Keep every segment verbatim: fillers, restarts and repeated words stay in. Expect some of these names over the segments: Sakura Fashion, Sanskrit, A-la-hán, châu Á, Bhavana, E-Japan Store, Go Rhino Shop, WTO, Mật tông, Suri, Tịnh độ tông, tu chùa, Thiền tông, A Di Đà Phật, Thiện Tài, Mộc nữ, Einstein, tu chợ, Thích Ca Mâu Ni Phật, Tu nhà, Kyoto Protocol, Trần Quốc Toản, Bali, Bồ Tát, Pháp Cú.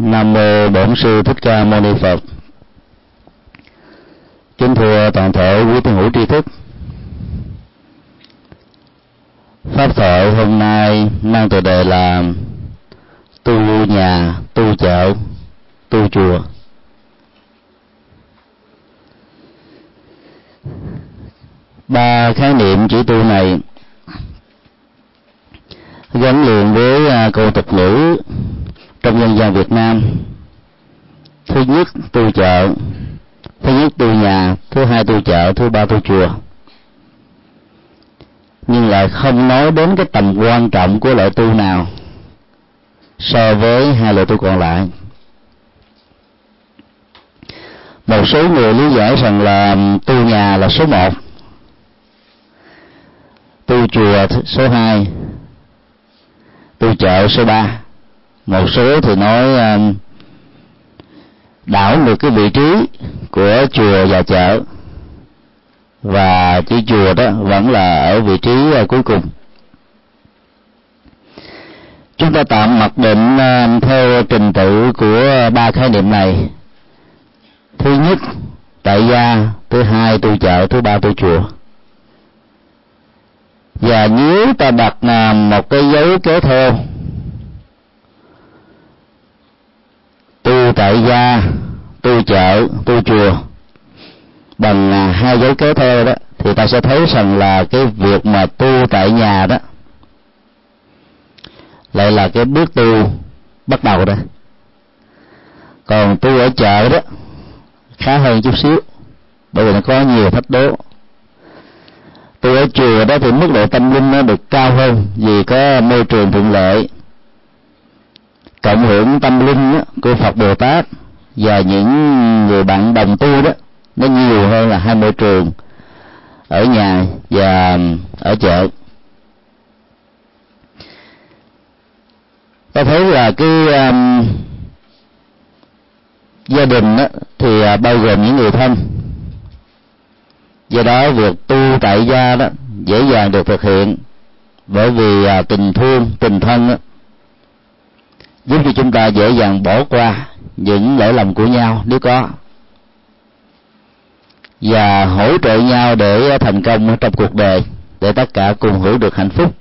Nam mô Bổn Sư Thích Ca Mâu Ni Phật. Kính thưa toàn thể quý tín hữu tri thức, pháp thoại hôm nay mang tựa đề là tu nhà, tu chợ, tu chùa. Ba khái niệm chỉ tu này gắn liền với câu tục ngữ trong dân gian Việt Nam: thứ nhất tu chợ, thứ nhất tu nhà, thứ hai tu chợ, thứ ba tu chùa. Nhưng lại không nói đến cái tầm quan trọng của loại tu nào so với hai loại tu còn lại. Một số người lý giải rằng là tu nhà là số một, tu chùa số hai, tu chợ số ba. Một số thì nói đảo ngược cái vị trí của chùa và chợ, và chữ chùa đó vẫn là ở vị trí cuối cùng. Chúng ta tạm mặc định theo trình tự của ba khái niệm này: thứ nhất tại gia, thứ hai tu chợ, thứ ba tu chùa. Và nếu ta đặt một cái dấu kéo theo tu tại gia, tu chợ, tu chùa bằng hai dấu kéo theo đó, thì ta sẽ thấy rằng là cái việc mà tu tại nhà đó lại là cái bước tu bắt đầu đó. Còn tu ở chợ đó khá hơn chút xíu, bởi vì nó có nhiều thách đố. Tu ở chùa đó thì mức độ tâm linh nó được cao hơn, vì có môi trường thuận lợi, cộng hưởng tâm linh của Phật Bồ Tát và những người bạn đồng tu đó nó nhiều hơn là hai môi trường ở nhà và ở chợ. Ta thấy là cái um, gia đình đó thì bao gồm những người thân, do đó việc tu tại gia đó dễ dàng được thực hiện, bởi vì uh, tình thương, tình thân đó giúp cho chúng ta dễ dàng bỏ qua những lỗi lầm của nhau nếu có, và hỗ trợ nhau để thành công trong cuộc đời, để tất cả cùng hưởng được hạnh phúc.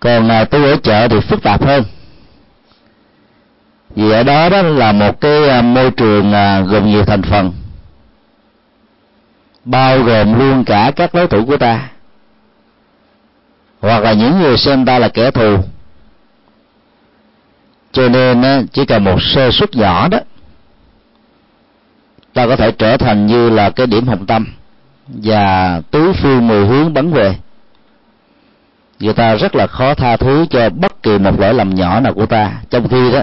Còn tu ở chợ thì phức tạp hơn, vì ở đó đó là một cái môi trường gồm nhiều thành phần, bao gồm luôn cả các đối thủ của ta, hoặc là những người xem ta là kẻ thù. Cho nên chỉ cần một sơ suất nhỏ đó, ta có thể trở thành như là cái điểm hồng tâm và tứ phương mười hướng bắn về. Người ta rất là khó tha thứ cho bất kỳ một lỗi lầm nhỏ nào của ta, trong khi đó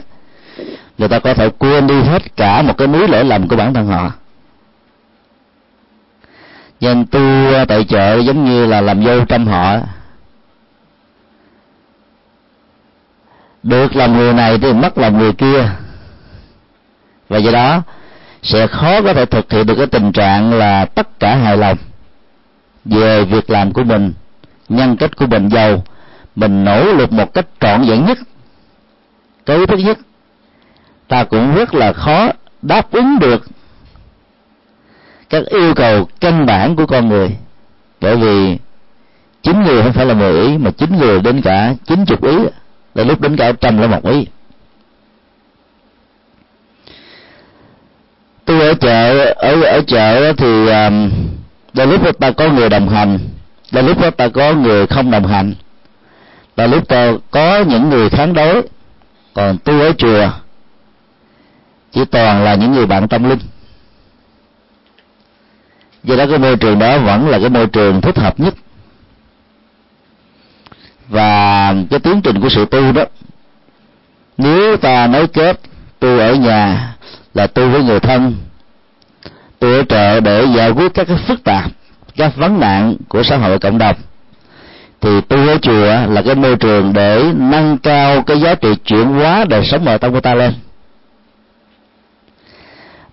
người ta có thể quên đi hết cả một cái núi lỗi lầm của bản thân họ. Nhân tu tại chợ giống như là làm dâu trăm họ, được làm người này thì mất làm người kia, và do đó sẽ khó có thể thực hiện được cái tình trạng là tất cả hài lòng về việc làm của mình, nhân cách của mình, giàu mình nỗ lực một cách trọn vẹn nhất, có ý thức nhất, ta cũng rất là khó đáp ứng được các yêu cầu căn bản của con người, bởi vì chín người không phải là mười ý, mà chín người đến cả chín chục ý, là lúc đến cả trăm là một ý. Tu ở chợ, ở ở chợ thì um, là lúc ta có người đồng hành, là lúc ta có người không đồng hành, là lúc ta có những người kháng đối. Còn tu ở chùa chỉ toàn là những người bạn tâm linh, do đó cái môi trường đó vẫn là cái môi trường thích hợp nhất, và cái tiến trình của sự tu đó, nếu ta nối kết tu ở nhà là tu với người thân, tu ở chợ để giải quyết các cái phức tạp, các vấn nạn của xã hội cộng đồng, thì tu ở chùa là cái môi trường để nâng cao cái giá trị chuyển hóa đời sống nội tâm của ta lên.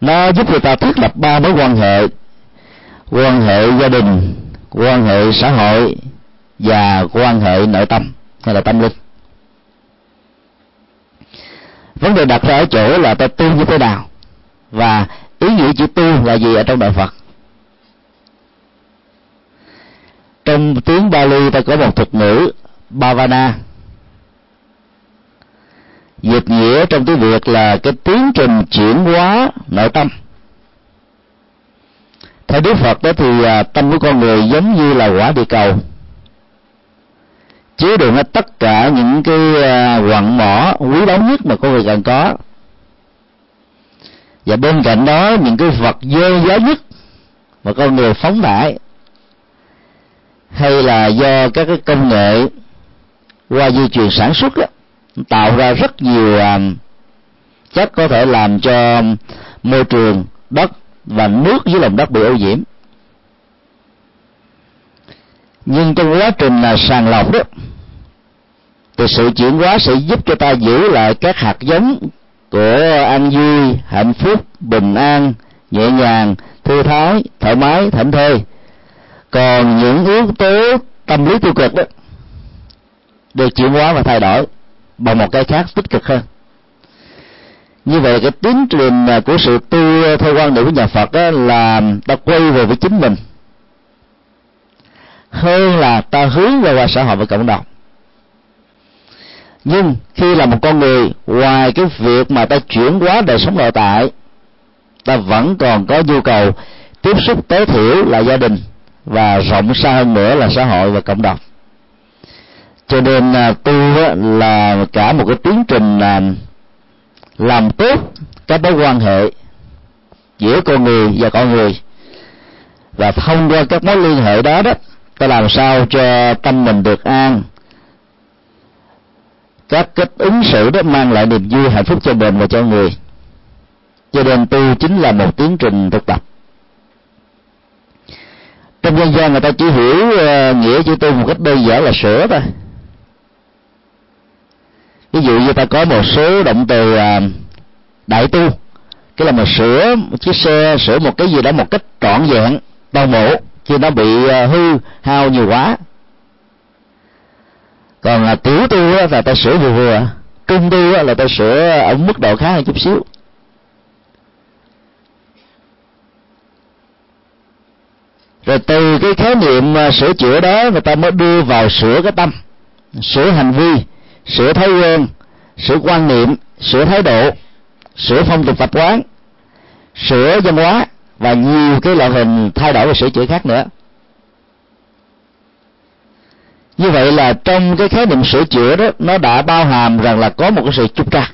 Nó giúp người ta thiết lập ba mối quan hệ: quan hệ gia đình, quan hệ xã hội và quan hệ nội tâm hay là tâm linh. Vấn đề đặt ra ở chỗ là ta tu như thế nào và ý nghĩa chữ tu là gì ở trong đạo Phật. Trong tiếng Bali ta có một thuật ngữ Bhavana, dịch nghĩa trong tiếng Việt là cái tiến trình chuyển hóa nội tâm. Theo Đức Phật đó thì tâm của con người giống như là quả địa cầu, chứa đựng hết tất cả những cái quặng mỏ quý báu nhất mà con người cần có, và bên cạnh đó những cái vật vô giá nhất mà con người phóng đại, hay là do các cái công nghệ qua di truyền sản xuất đó, tạo ra rất nhiều chất có thể làm cho môi trường đất và nước dưới lòng đất bị ô nhiễm. Nhưng trong quá trình là sàng lọc đó, thì sự chuyển hóa sẽ giúp cho ta giữ lại các hạt giống của an vui, hạnh phúc, bình an, nhẹ nhàng, thư thái, thoải mái, thảnh thơi. Còn những yếu tố tâm lý tiêu cực đó được chuyển hóa và thay đổi bằng một cái khác tích cực hơn. Như vậy cái tiến trình của sự tu theo quan điểm của nhà Phật đó, là ta quay về với chính mình hơn là ta hướng ra ngoài xã hội và cộng đồng. Nhưng khi là một con người, ngoài cái việc mà ta chuyển hóa đời sống nội tại, ta vẫn còn có nhu cầu tiếp xúc tối thiểu là gia đình và rộng xa hơn nữa là xã hội và cộng đồng. Cho nên tu là cả một cái tiến trình làm tốt các mối quan hệ giữa con người và con người, và thông qua các mối liên hệ đó đó, ta làm sao cho tâm mình được an, các cách ứng xử đó mang lại niềm vui hạnh phúc cho mình và cho người. Cho nên tu chính là một tiến trình thực tập. Trong dân gian người ta chỉ hiểu uh, nghĩa chữ tu một cách đơn giản là sửa thôi. Ví dụ như ta có một số động từ uh, đại tu, cái là mà sửa một chiếc xe, sửa một cái gì đó một cách trọn vẹn, toàn bộ, khi nó bị uh, hư hao nhiều quá. Còn là tiểu tu á, là ta sửa vừa vừa, trung tu á, là ta sửa ở mức độ khá hơn chút xíu. Rồi từ cái khái niệm sửa chữa đó, người ta mới đưa vào sửa cái tâm, sửa hành vi, sửa thói quen, sửa quan niệm, sửa thái độ, sửa phong tục tập quán, sửa văn hóa và nhiều cái loại hình thay đổi và sửa chữa khác nữa. Như vậy là trong cái khái niệm sửa chữa đó, nó đã bao hàm rằng là có một cái sự chúc ca,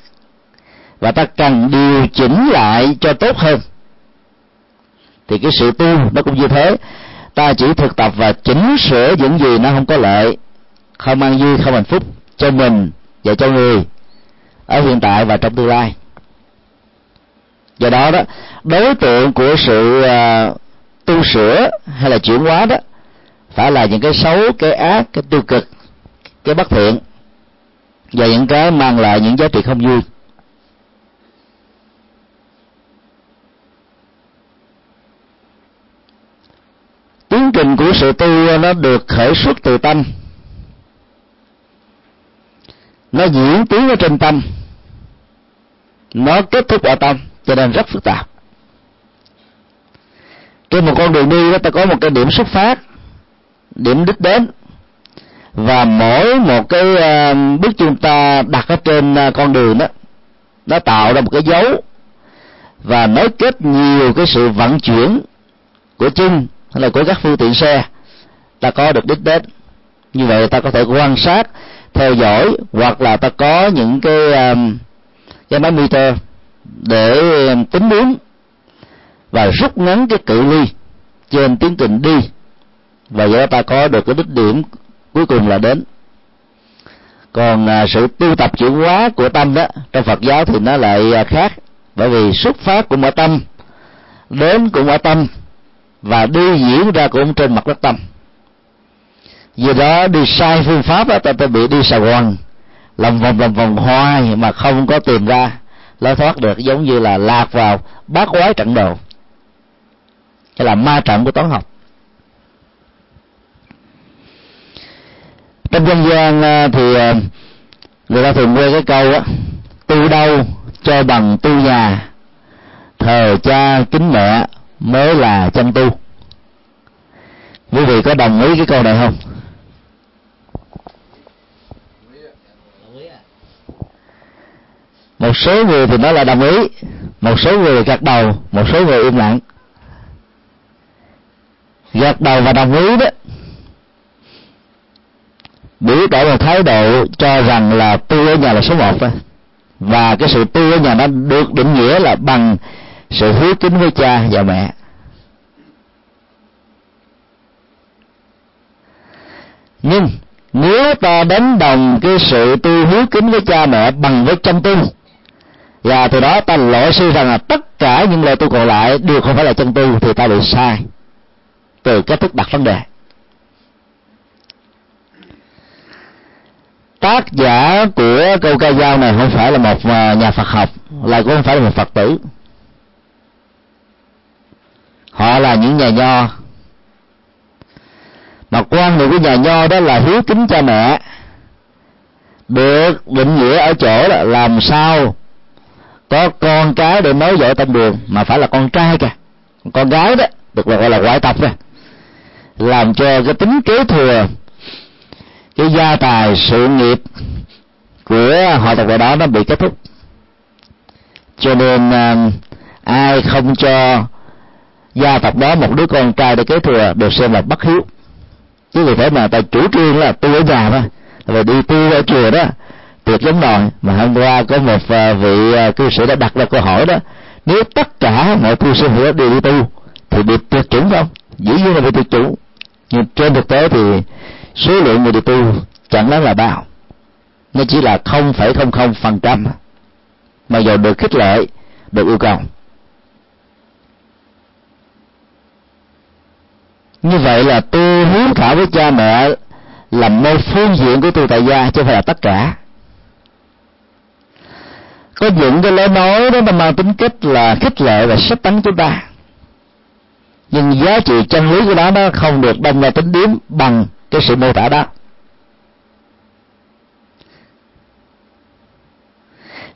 và ta cần điều chỉnh lại cho tốt hơn. Thì cái sự tu nó cũng như thế, ta chỉ thực tập và chỉnh sửa những gì nó không có lợi, không an vui, không hạnh phúc cho mình và cho người ở hiện tại và trong tương lai. Do đó đó, đối tượng của sự uh, tu sửa hay là chuyển hóa đó phải là những cái xấu, cái ác, cái tiêu cực, cái bất thiện, và những cái mang lại những giá trị không vui. Tiến trình của sự tu nó được khởi xuất từ tâm, nó diễn tiến ở trên tâm, nó kết thúc ở tâm, cho nên rất phức tạp. Trên một con đường đi đó, ta có một cái điểm xuất phát, điểm đích đến, và mỗi một cái bước chúng ta đặt ở trên con đường đó, nó tạo ra một cái dấu và nối kết nhiều cái sự vận chuyển của chân hay là của các phương tiện xe, ta có được đích đến. Như vậy ta có thể quan sát, theo dõi, hoặc là ta có những cái cái máy meter để tính điểm và rút ngắn cái cự ly trên tiến trình đi, và do đó ta có được cái đích điểm cuối cùng là đến. Còn sự tu tập chuyển hóa của tâm đó trong Phật giáo thì nó lại khác, bởi vì xuất phát của mỗi tâm, đến của mỗi tâm, và đi diễn ra cũng trên mặt đất tâm. Vì đó đi sai phương pháp đó, ta, ta bị đi xà quần, lòng vòng lòng vòng hoài mà không có tìm ra lối thoát được, giống như là lạc vào bát quái trận đồ hay là ma trận của toán học. Trong dân gian thì người ta thường nghe cái câu á, tu tu đâu cho bằng tu nhà, thờ cha kính mẹ mới là chân tu. Quý vị có đồng ý cái câu này không? Một số người thì nói là đồng ý, một số người gật đầu, một số người im lặng. Gật đầu và đồng ý đó biểu tỏ một thái độ cho rằng là tu ở nhà là số một, và cái sự tu ở nhà nó được định nghĩa là bằng sự hiếu kính với cha và mẹ. Nhưng nếu ta đánh đồng cái sự tu hiếu kính với cha mẹ bằng với chân tu, và từ đó ta loại suy rằng là tất cả những lời tu còn lại đều không phải là chân tu, thì ta bị sai từ cách thức đặt vấn đề. Tác giả của câu ca dao này không phải là một nhà Phật học, là cũng không phải là một Phật tử. Họ là những nhà nho, mà quan niệm của nhà nho đó là hiếu kính cha mẹ được định nghĩa ở chỗ là làm sao có con cái để nối dõi tông đường, mà phải là con trai kìa, con gái đó được gọi là ngoại tộc kìa, làm cho cái tính kế thừa cái gia tài sự nghiệp của họ tộc đó nó bị kết thúc. Cho nên ai không cho gia tộc đó một đứa con trai để kế thừa được xem là bất hiếu. Chứ vì thế mà ta chủ trương là tu ở nhà thôi, rồi đi tu ở chùa đó tuyệt giống đòn. Mà hôm qua có một vị cư sĩ đã đặt ra câu hỏi đó: nếu tất cả mọi cư sĩ đều đi tu thì bị tuyệt chủng không? Dĩ nhiên là bị tuyệt chủng, nhưng trên thực tế thì số lượng người đi tu chẳng đáng là bao, nó chỉ là không phẩy không không phần trăm, mà dù được khích lệ, được yêu cầu. Như vậy là tu hiếu thảo với cha mẹ là một phương diện của tu tại gia, chứ không phải là tất cả. Có những cái lời nói đó mà mang tính kích là khích lệ và sách tấn chúng ta, nhưng giá trị chân lý của đó nó không được đem ra tính điểm bằng cái sự mô tả đó.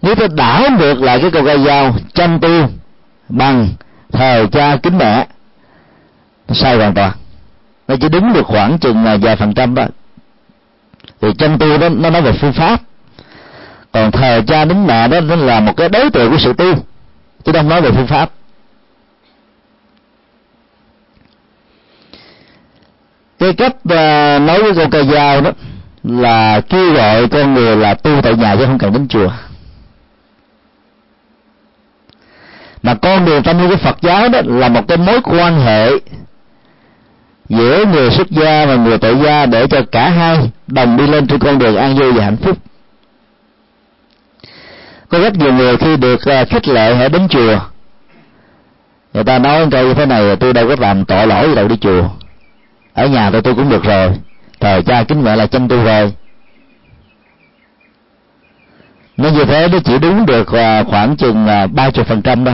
Nếu ta đảo ngược lại cái câu ca dao chăm tu bằng thờ cha kính mẹ, sai hoàn toàn. Nó chỉ đúng được khoảng chừng là vài phần trăm đó. Thì chăm tu đó nó nói về phương pháp, còn thờ cha kính mẹ đó nó là một cái đối tượng của sự tu, chứ không nói về phương pháp. Cái cách uh, nói với câu ca dao đó là kêu gọi con người là tu tại nhà chứ không cần đến chùa. Mà con đường tâm linh của Phật giáo đó là một cái mối quan hệ giữa người xuất gia và người tại gia, để cho cả hai đồng đi lên trên con đường an vui và hạnh phúc. Có rất nhiều người khi được uh, khích lệ hãy đến chùa, người ta nói câu như thế này: tôi đâu có làm tội lỗi gì đâu đi chùa, ở nhà tôi tôi cũng được rồi, thờ cha kính mẹ là chân tu rồi. Nên như thế nó chỉ đúng được khoảng chừng ba mươi phần trăm đó.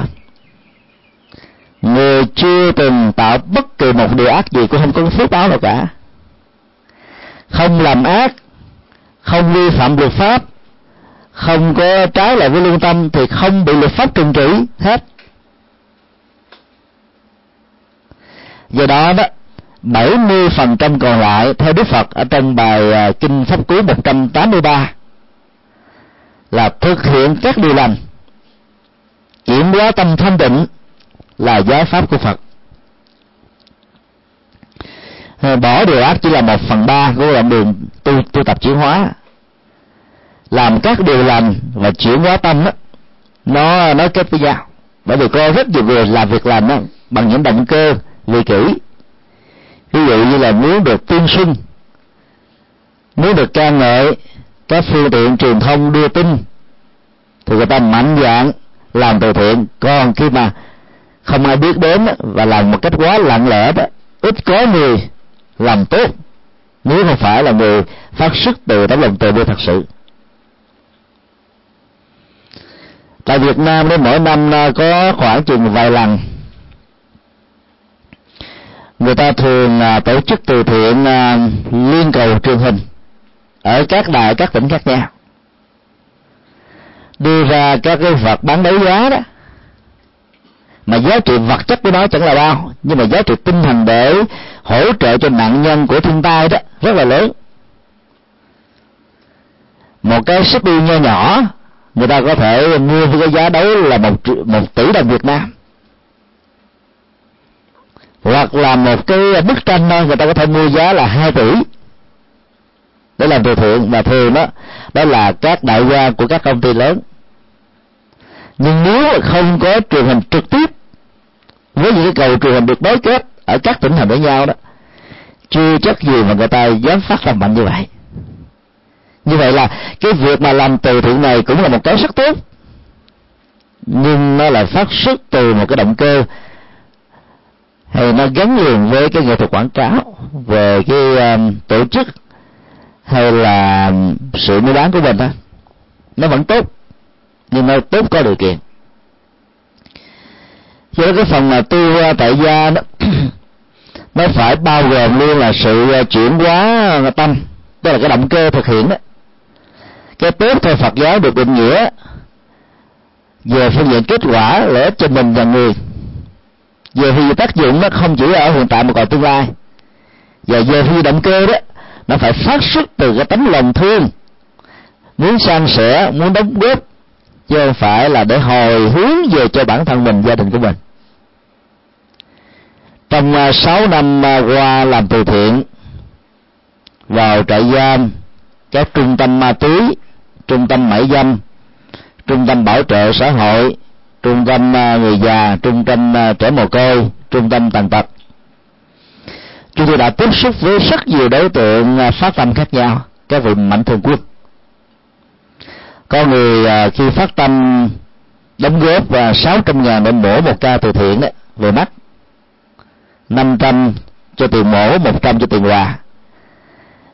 Người chưa từng tạo bất kỳ một điều ác gì cũng không có phước báo nào cả, không làm ác, không vi phạm luật pháp, không có trái lại với lương tâm thì không bị luật pháp trừng trị hết. Do đó đó bảy mươi phần trăm còn lại theo Đức Phật ở trong bài Kinh Pháp Cú một trăm tám mươi ba là thực hiện các điều lành, chuyển hóa tâm thanh tịnh là giáo pháp của Phật. Bỏ điều ác chỉ là một phần ba của đoạn đường tu, tu tập chuyển hóa. Làm các điều lành và chuyển hóa tâm đó, nó nó kết với nhau. Bởi vì có rất nhiều người làm việc lành đó bằng những động cơ vị kỷ. Ví dụ như là muốn được tuyên xưng, muốn được ca ngợi, các phương tiện truyền thông đưa tin thì người ta mạnh dạn làm từ thiện. Còn khi mà không ai biết đến và làm một cách quá lặng lẽ đó, ít có người làm tốt nếu không phải là người phát xuất từ tấm lòng từ bi thật sự. Tại Việt Nam đến mỗi năm có khoảng chừng vài lần người ta thường tổ chức từ thiện liên cầu truyền hình ở các đài các tỉnh khác nhau. đưa ra các cái vật bán đấu giá đó, mà giá trị vật chất của nó chẳng là bao, nhưng mà giá trị tinh thần để hỗ trợ cho nạn nhân của thiên tai đó rất là lớn. Một cái xích đu nho nhỏ người ta có thể mua với cái giá đấu là một, một tỷ đồng Việt Nam, hoặc là một cái bức tranh thôi người ta có thể mua giá là hai tỷ. Để làm từ thiện mà thường đó, đó là các đại gia của các công ty lớn. Nhưng nếu không có truyền hình trực tiếp với những cái cầu truyền hình được nối kết ở các tỉnh thành với nhau đó, chưa chắc gì mà người ta dám phát làm mạnh như vậy. Như vậy là cái việc mà làm từ thiện này cũng là một cái rất tốt, nhưng nó lại phát xuất từ một cái động cơ hay nó gắn liền với cái nghệ thuật quảng cáo về cái um, tổ chức hay là sự mua bán của mình thôi. Nó vẫn tốt, nhưng nó tốt có điều kiện. Cho nên cái phần mà tu tại gia đó, nó phải bao gồm luôn là sự chuyển hóa tâm, tức là cái động cơ thực hiện đó. Cái tốt theo Phật giáo được định nghĩa về phương diện kết quả lợi ích cho mình và người, về phương tác dụng nó không chỉ ở hiện tại mà còn tương lai, và về phương động cơ đó nó phải phát xuất từ cái tấm lòng thương, muốn san sẻ, muốn đóng góp, chứ không phải là để hồi hướng về cho bản thân mình, gia đình của mình. Trong sáu năm qua làm từ thiện, vào trại giam, các trung tâm ma túy, trung tâm mại dâm, trung tâm bảo trợ xã hội, trung tâm người già, trung tâm trẻ mồ côi, trung tâm tàn tật, chúng tôi đã tiếp xúc với rất nhiều đối tượng phát tâm khác nhau. Các vị mạnh thường quân, có người khi phát tâm đóng góp sáu trăm ngàn để mổ một ca từ thiện đấy, về mắt, năm trăm cho tiền mổ, một trăm cho tiền quà,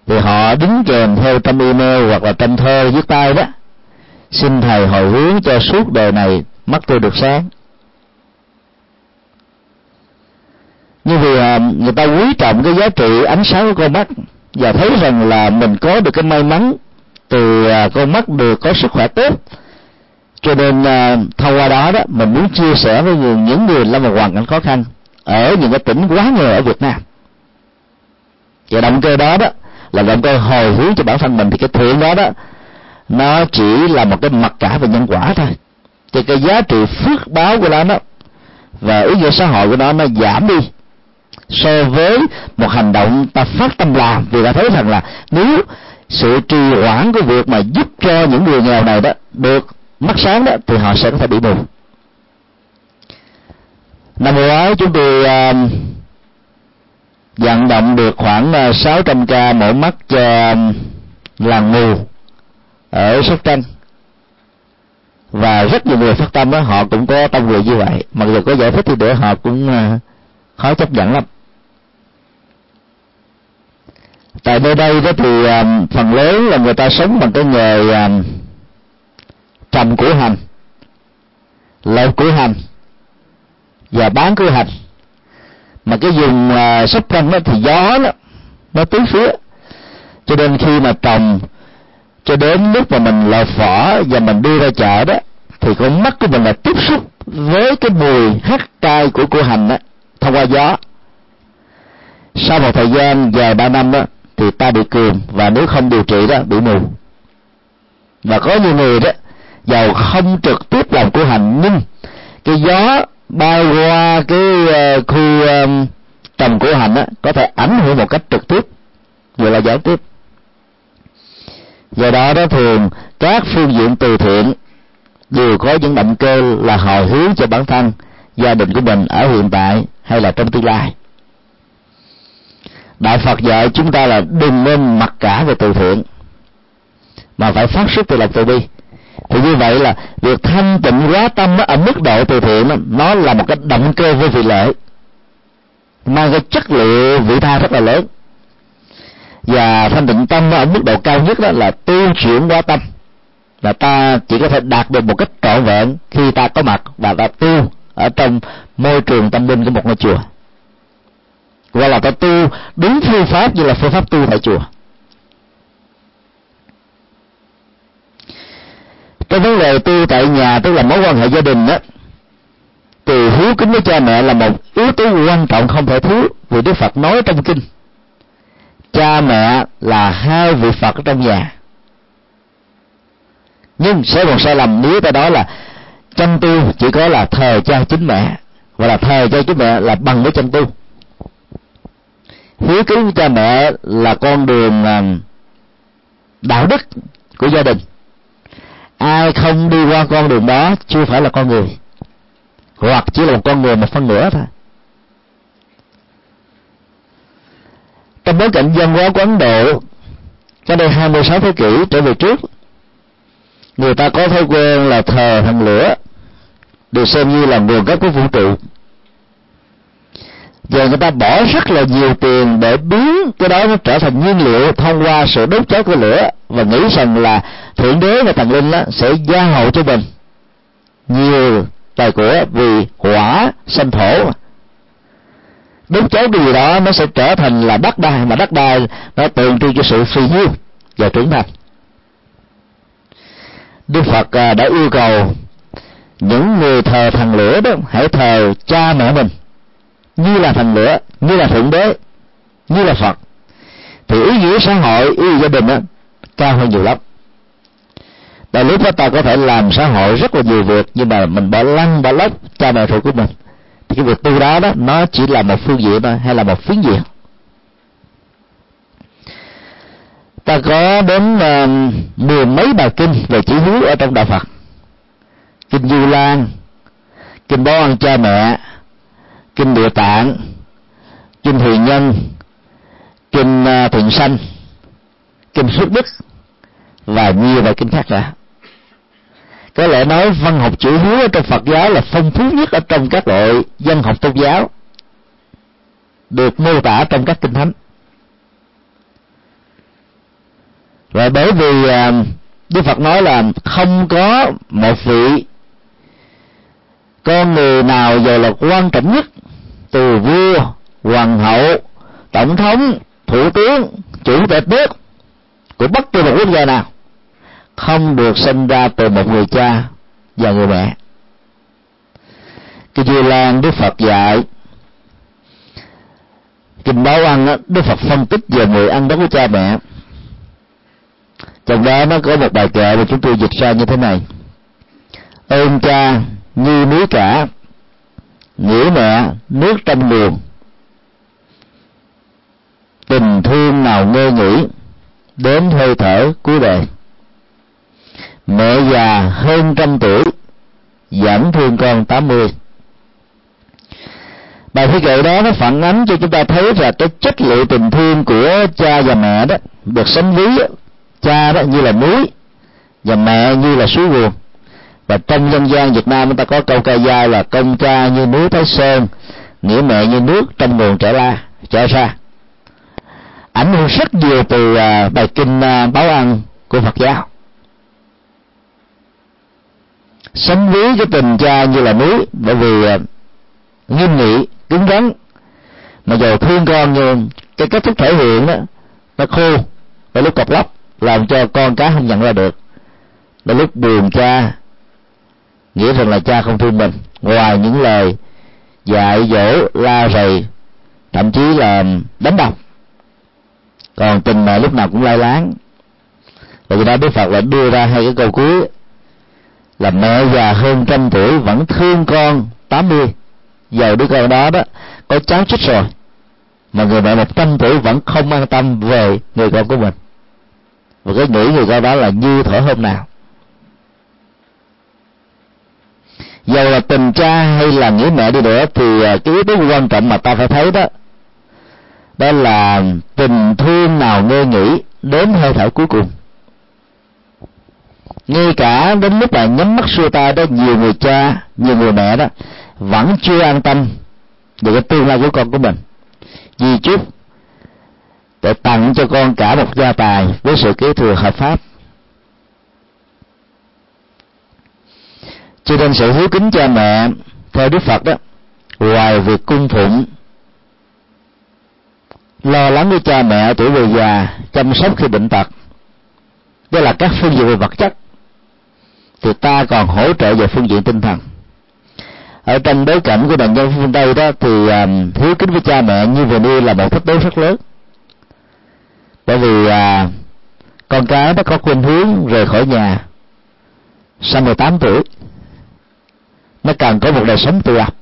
thì họ đứng kèm theo trong email hoặc là trong thơ viết tay đó: xin thầy hồi hướng cho suốt đời này mắt tôi được sáng. Như vì người ta quý trọng cái giá trị ánh sáng của con mắt, và thấy rằng là mình có được cái may mắn từ con mắt được có sức khỏe tốt, cho nên thông qua đó đó mình muốn chia sẻ với người, những người lâm vào hoàn cảnh khó khăn ở những cái tỉnh quá nghèo ở Việt Nam. Và động cơ đó đó là động cơ hồi hướng cho bản thân mình, thì cái thiện đó đó nó chỉ là một cái mặc cả về nhân quả thôi, thì cái giá trị phước báo của nó đó và ý nghĩa xã hội của nó nó giảm đi so với một hành động ta phát tâm làm. Vì ta thấy rằng là nếu sự trì hoãn của việc mà giúp cho những người nghèo này đó được mắt sáng đó, thì họ sẽ có thể bị mù. Năm ngoái chúng tôi uh, vận động được khoảng sáu trăm ca mổ mắt cho làng mù ở Sóc Trăng, và rất nhiều người phát tâm đó, họ cũng có tâm nguyện như vậy, mặc dù có giải thích thì để họ cũng uh, khó chấp nhận lắm. Tại nơi đây đó thì um, phần lớn là người ta sống bằng cái nghề um, trồng củ hành, lột củ hành và bán củ hành. Mà cái vùng uh, Sóc Trăng đó thì gió đó, nó tứ phía, cho nên khi mà trồng cho đến lúc mà mình lột vỏ và mình đưa ra chợ đó, thì con mắt của mình là tiếp xúc với cái mùi hắc cay của củ hành đó thông qua gió. Sau một thời gian dài ba năm đó thì ta bị cườm, và nếu không điều trị đó bị mù. Và có nhiều người đó giàu không trực tiếp làm củ hành, nhưng cái gió bay qua cái uh, khu um, trồng củ hành đó có thể ảnh hưởng một cách trực tiếp vừa là gián tiếp. Do đó đó thường các phương diện từ thiện đều có những động cơ là hồi hướng cho bản thân, gia đình của mình ở hiện tại hay là trong tương lai. Đạo Phật dạy chúng ta là đừng nên mặc cả về từ thiện, mà phải phát xuất từ lòng từ bi. Thì như vậy là việc thanh tịnh hóa tâm ở mức độ từ thiện đó, nó là một cái động cơ vô vị lợi, mang cái chất liệu vị tha rất là lớn. Và thanh tịnh tâm ở mức độ cao nhất đó là tu chuyển hóa tâm, là ta chỉ có thể đạt được một cách trọn vẹn khi ta có mặt và ta tu ở trong môi trường tâm linh của một ngôi chùa, gọi là ta tu đúng phương pháp, như là phương pháp tu tại chùa. Cái vấn đề tu tại nhà, tức là mối quan hệ gia đình đó, từ hiếu kính với cha mẹ là một yếu tố quan trọng không thể thiếu. Vì Đức Phật nói trong kinh, cha mẹ là hai vị Phật trong nhà. Nhưng sẽ một sai lầm nếu ta nói là chăm tu chỉ có là thờ cha chính mẹ, và là thờ cha chính mẹ là bằng với chăm tu. Hiếu kính với cha mẹ là con đường đạo đức của gia đình. Ai không đi qua con đường đó chưa phải là con người, hoặc chỉ là một con người một phân nửa thôi. Trong bối cảnh dân hóa của Ấn Độ cách đây hai mươi sáu thế kỷ trở về trước, người ta có thói quen là thờ thần lửa, được xem như là nguồn gốc của vũ trụ. Giờ người ta bỏ rất là nhiều tiền để biến cái đó nó trở thành nhiên liệu thông qua sự đốt cháy của lửa, và nghĩ rằng là Thượng Đế và Thần Linh sẽ gia hộ cho mình nhiều tài của, vì hỏa sanh thổ. Đốt cháy điều đó nó sẽ trở thành là đất đai, mà đất đai nó tượng trưng cho sự phì nhiêu và trưởng thành. Đức Phật đã yêu cầu những người thờ thần lửa đó hãy thờ cha mẹ mình như là thần lửa, như là Thượng Đế, như là Phật. Thì ý nghĩa xã hội, ý nghĩa gia đình đó, cao hơn nhiều lắm. Tại lúc đó ta có thể làm xã hội rất là nhiều việc, nhưng mà mình bỏ lăn bỏ lóc cha mẹ ruột của mình, thì cái việc tu đó đó nó chỉ là một phương diện thôi, hay là một phiến diện. Ta có đến uh, mười mấy bài kinh về chỉ hiếu ở trong đạo Phật: kinh Du Lan, kinh Báo Ân Cha Mẹ, kinh Địa Tạng, kinh Huệ Nhân, kinh uh, Thượng Sanh, kinh Phước Đức và nhiều bài kinh khác cả. Có lẽ nói văn học chữ hiếu trong Phật giáo là phong phú nhất ở trong các loại văn học tôn giáo được mô tả trong các kinh thánh. Và bởi vì Đức Phật nói là không có một vị con người nào dù là quan trọng nhất, từ vua, hoàng hậu, tổng thống, thủ tướng, chủ tịch nước của bất kỳ một quốc gia nào không được sinh ra từ một người cha và người mẹ. Kinh Di Lan Đức Phật dạy, kinh Báo Ăn Đức Phật phân tích về người ăn đó của cha mẹ. Trong đó nó có một bài kệ mà chúng tôi dịch ra như thế này: ơn cha như núi cả, nghĩa mẹ nước trong nguồn, tình thương nào ngơ nghĩ, đến hơi thở cuối đời. Mẹ già hơn trăm tuổi, vẫn thương con tám mươi. Bài thi kệ đó nó phản ánh cho chúng ta thấy là cái chất liệu tình thương của cha và mẹ đó được sánh ví. Cha đó như là núi và mẹ như là suối nguồn. Và trong dân gian Việt Nam chúng ta có câu ca dao là công cha như núi Thái Sơn, nghĩa mẹ như nước trong nguồn chảy la chảy ra. Ảnh hưởng rất nhiều từ bài kinh Báo Ăn của Phật giáo, sánh ví cái tình cha như là núi, bởi vì nghiêm nghị cứng rắn, mà giờ thương con như cái cách thức thể hiện đó nó khô và lúc cọc lóc, làm cho con cái không nhận ra được. Đến lúc buồn cha, nghĩa rằng là cha không thương mình. Ngoài những lời dạy dỗ, la rầy, thậm chí là đánh đập, còn tình mẹ lúc nào cũng lai láng. Và vì đó Đức Phật lại đưa ra hai cái câu cuối là mẹ già hơn trăm tuổi vẫn thương con tám mươi. Giờ đứa con đó đó có cháu chết rồi, mà người mẹ một trăm tuổi vẫn không an tâm về người con của mình, và cái nghĩ người con đó là như thở hôm nào. Dầu là tình cha hay là nghĩa mẹ đi nữa, thì cái yếu tố quan trọng mà ta phải thấy đó, đó là tình thương nào ngơ nghĩ đến hơi thở cuối cùng. Ngay cả đến lúc là nhắm mắt xuôi tay đó, nhiều người cha, nhiều người mẹ đó vẫn chưa an tâm về cái tương lai của con của mình. Di chúc để tặng cho con cả một gia tài với sự kế thừa hợp pháp. Cho nên sự hiếu kính cha mẹ theo Đức Phật đó, ngoài việc cung phụng, lo lắng với cha mẹ tuổi về già, chăm sóc khi bệnh tật, đó là các phương diện về vật chất, thì ta còn hỗ trợ về phương diện tinh thần. Ở trong bối cảnh của nền dân phương Tây đó thì um, thiếu kính với cha mẹ như vừa nêu là một thách đố rất lớn, bởi vì uh, con cái nó có khuynh hướng rời khỏi nhà sau mười tám tuổi, nó cần có một đời sống tự lập.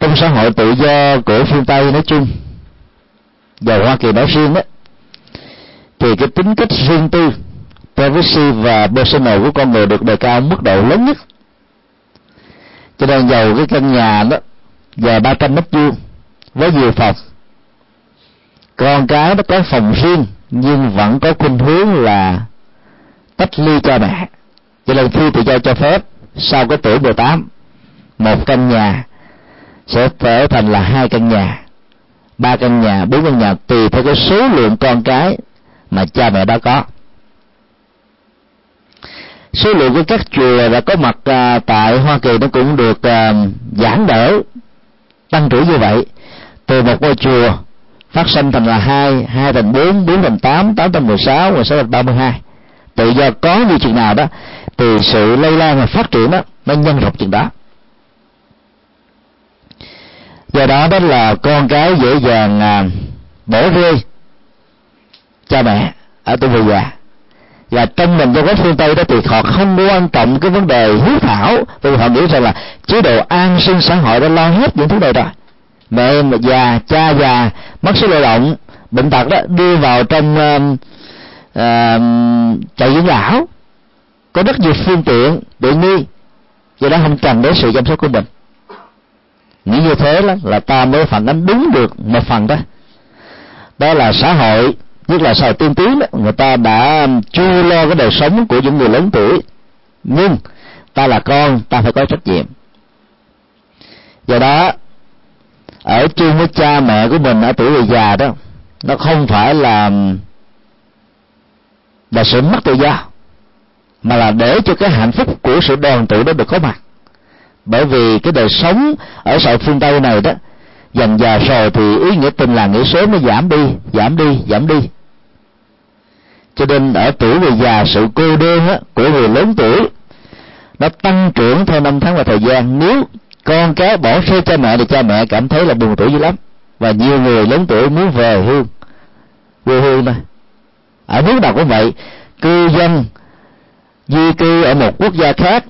Trong xã hội tự do của phương Tây nói chung và Hoa Kỳ nói riêng đó, thì cái tính cách riêng tư, privacy và personal của con người được đề cao mức độ lớn nhất. Cho nên giàu cái căn nhà đó dài ba trăm mét vuông với nhiều phòng, con cái nó có phòng riêng nhưng vẫn có khuynh hướng là tách ly cha mẹ. Cho nên khi tự do cho phép sau cái tuổi mười tám, một căn nhà sẽ trở thành là hai căn nhà, ba căn nhà, bốn căn nhà, tùy theo cái số lượng con cái mà cha mẹ đã có. Số lượng của các chùa đã có mặt à, tại Hoa Kỳ nó cũng được à, giãn đỡ, tăng trưởng như vậy. Từ một ngôi chùa phát sinh thành là hai, hai thành bốn, bốn thành tám, tám thành mười sáu, mười sáu thành ba mươi hai. Tự do có như chừng nào đó thì sự lây lan và phát triển đó nó nhân rộng chừng đó. Do đó đó là con cái dễ dàng à, bỏ rơi cha mẹ ở tuổi vừa già. Là trong mình do các phương Tây đó thì họ không quan trọng cái vấn đề hiếu thảo, vì họ nghĩ rằng là chế độ an sinh xã hội đã lo hết những thứ này rồi. Mẹ mà già, cha già, mất sức lao động, bệnh tật đó đưa vào trong uh, uh, trại dưỡng lão, có rất nhiều phương tiện để nuôi, do đó không cần đến sự chăm sóc của mình. Nghĩ như thế đó, là ta mới phản ánh đúng được một phần đó. Đó là xã hội, nhất là xã hội tiên tiến đó, người ta đã chưa lo cái đời sống của những người lớn tuổi, nhưng ta là con, ta phải có trách nhiệm. Do đó ở chung với cha mẹ của mình ở tuổi người già đó, nó không phải là là sự mất tự do, mà là để cho cái hạnh phúc của sự đoàn tụ đó được có mặt. Bởi vì cái đời sống ở xã hội phương Tây này đó, dần già rồi thì ý nghĩa tình làng nghĩa xóm nó giảm đi, giảm đi, giảm đi. Cho nên ở tuổi người già, sự cô đơn á, của người lớn tuổi nó tăng trưởng theo năm tháng và thời gian. Nếu con cái bỏ rơi cha mẹ thì cha mẹ cảm thấy là buồn tuổi dữ lắm. Và nhiều người lớn tuổi muốn về hương, quê hương này. Ở nước nào cũng vậy, cư dân di cư ở một quốc gia khác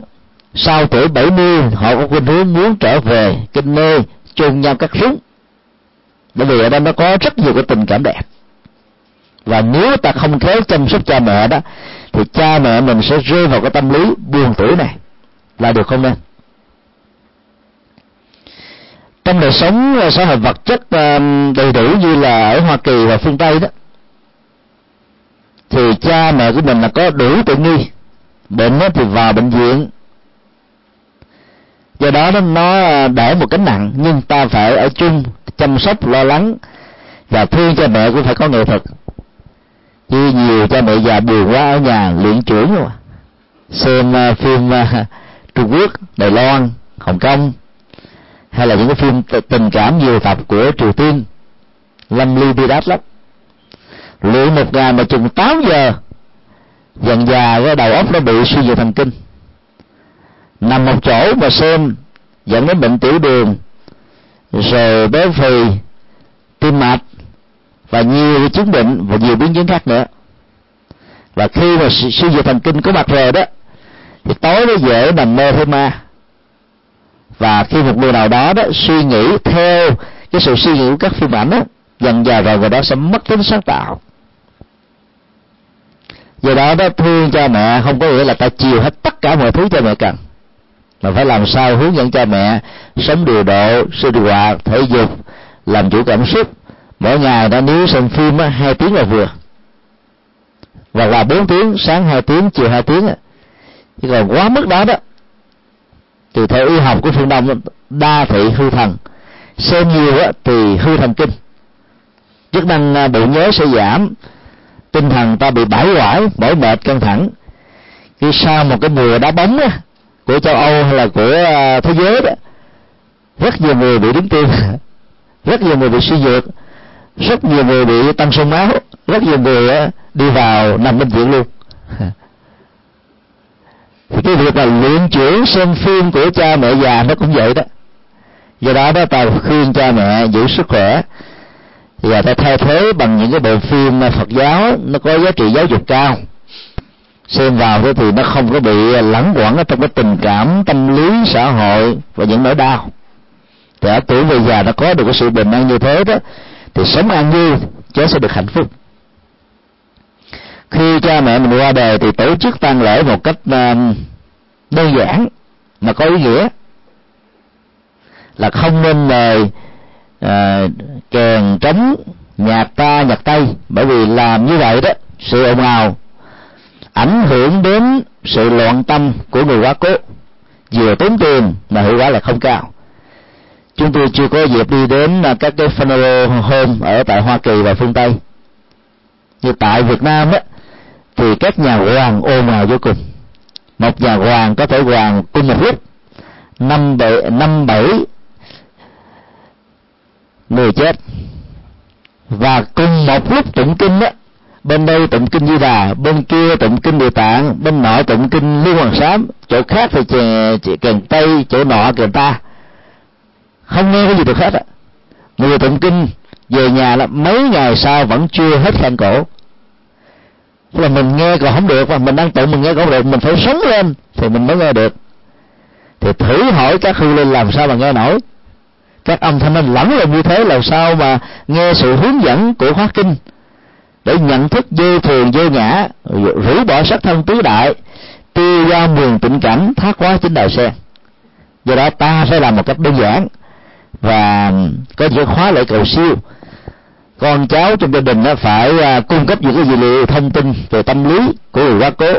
sau tuổi bảy mươi họ có khuynh hướng muốn trở về cái nơi chôn nhau cắt rúng, bởi vì ở đây nó có rất nhiều cái tình cảm đẹp. Và nếu ta không khéo chăm sóc cha mẹ đó thì cha mẹ mình sẽ rơi vào cái tâm lý buồn tuổi này, là được không nên. Trong đời sống xã hội vật chất đầy đủ như là ở Hoa Kỳ và phương Tây đó, thì cha mẹ của mình là có đủ tiện nghi, bệnh thì vào bệnh viện. Do đó nó đỡ một cánh nặng, nhưng ta phải ở chung, chăm sóc, lo lắng và thương cha mẹ cũng phải có nghệ thuật. Như nhiều cha mẹ già buồn quá ở nhà luyện chữ, xem phim Trung Quốc, Đài Loan, Hồng Kông, hay là những cái phim tình cảm nhiều tập của Triều Tiên, lâm ly bi đát lắm. Luyện một ngày mà chừng tám giờ, dần già cái đầu óc nó bị suy nhược thần kinh, nằm một chỗ mà xem dẫn đến bệnh tiểu đường, rồi béo phì, tim mạch và nhiều chứng bệnh và nhiều biến chứng khác nữa. Và khi mà suy nhược thần kinh có mặt rồi đó thì tối nó dễ nằm mơ thôi ma. Và khi một người nào đó đó suy nghĩ theo cái sự suy nghĩ của các phim ảnh đó, dần dà rồi người đó sẽ mất tính sáng tạo. Do đó đó thương cha mẹ không có nghĩa là ta chiều hết tất cả mọi thứ cha mẹ cần, mà phải làm sao hướng dẫn cha mẹ sống điều độ, sinh hoạt, thể dục, làm chủ cảm xúc. Mỗi ngày đã nếu xem phim hai tiếng là vừa, và là bốn tiếng, sáng hai tiếng, chiều hai tiếng. Chứ còn quá mức đó đó thì theo y học của phương Đông đa thị hư thần, xem nhiều thì hư thần kinh, chức năng bộ nhớ sẽ giảm, tinh thần ta bị bãi hoại, mỏi mệt, căng thẳng. Khi sau một cái mùa đá bóng á, của châu Âu hay là của thế giới đó, rất nhiều người bị đứng tim, rất nhiều người bị suy nhược, rất nhiều người bị tăng số máu, rất nhiều người đi vào nằm bệnh viện luôn. Thì cái việc là luận chuyển sân phương của cha mẹ già nó cũng vậy đó. Do đó đó ta khuyên cha mẹ giữ sức khỏe và ta thay thế bằng những cái bộ phim Phật giáo nó có giá trị giáo dục cao. Xem vào đó thì nó không có bị lẫn quẩn ở trong cái tình cảm, tâm lý, xã hội và những nỗi đau. Trẻ tuổi về già đã có được cái sự bình an như thế đó thì sống an vui, cháu sẽ được hạnh phúc. Khi cha mẹ mình qua đời thì tổ chức tang lễ một cách đơn giản mà có ý nghĩa, là không nên mời à, kèn trống, nhạc ta, nhạc tây, bởi vì làm như vậy đó sự ồn ào ảnh hưởng đến sự loạn tâm của người quá cố, vừa tốn tiền mà hiệu quả là không cao. Chúng tôi chưa có dịp đi đến các cái funeral home ở tại Hoa Kỳ và phương Tây. Như tại Việt Nam á, thì các nhà hoàng ồn ào vô cùng. Một nhà hoàng có thể hoàng cùng một lúc năm bảy, năm bảy người chết, và cùng một lúc tụng kinh á, bên đây tụng kinh Di Đà, bên kia tụng kinh Địa Tạng, bên nọ tụng kinh Lưu Hoàng Sám, chỗ khác thì chỉ kèn tây, chỗ nọ kèn ta, không nghe cái gì được hết á. Người tụng kinh về nhà là mấy ngày sau vẫn chưa hết khăn cổ. Thế là mình nghe còn không được, mà mình đang tụng mình nghe còn không được, mình phải sống lên thì mình mới nghe được. Thì thử hỏi các hư linh làm sao mà nghe nổi các âm thanh nó lẫn lộn như thế, làm sao mà nghe sự hướng dẫn của hóa kinh để nhận thức vô thường vô ngã, rũ bỏ sắc thân tứ đại, tiêu ra mười tịnh cảnh, thác hóa chính đạo sen. Do đó ta phải làm một cách đơn giản và có những khóa lễ cầu siêu. Con cháu trong gia đình nó phải cung cấp những cái dữ liệu thông tin về tâm lý của người quá cố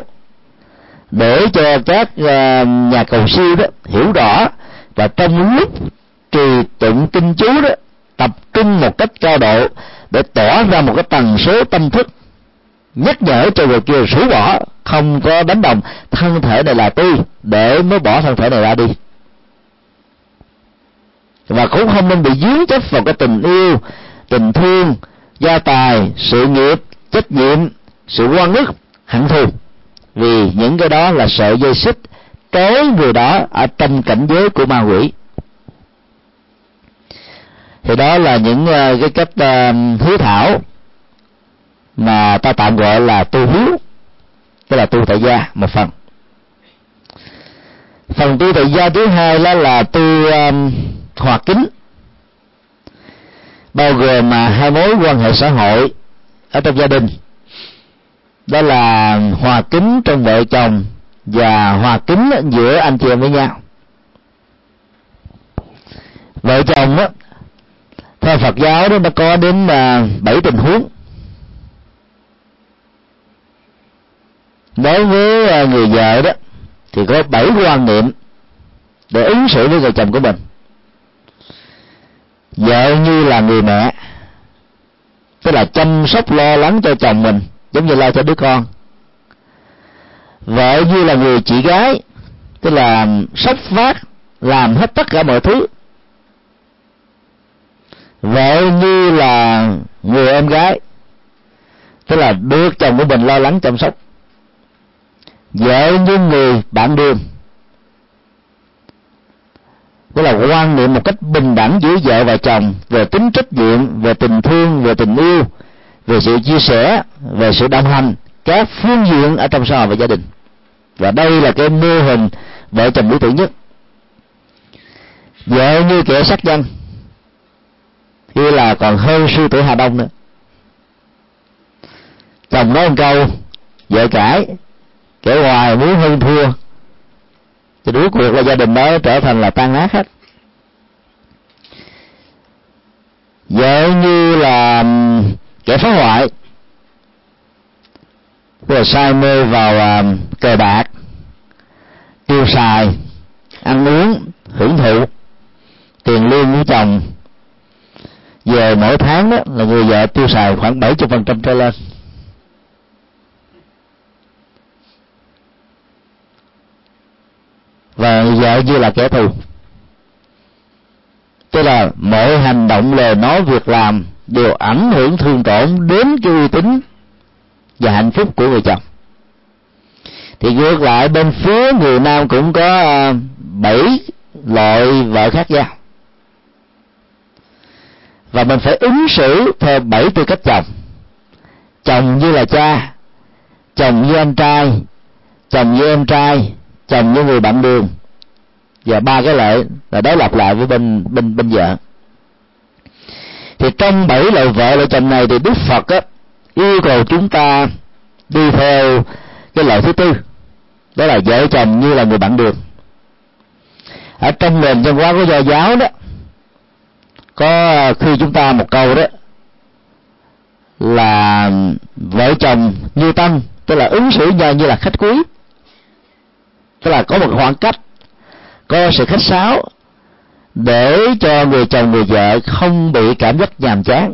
để cho các nhà cầu siêu đó hiểu rõ, và trong lúc trì tụng kinh chú đó tập trung một cách cao độ để tỏ ra một cái tần số tâm thức, nhắc nhở cho người kia rũ bỏ, không có đánh đồng thân thể này là tôi để mới bỏ thân thể này ra đi. Và cũng không nên bị dướng chấp vào cái tình yêu, tình thương, gia tài, sự nghiệp, trách nhiệm, sự oan ức, hận thù, vì những cái đó là sợi dây xích trói người đó ở trong cảnh giới của ma quỷ. Thì đó là những cái cách hiếu thảo mà ta tạm gọi là tu hiếu, tức là tu tại gia một phần. Phần tu tại gia thứ hai đó là tu um, hòa kính, bao gồm mà hai mối quan hệ xã hội ở trong gia đình, đó là hòa kính trong vợ chồng và hòa kính giữa anh chị em với nhau. Vợ chồng á, theo Phật giáo đó nó có đến bảy tình huống. Đối với người vợ đó thì có bảy quan niệm để ứng xử với người chồng của mình. Vợ như là người mẹ, tức là chăm sóc lo lắng cho chồng mình giống như lo cho đứa con. Vợ như là người chị gái, tức là sốc vác làm hết tất cả mọi thứ. Vợ như là người em gái, tức là được chồng của mình lo lắng chăm sóc. Vợ như người bạn đường, tức là quan niệm một cách bình đẳng giữa vợ và chồng về tính trách nhiệm, về tình thương, về tình yêu, về sự chia sẻ, về sự đồng hành các phương diện ở trong xã hội và gia đình. Và đây là cái mô hình vợ chồng lý tưởng nhất. Vợ như kẻ sát nhân, như là còn hơn sư tử Hà Đông nữa. Chồng nói một câu vợ cãi, kẻ hoài muốn hơn thua, thì đối cuộc là gia đình đó trở thành là tan nát hết. Vợ như là kẻ phá hoại, tức là say mê vào cờ bạc, tiêu xài, ăn uống, hưởng thụ tiền lương của chồng. Về mỗi tháng đó là người vợ tiêu xài khoảng bảy mươi phần trăm trở lên. Và vợ như là kẻ thù, tức là mọi hành động, lời nói, việc làm đều ảnh hưởng thương tổn đến cái uy tín và hạnh phúc của người chồng. Thì ngược lại bên phía người nam cũng có bảy loại vợ khác nhau, và mình phải ứng xử theo bảy tư cách chồng: chồng như là cha, chồng như anh trai, chồng như em trai, chồng như người bạn đường, và ba cái loại là đối lập lại với bên bên bên vợ. Thì trong bảy loại vợ loại chồng này thì Đức Phật á, yêu cầu chúng ta đi theo cái loại thứ tư, đó là vợ chồng như là người bạn đường. Ở trong nền văn hóa của Do giáo đó, có khi chúng ta một câu đó là vợ chồng như tăng, tức là ứng xử nhau như là khách quý, tức là có một khoảng cách, có sự khách sáo để cho người chồng người vợ không bị cảm giác nhàm chán,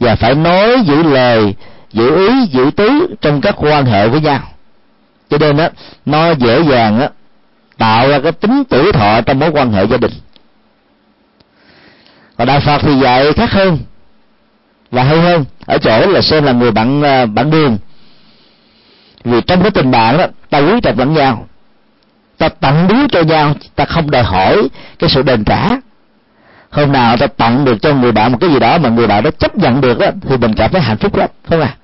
và phải nói giữ lời, giữ ý, giữ tứ trong các quan hệ với nhau. Cho nên đó, nó dễ dàng đó, tạo ra cái tính tuổi thọ trong mối quan hệ gia đình. Và Đạo Phật thì dạy khác hơn và hay hơn ở chỗ là xem là người bạn bạn đường, vì trong cái tình bạn đó ta quý trọng lẫn nhau, ta tặng biếu cho nhau, ta không đòi hỏi cái sự đền trả. Hôm nào ta tặng được cho người bạn một cái gì đó mà người bạn đó chấp nhận được đó, thì mình cảm thấy hạnh phúc lắm, không à?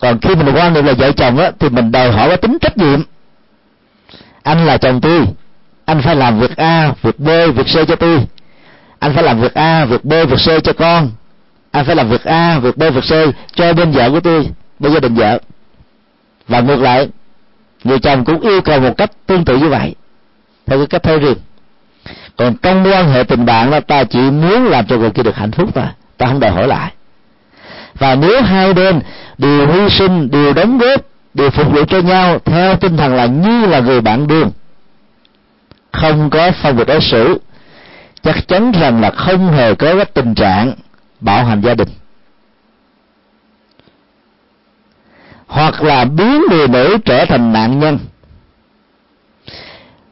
Còn khi mình quan niệm là vợ chồng đó, thì mình đòi hỏi cái tính trách nhiệm. Anh là chồng tôi, anh phải làm việc A, việc B, việc C cho tôi. Anh phải làm việc A, việc B, việc C cho con. Anh phải làm việc A, việc B, việc C cho bên vợ của tôi, bên gia đình vợ. Và ngược lại, người chồng cũng yêu cầu một cách tương tự như vậy, theo cái cách theo riêng. Còn trong quan hệ tình bạn là ta chỉ muốn làm cho người kia được hạnh phúc thôi, ta không đòi hỏi lại. Và nếu hai bên đều hy sinh, đều đóng góp, đều phục vụ cho nhau theo tinh thần là như là người bạn đường, không có phân biệt đối xử, chắc chắn rằng là không hề có cái tình trạng bạo hành gia đình. Hoặc là biến người nữ trở thành nạn nhân.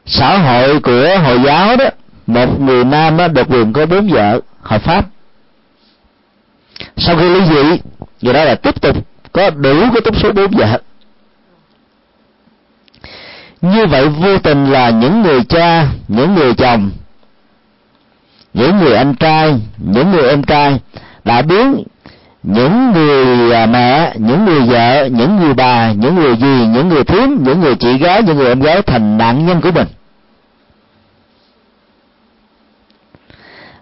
Xã hội của Hồi giáo đó, một người nam đó độc quyền có bốn vợ hợp pháp. Sau khi ly dị, người đó là tiếp tục có đủ cái túc số bốn vợ. Như vậy vô tình là những người cha, những người chồng, những người anh trai, những người em trai đã biến những người mẹ, những người vợ, những người bà, những người dì, những người thím, những người chị gái, những người em gái thành nạn nhân của mình.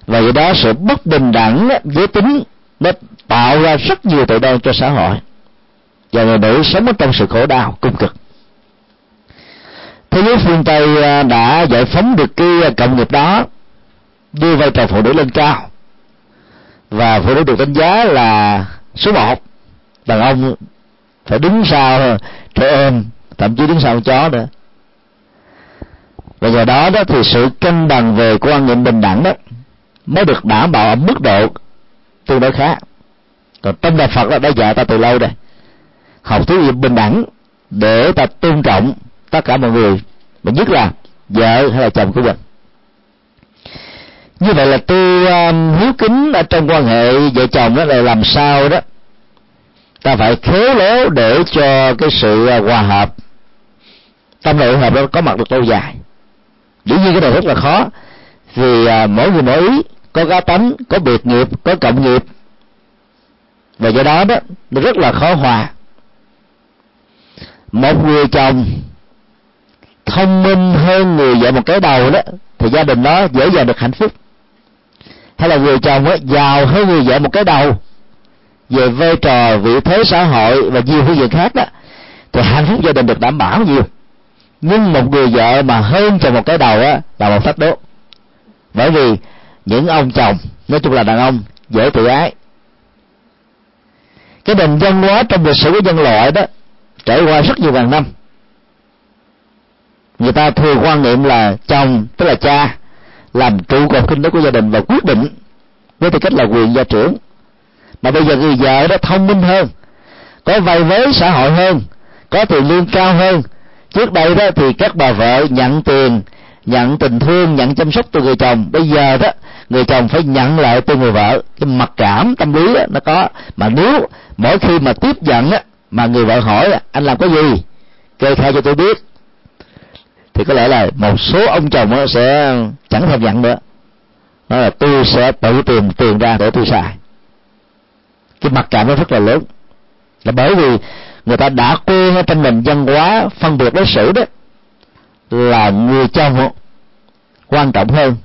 Và do đó sự bất bình đẳng giới tính nó tạo ra rất nhiều tội đau cho xã hội, và người nữ sống ở trong sự khổ đau cung cực. Thế giới phương Tây đã giải phóng được cái cộng nghiệp đó, đưa vai trò phụ nữ lên cao, và phụ nữ được đánh giá là số một, đàn ông phải đứng sau trẻ em, thậm chí đứng sau chó nữa. Và do đó đó thì sự cân bằng về quan niệm bình đẳng đó mới được đảm bảo ở mức độ tương đối khá. Còn trong Đạo Phật đó, đã dạy ta từ lâu rồi, học thuyết bình đẳng để ta tôn trọng tất cả mọi người, mà nhất là vợ hay là chồng của mình. Như vậy là tôi um, hiếu kính ở trong quan hệ vợ chồng đó là làm sao đó ta phải khéo léo để cho cái sự hòa hợp, tâm lý hòa hợp đó có mặt được lâu dài. Dĩ nhiên cái này rất là khó, vì uh, mỗi người mỗi ý, có cá tánh, có biệt nghiệp, có cộng nghiệp, và do đó đó nó rất là khó hòa. Một người chồng thông minh hơn người vợ một cái đầu đó thì gia đình đó dễ dàng được hạnh phúc. Hay là người chồng á giàu hơn người vợ một cái đầu về vai trò, vị thế xã hội và nhiều phương diện khác đó, thì hạnh phúc gia đình được đảm bảo nhiều. Nhưng một người vợ mà hơn chồng một cái đầu á là một thách đố, bởi vì những ông chồng nói chung là đàn ông dễ tự ái. Cái nền văn hóa trong lịch sử của nhân loại đó trải qua rất nhiều ngàn năm, người ta thường quan niệm là chồng tức là cha làm trụ cột kinh tế của gia đình và quyết định với tư cách là quyền gia trưởng. Mà bây giờ người vợ đó thông minh hơn, có vai vế xã hội hơn, có tiền lương cao hơn. Trước đây đó thì các bà vợ nhận tiền, nhận tình thương, nhận chăm sóc từ người chồng. Bây giờ đó người chồng phải nhận lại từ người vợ. Cái mặc cảm tâm lý đó, nó có. Mà nếu mỗi khi mà tiếp giận á, mà người vợ hỏi anh làm cái gì, kê khai cho tôi biết, thì có lẽ là một số ông chồng sẽ chẳng thèm nhận nữa, nói là tôi sẽ tự tìm tiền ra để tôi xài. Cái mặc cảm nó rất là lớn, là bởi vì người ta đã quên ở trên mình văn hóa phân biệt đối xử đó, là người chồng quan trọng hơn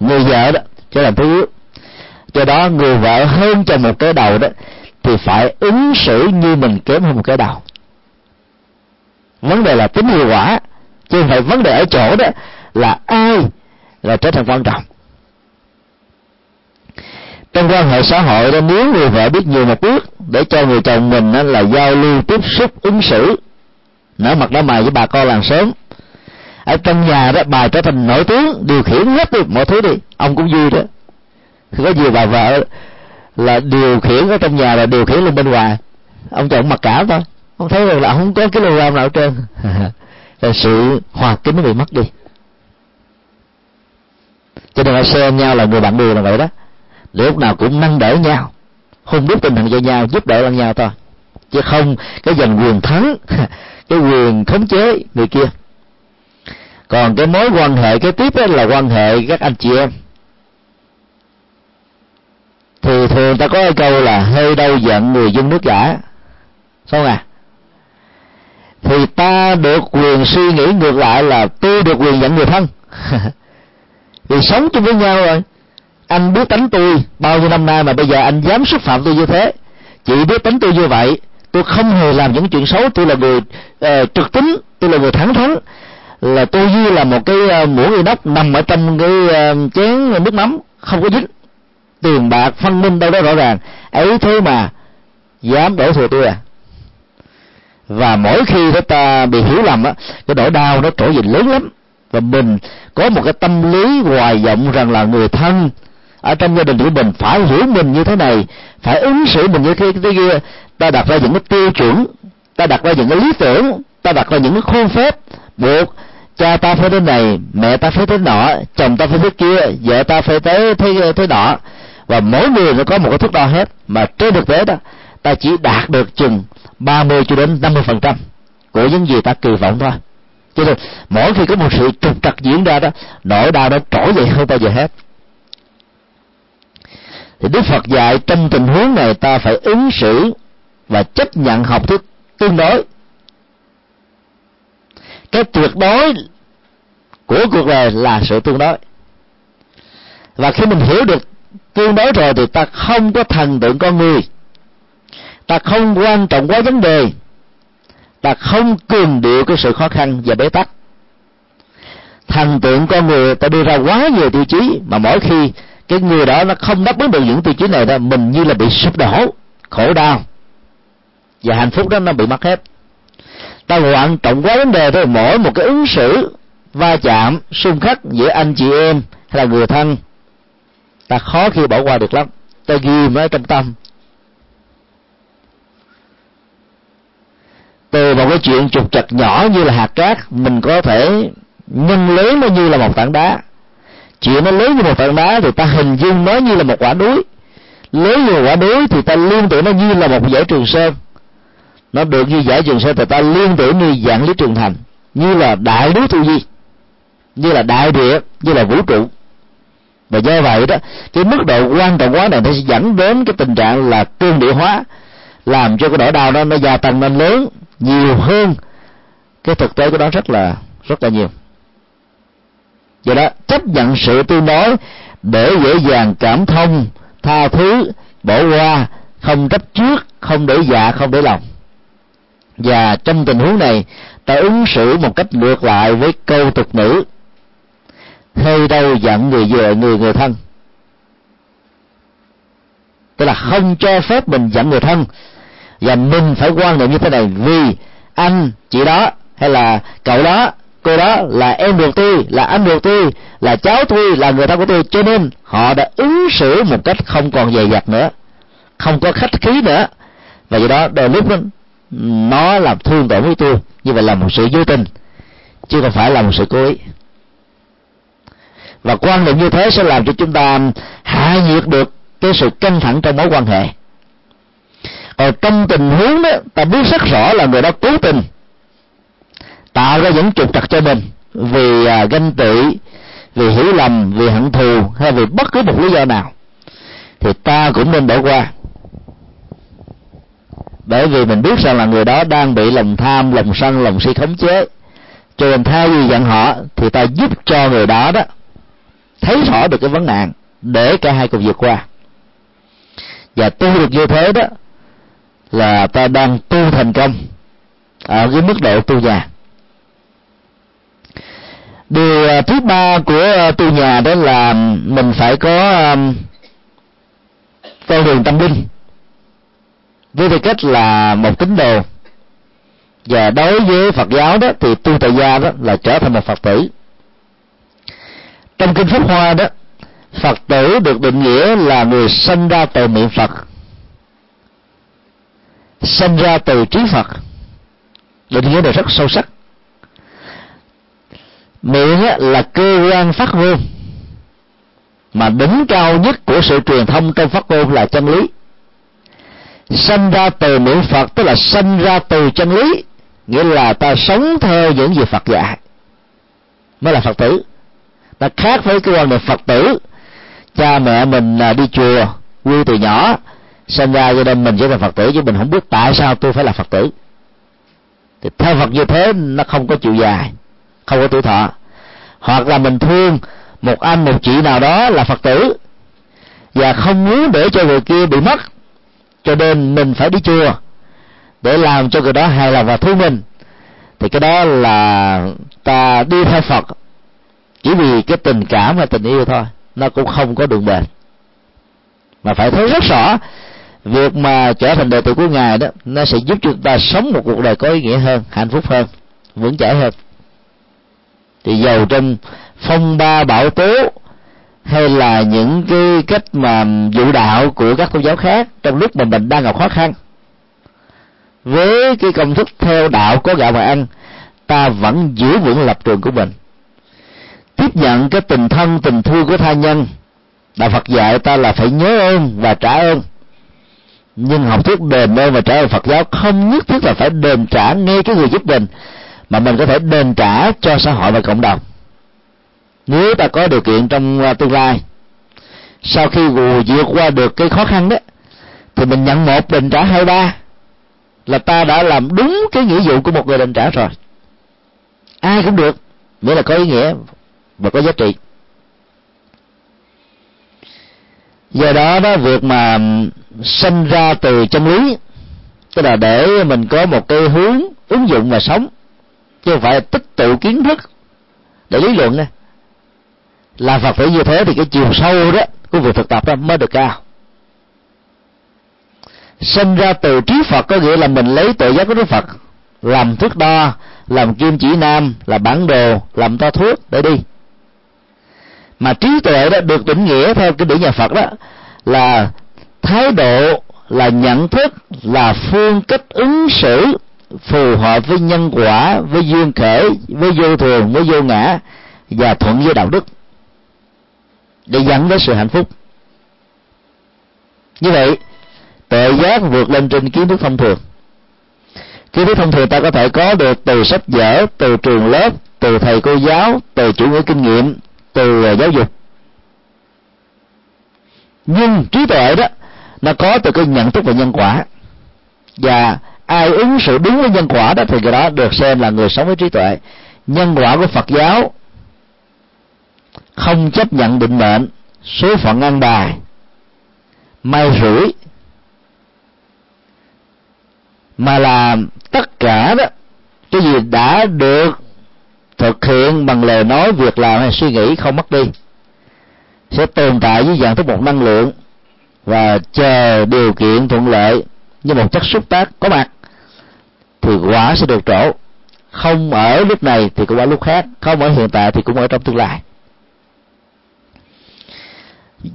người vợ đó, cho làm thứ yếu. Do đó người vợ hơn cho một cái đầu đó thì phải ứng xử như mình kém hơn một cái đầu. Vấn đề là tính hiệu quả, chứ không phải vấn đề ở chỗ đó là ai là trở thành quan trọng. Trong quan hệ xã hội đó, nếu người vợ biết nhiều một bước để cho người chồng mình là giao lưu, tiếp xúc, ứng xử, nở mặt đỏ mày với bà con làng xóm, ở trong nhà đó bà trở thành nổi tiếng, điều khiển hết đi mọi thứ đi, ông cũng vui đó. Có nhiều bà vợ là điều khiển ở trong nhà, là điều khiển lên bên ngoài, ông chồng mặc cả thôi, ông thấy rằng là không có cái lô nào trên. Sự hòa kính nó bị mất đi. Cho nên là xem nhau là người bạn bè là vậy đó, để lúc nào cũng nâng đỡ nhau, hung đúc tình hận cho nhau, giúp đỡ lẫn nhau thôi, chứ không cái giành quyền thắng, cái quyền khống chế người kia. Còn cái mối quan hệ kế tiếp là quan hệ các anh chị em. Thì thường ta có cái câu là hơi đau giận người dân nước giả, không à? Thì ta được quyền suy nghĩ ngược lại là tôi được quyền giận người thân. Vì sống chung với nhau rồi, anh biết tính tôi bao nhiêu năm nay mà bây giờ anh dám xúc phạm tôi như thế, chị biết tính tôi như vậy, tôi không hề làm những chuyện xấu, tôi là người uh, trực tính, tôi là người thẳng thắn, là tôi như là một cái uh, muỗng inox nằm ở trong cái uh, chén nước mắm, không có dính tiền bạc phân minh đâu đó rõ ràng, ấy thế mà dám đổ thừa tôi à. Và mỗi khi ta bị hiểu lầm á, cái nỗi đau nó trở về lớn lắm, và mình có một cái tâm lý hoài vọng rằng là người thân ở trong gia đình của mình phải hiểu mình như thế này, phải ứng xử mình như thế kia. Ta đặt ra những cái tiêu chuẩn, ta đặt ra những cái lý tưởng, ta đặt ra những cái khuôn phép, buộc cha ta phải thế này, mẹ ta phải thế nọ, chồng ta phải thế kia, vợ ta phải thế thế thế nọ, và mỗi người nó có một cái thước đo hết. Mà trên thực tế đó, ta chỉ đạt được chừng ba mươi cho đến năm mươi phần trăm của những gì ta kỳ vọng thôi. Cho nên mỗi khi có một sự trục trặc diễn ra đó, nỗi đau nó trỗi dậy hơn bao giờ hết. Thì Đức Phật dạy trong tình huống này ta phải ứng xử và chấp nhận học thuyết tương đối. Cái tuyệt đối của cuộc đời là sự tương đối. Và khi mình hiểu được tương đối rồi thì ta không có thần tượng con người, ta không quan trọng quá vấn đề, ta không cường điệu cái sự khó khăn và bế tắc. Thần tượng con người ta đưa ra quá nhiều tiêu chí, mà mỗi khi cái người đó nó không đáp ứng được những tiêu chí này đó, mình như là bị sụp đổ, khổ đau, và hạnh phúc đó nó bị mất hết. Ta quan trọng quá vấn đề thôi. Mỗi một cái ứng xử va chạm xung khắc giữa anh chị em hay là người thân, ta khó khi bỏ qua được lắm, ta ghi mới trong tâm. Từ một cái chuyện trục trặc nhỏ như là hạt cát, mình có thể nhân lớn nó như là một tảng đá. Chuyện nó lớn như một tảng đá thì ta hình dung nó như là một quả núi. Lớn như một quả núi thì ta liên tưởng nó như là một dãy Trường Sơn. Nó được như dãy Trường Sơn thì ta liên tưởng như vạn lý trường thành, như là đại núi Tu Di, như là đại địa, như là vũ trụ. Và do vậy đó, cái mức độ quan trọng quá này nó sẽ dẫn đến cái tình trạng là cương địa hóa, làm cho cái nỗi đau đó nó gia tăng lên lớn nhiều hơn cái thực tế của nó rất là rất là nhiều. Do đó chấp nhận sự tương đối để dễ dàng cảm thông, tha thứ, bỏ qua, không trách trước, không để dạ, không để lòng. Và trong tình huống này ta ứng xử một cách ngược lại với câu tục ngữ hơi đau giận người vợ người người thân, tức là không cho phép mình giận người thân. Và mình phải quan niệm như thế này: vì anh chị đó hay là cậu đó, cô đó là em ruột tôi, là anh ruột tôi, là cháu tôi, là người thân của tôi, cho nên họ đã ứng xử một cách không còn dè dặt nữa, không có khách khí nữa, và do đó đôi lúc nó làm thương tổn với tôi. Như vậy là một sự vô tình, chứ không phải là một sự cố ý. Và quan niệm như thế sẽ làm cho chúng ta hạ nhiệt được cái sự căng thẳng trong mối quan hệ. Ở trong tình huống đó, ta biết rất rõ là người đó cố tình tạo ra những trục trặc cho mình vì à, ganh tị, vì hiểu lầm, vì hận thù hay vì bất cứ một lý do nào, thì ta cũng nên bỏ qua, bởi vì mình biết rằng là người đó đang bị lòng tham, lòng sân, lòng si khống chế. Cho nên thay vì dặn họ thì ta giúp cho người đó đó thấy rõ được cái vấn nạn để cả hai cùng vượt qua. Và tu được như thế đó là ta đang tu thành công ở cái mức độ tu nhà. Điều thứ ba của tu nhà đó là mình phải có con đường tâm linh, với tư cách là một tín đồ. Và đối với Phật giáo đó thì tu tại gia đó là trở thành một Phật tử. Trong kinh Pháp Hoa đó, Phật tử được định nghĩa là người sinh ra từ miệng Phật, sinh ra từ trí Phật. Định nghĩa này rất sâu sắc. Miệng là cơ quan phát ngôn, mà đỉnh cao nhất của sự truyền thông trong phát ngôn là chân lý. Sinh ra từ miệng Phật tức là sinh ra từ chân lý, nghĩa là ta sống theo những gì Phật dạy mới là Phật tử. Ta khác với cái quan niệm Phật tử cha mẹ mình đi chùa quy từ nhỏ, sinh ra cho nên mình chỉ là Phật tử chứ mình không biết tại sao tôi phải là Phật tử. Thì theo Phật như thế nó không có chiều dài, không có tuổi thọ. Hoặc là mình thương một anh một chị nào đó là Phật tử và không muốn để cho người kia bị mất, cho nên mình phải đi chùa để làm cho người đó hài lòng và thương mình, thì cái đó là ta đi theo Phật chỉ vì cái tình cảm và tình yêu thôi, nó cũng không có đường bền. Mà phải thấy rất rõ việc mà trở thành đệ tử của Ngài đó, nó sẽ giúp chúng ta sống một cuộc đời có ý nghĩa hơn, hạnh phúc hơn, vững chãi hơn. Thì dầu trong phong ba bão tố hay là những cái cách mà vũ đạo của các tôn giáo khác, trong lúc mà mình đang gặp khó khăn với cái công thức theo đạo có gạo mà ăn, ta vẫn giữ vững lập trường của mình, tiếp nhận cái tình thân tình thương của tha nhân. Đạo Phật dạy ta là phải nhớ ơn và trả ơn, nhưng học thuyết đền ơn và trả ơn Phật giáo không nhất thiết là phải đền trả ngay cái người giúp mình, mà mình có thể đền trả cho xã hội và cộng đồng. Nếu ta có điều kiện trong tương lai, sau khi vượt qua được cái khó khăn đó, thì mình nhận một đền trả hai ba, là ta đã làm đúng cái nghĩa vụ của một người đền trả rồi. Ai cũng được, nghĩa là có ý nghĩa và có giá trị. Do đó đó, việc mà sinh ra từ chân lý, tức là để mình có một cái hướng ứng dụng và sống, chứ không phải tích tụ kiến thức để lý luận nè. Là Phật tử như thế thì cái chiều sâu đó của việc thực tập đó mới được cao. Sinh ra từ trí Phật có nghĩa là mình lấy tự giác của Đức Phật làm thước đo, làm kim chỉ nam, làm bản đồ, làm to thuốc để đi. Mà trí tuệ đó được định nghĩa theo kinh điển nhà Phật đó là thái độ, là nhận thức, là phương cách ứng xử phù hợp với nhân quả, với duyên khởi, với vô thường, với vô ngã và thuận với đạo đức để dẫn đến sự hạnh phúc. Như vậy, tuệ giác vượt lên trên kiến thức thông thường. Kiến thức thông thường ta có thể có được từ sách vở, từ trường lớp, từ thầy cô giáo, từ chủ nghĩa kinh nghiệm, từ giáo dục. Nhưng trí tuệ đó nó có từ cái nhận thức về nhân quả, và ai ứng xử đúng với nhân quả đó thì người đó được xem là người sống với trí tuệ. Nhân quả của Phật giáo không chấp nhận định mệnh, số phận an bài, may rủi, mà là tất cả đó cái gì đã được thực hiện bằng lời nói, việc làm hay suy nghĩ không mất đi, sẽ tồn tại dưới dạng thức một năng lượng và chờ điều kiện thuận lợi như một chất xúc tác có mặt, thì quả sẽ được trổ. Không ở lúc này thì cũng ở lúc khác, không ở hiện tại thì cũng ở trong tương lai.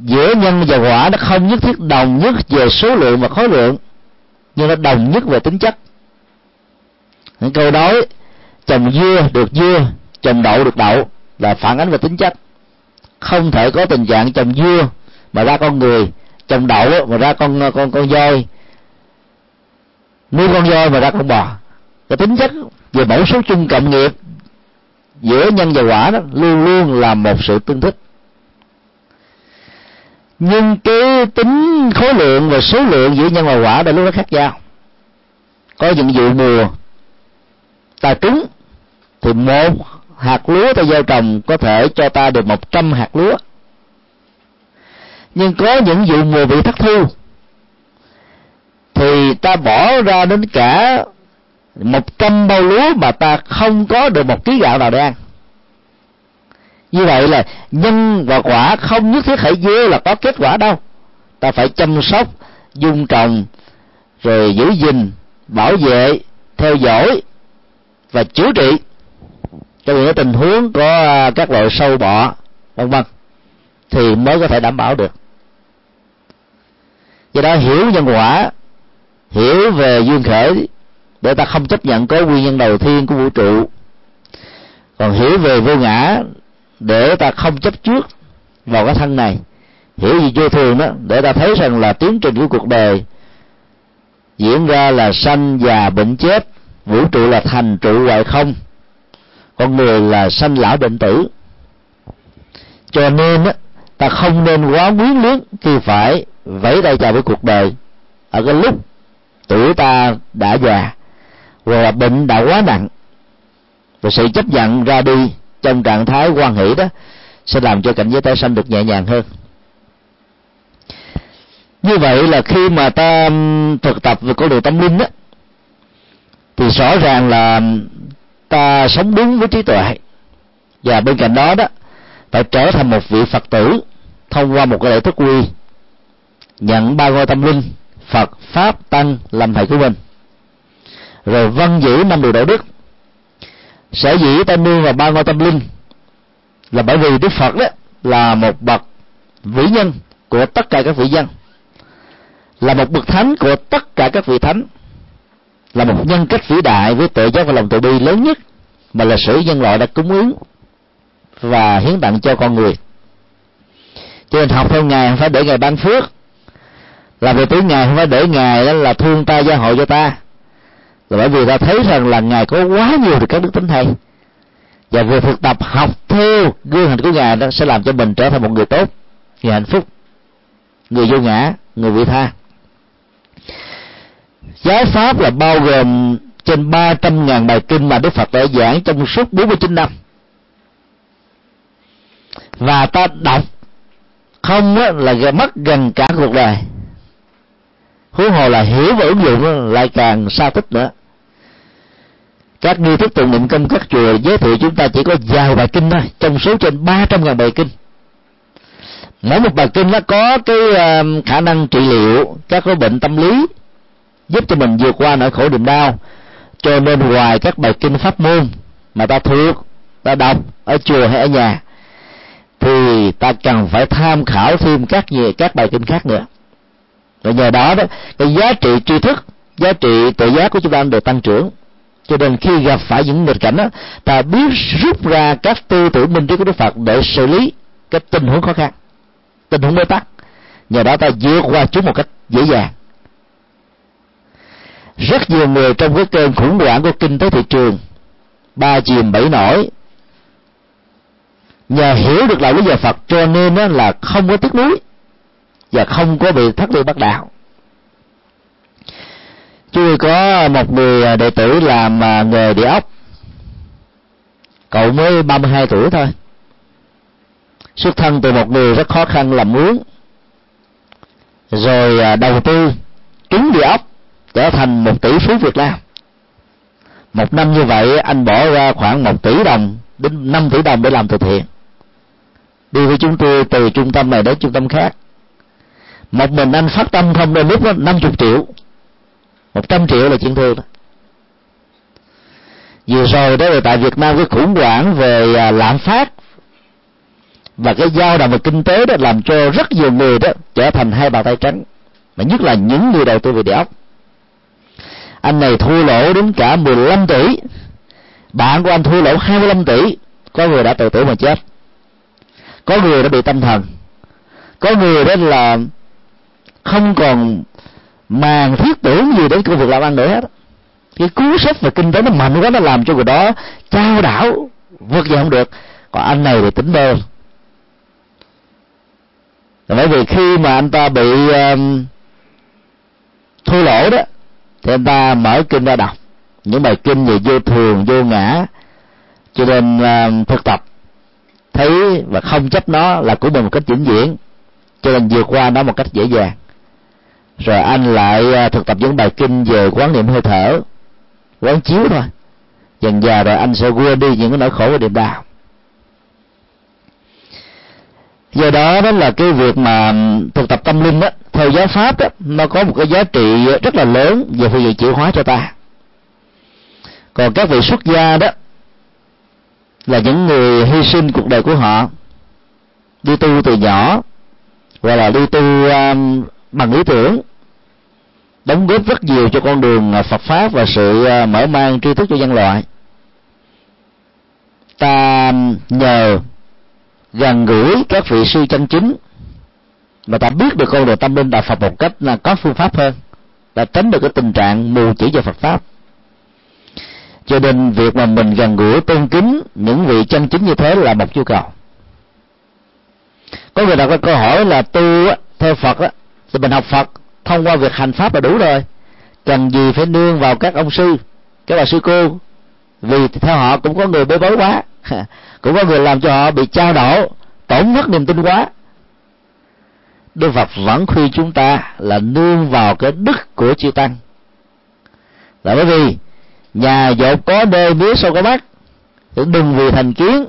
Giữa nhân và quả nó không nhất thiết đồng nhất về số lượng và khối lượng, nhưng nó đồng nhất về tính chất. Những câu nói trồng dưa được dưa, trồng đậu được đậu là phản ánh về tính chất. Không thể có tình trạng trồng dưa mà ra con người, trồng đậu mà ra con con con voi, nuôi con voi mà ra con bò, Cái tính chất về mẫu số chung cộng nghiệp giữa nhân và quả đó luôn luôn là một sự tương thích. Nhưng cái tính khối lượng và số lượng giữa nhân và quả đã lúc đó khác nhau. Có những vụ mùa ta cứng thì một hạt lúa ta gieo trồng có thể cho ta được một trăm hạt lúa. Nhưng có những vụ mùa bị thất thu thì ta bỏ ra đến cả một trăm bao lúa mà ta không có được một ký gạo nào để ăn. Như vậy là nhân và quả không nhất thiết phải gieo là có kết quả đâu. Ta phải chăm sóc, dung trồng, rồi giữ gìn, bảo vệ, theo dõi và chữa trị cho những tình huống có các loại sâu bọ vân vân thì mới có thể đảm bảo được. Do đó hiểu nhân quả, hiểu về duyên khởi để ta không chấp nhận có nguyên nhân đầu tiên của vũ trụ, còn hiểu về vô ngã để ta không chấp trước vào cái thân này, hiểu gì vô thường đó để ta thấy rằng là tiến trình của cuộc đời diễn ra là sanh già bệnh chết, vũ trụ là thành trụ hoại không, con người là sanh lão bệnh tử. Cho nên đó, ta không nên quá quyến luyến khi phải vẫy tay chào với cuộc đời ở cái lúc tuổi ta đã già rồi, là bệnh đã quá nặng, và sự chấp nhận ra đi trong trạng thái hoan hỷ đó sẽ làm cho cảnh giới tái sanh được nhẹ nhàng hơn. Như vậy là khi mà ta thực tập về con đường tâm linh đó, thì rõ ràng là ta sống đúng với trí tuệ, và bên cạnh đó đó phải trở thành một vị Phật tử thông qua một cái lễ thức quy nhận ba ngôi tâm linh Phật, Pháp, Tăng làm thầy của mình, rồi vâng giữ năm điều đạo đức. Sở dĩ ta nương vào ba ngôi tâm linh là bởi vì Đức Phật đó là một bậc vĩ nhân của tất cả các vị nhân, là một bậc thánh của tất cả các vị thánh, là một nhân cách vĩ đại với tuệ giác và lòng từ bi lớn nhất mà lịch sử nhân loại đã cúng ứng và hiến tặng cho con người. Cho nên học theo Ngài không phải để Ngài ban phước, làm việc tới Ngài không phải để Ngài đó là thương ta gia hộ cho ta, là bởi vì ta thấy rằng là Ngài có quá nhiều được các đức tính thầy, và việc thực tập học theo gương hình của Ngài đó sẽ làm cho mình trở thành một người tốt, người hạnh phúc, người vô ngã, người vị tha. Giáo pháp là bao gồm trên ba trăm ngàn bài kinh mà Đức Phật đã giảng trong suốt bốn mươi chín năm, và ta đọc không là mất gần cả cuộc đời, huống hồ là hiểu và ứng dụng lại càng xa tích nữa. Các nghi thức tụng niệm công các chùa giới thiệu chúng ta chỉ có vài bài kinh thôi trong số trên ba trăm ngàn bài kinh. Mỗi một bài kinh nó có cái khả năng trị liệu các cái bệnh tâm lý, giúp cho mình vượt qua nỗi khổ niềm đau. Cho nên ngoài các bài kinh pháp môn mà ta thuộc, ta đọc ở chùa hay ở nhà, thì ta cần phải tham khảo thêm các gì, các bài kinh khác nữa. Và nhờ đó, đó cái giá trị tri thức, giá trị tự giác của chúng ta được tăng trưởng. Cho nên khi gặp phải những nghịch cảnh đó, ta biết rút ra các tư tưởng minh trí của Đức Phật để xử lý các tình huống khó khăn, tình huống bế tắc. Nhờ đó ta vượt qua chúng một cách dễ dàng. Rất nhiều người trong cái cơn khủng hoảng của kinh tế thị trường ba chìm bảy nổi, nhờ hiểu được lời của nhà Phật cho nên là không có tiếc nuối và không có bị thất đi bắt đạo. Chưa có một người đệ tử làm nghề địa ốc, cậu mới ba mươi hai tuổi thôi, xuất thân từ một người rất khó khăn làm mướn, rồi đầu tư trúng địa ốc trở thành một tỷ phú Việt Nam. Một năm như vậy anh bỏ ra khoảng một tỷ đồng đến năm tỷ đồng để làm từ thiện, đi với chúng tôi từ trung tâm này đến trung tâm khác. Một mình anh phát tâm không đôi lúc đó năm mươi triệu, một trăm triệu là chuyện thường đó. Vừa rồi đó là tại Việt Nam cái khủng hoảng về lạm phát và cái dao động về kinh tế đó làm cho rất nhiều người đó trở thành hai bàn tay trắng, mà nhất là những người đầu tư về địa ốc. Anh này thua lỗ đến cả mười lăm tỷ, bạn của anh thua lỗ hai mươi lăm tỷ, có người đã tự tử mà chết, có người đã bị tâm thần, có người đó là không còn màng thiết tưởng gì đến công việc làm ăn nữa hết. cái cú sốc về kinh tế nó mạnh quá, nó làm cho người đó chao đảo vượt gì không được. Còn anh này thì tính đơn, bởi vì khi mà anh ta bị um, thua lỗ đó thì anh ta mở kinh ra đọc những bài kinh về vô thường vô ngã, cho nên um, thực tập thấy và không chấp nó là của mình một cách vĩnh viễn, cho nên vượt qua nó một cách dễ dàng. Rồi anh lại thực tập những bài kinh về quán niệm hơi thở, quán chiếu thôi, dần dà rồi anh sẽ quên đi những cái nỗi khổ và niềm đau. Do đó đó là cái việc mà thực tập tâm linh đó, theo giáo pháp đó, nó có một cái giá trị rất là lớn về phương diện chuyển hóa cho ta. Còn các vị xuất gia đó là những người hy sinh cuộc đời của họ, đi tu từ nhỏ hoặc là đi tu um, bằng lý tưởng, đóng góp rất nhiều cho con đường Phật pháp và sự mở mang tri thức cho nhân loại. Ta nhờ gần gũi các vị sư chân chính mà ta biết được con đường tâm linh đạo Phật một cách là có phương pháp hơn, là tránh được cái tình trạng mù chỉ về Phật pháp. Cho nên việc mà mình gần gũi tôn kính những vị chân chính như thế là một nhu cầu. Có người đặt ra câu hỏi là tu theo Phật á, thì mình học Phật thông qua việc hành pháp là đủ rồi, cần gì phải nương vào các ông sư, các bà sư cô, vì theo họ cũng có người bê bối quá, cũng có người làm cho họ bị chao đổ, tổn mất niềm tin quá. Đức Phật vẫn khuyên chúng ta là nương vào cái đức của chư tăng, là bởi vì nhà dột có đê mía sâu có mắt, đừng vì thành kiến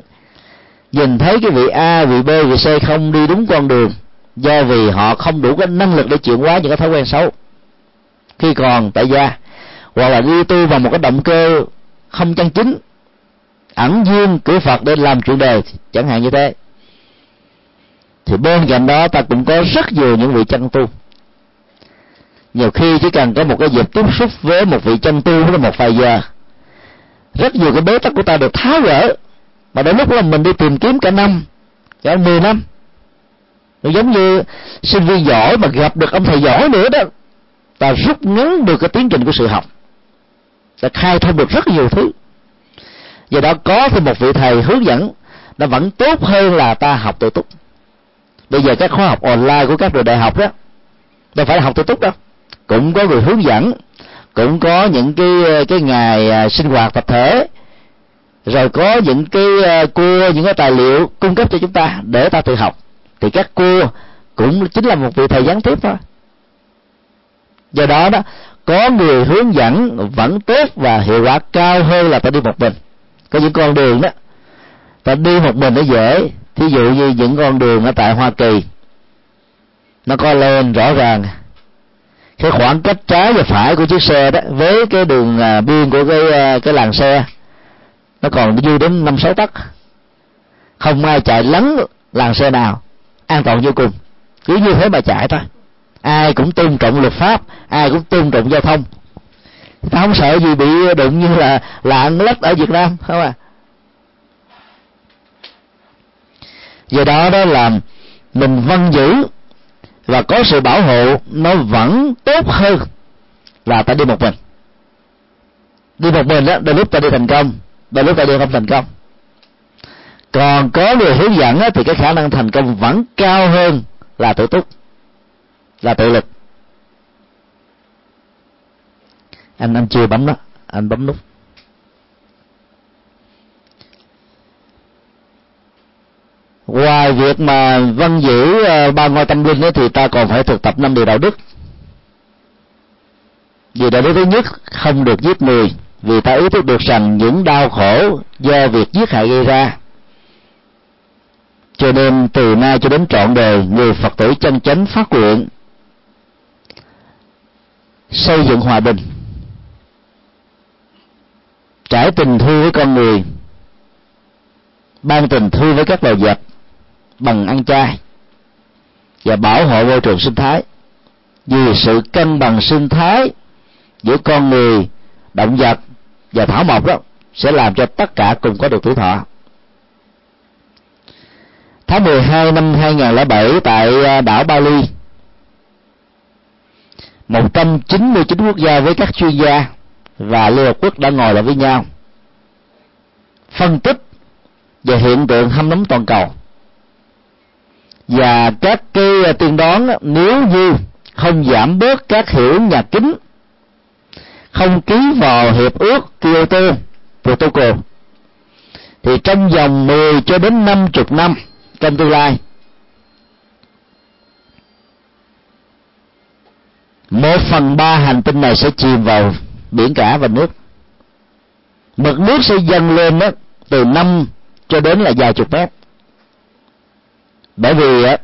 nhìn thấy cái vị A, vị B, vị C không đi đúng con đường, do vì họ không đủ cái năng lực để chuyển hóa những cái thói quen xấu khi còn tại gia, hoặc là đi tu vào một cái động cơ không chân chính, ẩn duyên của Phật để làm chủ đề chẳng hạn như thế. Thì bên cạnh đó ta cũng có rất nhiều những vị chân tu, nhiều khi chỉ cần có một cái dịp tiếp xúc với một vị chân tu đó một vài giờ, rất nhiều cái bế tắc của ta được tháo gỡ, mà đến lúc là mình đi tìm kiếm cả năm, cả mười năm. Nó giống như sinh viên giỏi mà gặp được ông thầy giỏi nữa đó, ta rút ngắn được cái tiến trình của sự học, ta khai thông được rất nhiều thứ. Do đó có thêm một vị thầy hướng dẫn nó vẫn tốt hơn là ta học tự túc. Bây giờ các khóa học online của các trường đại học đó, đâu phải là học tự túc đâu, cũng có người hướng dẫn, cũng có những cái cái ngày sinh hoạt tập thể, rồi có những cái cua, những cái tài liệu cung cấp cho chúng ta để ta tự học. Thì các cô cũng chính là một vị thầy gián tiếp thôi. Do đó đó, có người hướng dẫn vẫn tốt và hiệu quả cao hơn là ta đi một mình. Có những con đường đó ta đi một mình nó dễ, thí dụ như những con đường ở tại Hoa Kỳ, nó có lên rõ ràng cái khoảng cách trái và phải của chiếc xe đó với cái đường biên của cái, cái làng xe, nó còn dư đến năm sáu tấc. Không ai chạy lấn làng xe nào, an toàn vô cùng, cứ như thế mà chạy thôi. Ai cũng tôn trọng luật pháp, ai cũng tôn trọng giao thông, ta không sợ gì bị đụng như là lạng lách ở Việt Nam, không à. Do đó đó là mình vân giữ và có sự bảo hộ nó vẫn tốt hơn là ta đi một mình. Đi một mình đó, đôi lúc ta đi thành công, đôi lúc ta đi không thành công. Còn có người hướng dẫn thì cái khả năng thành công vẫn cao hơn là tự túc, là tự lực. Anh anh chưa bấm đó, anh bấm nút. Ngoài việc mà vân giữ ba ngôi tâm linh thì ta còn phải thực tập năm điều đạo đức. Điều đạo đức thứ nhất, không được giết người, vì ta ý thức được rằng những đau khổ do việc giết hại gây ra. Cho nên từ nay cho đến trọn đời, người Phật tử chân chánh phát nguyện xây dựng hòa bình, trải tình thương với con người, ban tình thương với các loài vật bằng ăn chay, và bảo hộ môi trường sinh thái. Vì sự cân bằng sinh thái giữa con người, động vật và thảo mộc đó sẽ làm cho tất cả cùng có được tuổi thọ. Tháng mười hai năm hai không không bảy tại đảo Bali, một trăm chín mươi chín quốc gia với các chuyên gia, và Liên Hợp Quốc đã ngồi lại với nhau phân tích về hiện tượng hâm nóng toàn cầu, và các cái tiên đoán nếu như không giảm bớt các hiểu nhà kính, không ký vào hiệp ước Kyoto Protocol, thì trong vòng mười cho đến năm mươi năm trong tương lai, một phần ba hành tinh này sẽ chìm vào biển cả và nước. Mực nước sẽ dâng lên đó, từ năm cho đến là vài chục mét. Bởi vì đó,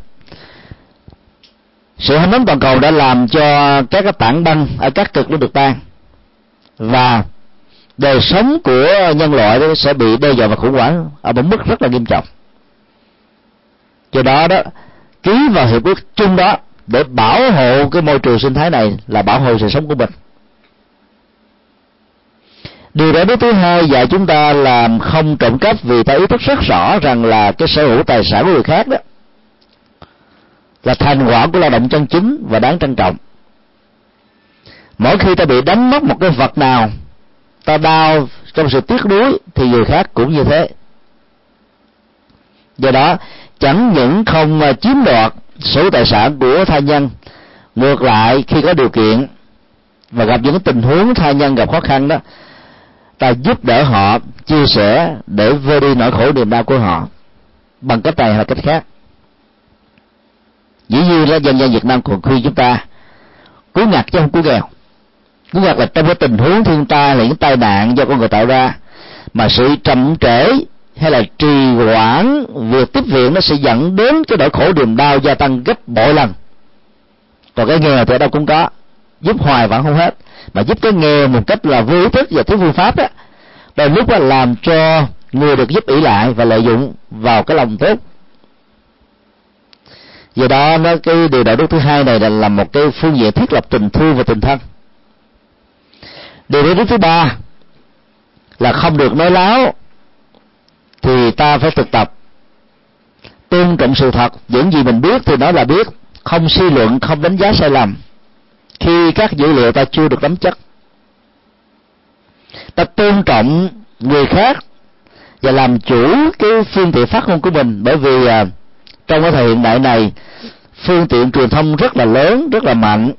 sự hâm nóng toàn cầu đã làm cho các cái tảng băng ở các cực nó được tan, và đời sống của nhân loại đó sẽ bị đe dọa và khủng hoảng ở một mức rất là nghiêm trọng. Do đó đó, ký vào hiệp ước chung đó để bảo hộ cái môi trường sinh thái này là bảo hộ sự sống của mình. Điều đó thứ hai dạy chúng ta là không trộm cắp, vì ta ý thức rất rõ rằng là cái sở hữu tài sản của người khác đó là thành quả của lao động chân chính và đáng trân trọng. Mỗi khi ta bị đánh mất một cái vật nào, ta đau trong sự tiếc nuối, thì người khác cũng như thế. Do đó, chẳng những không chiếm đoạt sở hữu tài sản của tha nhân, ngược lại khi có điều kiện và gặp những tình huống tha nhân gặp khó khăn đó, ta giúp đỡ họ, chia sẻ để vơi đi nỗi khổ niềm đau của họ bằng cách này hoặc cách khác. Dĩ nhiên là dân gian Việt Nam còn khuyên chúng ta cứu ngặt chứ không cứu nghèo. Cứu ngặt là trong cái tình huống thiên tai là những tai nạn do con người tạo ra, mà sự chậm trễ hay là trì hoãn việc tiếp viện nó sẽ dẫn đến cái nỗi khổ niềm đau gia tăng gấp bội lần. Còn cái nghèo thì ở đâu cũng có, giúp hoài vẫn không hết, mà giúp cái nghèo một cách là vô ý thức và thiếu phương pháp đó, đôi lúc là làm cho người được giúp ỷ lại và lợi dụng vào cái lòng tốt. Do đó nó cái điều đạo đức thứ hai này là, là một cái phương diện thiết lập tình thương và tình thân. Điều đạo đức thứ ba là không được nói láo, thì ta phải thực tập tôn trọng sự thật, những gì mình biết thì nói là biết, không suy luận, không đánh giá sai lầm khi các dữ liệu ta chưa được nắm chắc. Ta tôn trọng người khác và làm chủ cái phương tiện phát ngôn của mình, bởi vì à, trong cái thời hiện đại này, phương tiện truyền thông rất là lớn, rất là mạnh,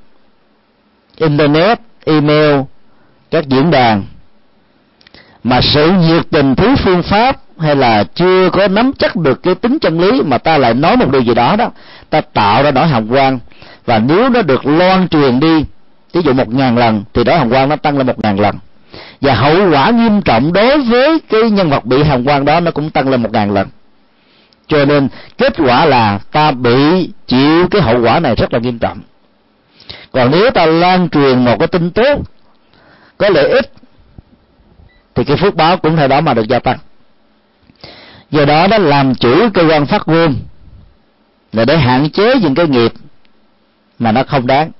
internet, email, các diễn đàn, mà sự nhiệt tình thiếu phương pháp hay là chưa có nắm chắc được cái tính chân lý mà ta lại nói một điều gì đó đó, ta tạo ra nỗi hàm oan, và nếu nó được loan truyền đi, ví dụ một ngàn lần, thì đó hàm oan nó tăng lên một ngàn lần, và hậu quả nghiêm trọng đối với cái nhân vật bị hàm oan đó nó cũng tăng lên một ngàn lần. Cho nên kết quả là ta bị chịu cái hậu quả này rất là nghiêm trọng. Còn nếu ta lan truyền một cái tin tốt có lợi ích, thì cái phước báo cũng theo đó mà được gia tăng. Do đó nó làm chủ cơ quan phát ngôn là để hạn chế những cái nghiệp mà nó không đáng.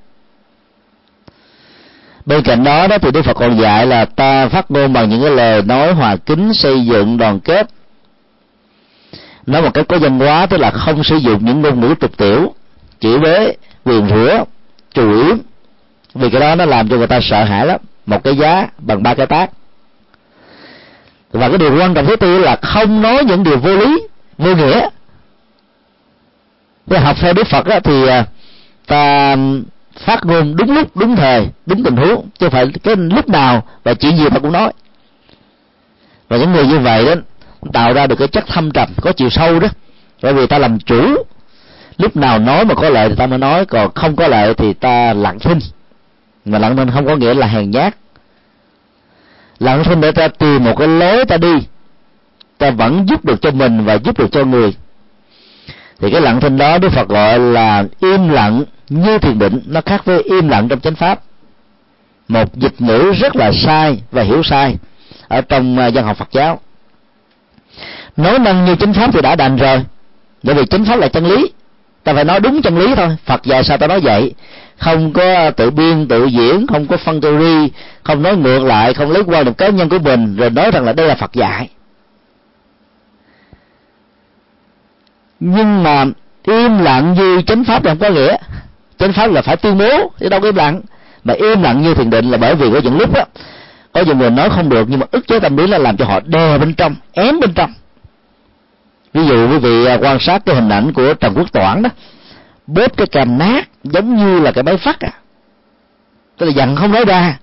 Bên cạnh đó, đó thì Đức Phật còn dạy là ta phát ngôn bằng những cái lời nói hòa kính, xây dựng, đoàn kết. Nói một cách có văn hóa, tức là không sử dụng những ngôn ngữ tục tiểu, chửi bới, quyền rủa, trù yếm, vì cái đó nó làm cho người ta sợ hãi lắm. Một cái giá bằng ba cái tát. Và cái điều quan trọng thứ tư là không nói những điều vô lý, vô nghĩa. Để học theo Đức Phật đó, thì ta phát ngôn đúng lúc, đúng thời, đúng tình huống, chứ phải cái lúc nào và chuyện gì mà cũng nói. Và những người như vậy đó tạo ra được cái chất thâm trầm, có chiều sâu đó, bởi vì ta làm chủ. Lúc nào nói mà có lợi thì ta mới nói, còn không có lợi thì ta lặng thinh. Mà lặng thinh không có nghĩa là hèn nhát. Lặng thinh để ta tìm một cái lối ta đi, ta vẫn giúp được cho mình và giúp được cho người. Thì cái lặng thinh đó Đức Phật gọi là im lặng như thiền định. Nó khác với im lặng trong chánh pháp, một dịch ngữ rất là sai và hiểu sai ở trong văn học Phật giáo. Nói năng như chánh pháp thì đã đành rồi, bởi vì chánh pháp là chân lý, ta phải nói đúng chân lý thôi. Phật dạy sao ta nói vậy, không có tự biên tự diễn, không có phân theory, không nói ngược lại, không lấy quan điểm cá nhân của mình rồi nói rằng là đây là Phật dạy. Nhưng mà im lặng như chánh pháp là không có nghĩa. Chánh pháp là phải tuyên bố chứ đâu có im lặng. Mà im lặng như thiền định là bởi vì có những lúc đó Có nhiều người nói không được, nhưng mà ức chế tâm lý là làm cho họ đè bên trong, ém bên trong. Ví dụ quý vị quan sát cái hình ảnh của Trần Quốc Toản đó, bóp cái càm nát giống như là cái máy phát à, tức là dặn không nói ra,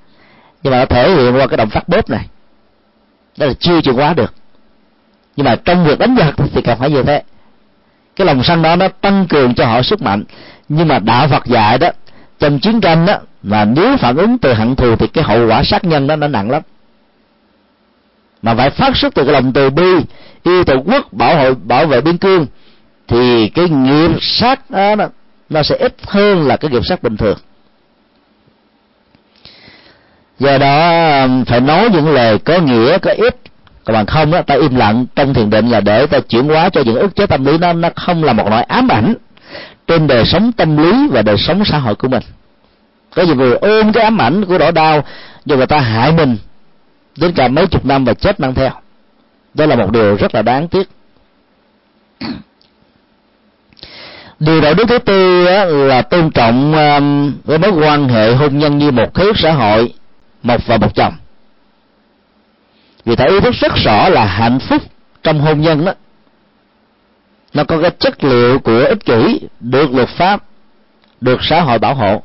nhưng mà nó thể hiện qua cái động tác bóp này. Đó là chưa chuyển hóa được. Nhưng mà trong việc đánh giặc thì cần phải như thế. Cái lòng sân đó nó tăng cường cho họ sức mạnh. Nhưng mà đạo Phật dạy đó, trong chiến tranh đó, mà nếu phản ứng từ hận thù thì cái hậu quả sát nhân đó nó nặng lắm. Mà phải phát xuất từ cái lòng từ bi, yêu tổ quốc, bảo hộ bảo vệ biên cương, thì cái nghiệp sát đó nó sẽ ít hơn là cái nghiệp sát bình thường. Do đó phải nói những lời có nghĩa, có ích. Còn bằng không đó, ta im lặng trong thiền định là để ta chuyển hóa cho những ức chế tâm lý đó, nó không là một nỗi ám ảnh trên đời sống tâm lý và đời sống xã hội của mình. Có nhiều người ôm cái ám ảnh của nỗi đau, nhưng người ta hại mình đến cả mấy chục năm và chết mang theo. Đó là một điều rất là đáng tiếc. Điều đạo đức thứ tư là tôn trọng với mối quan hệ hôn nhân như một khế ước xã hội, một vợ một chồng. Vì ta ý thức rất rõ là hạnh phúc trong hôn nhân đó, nó có cái chất liệu của ích kỷ, được luật pháp, được xã hội bảo hộ.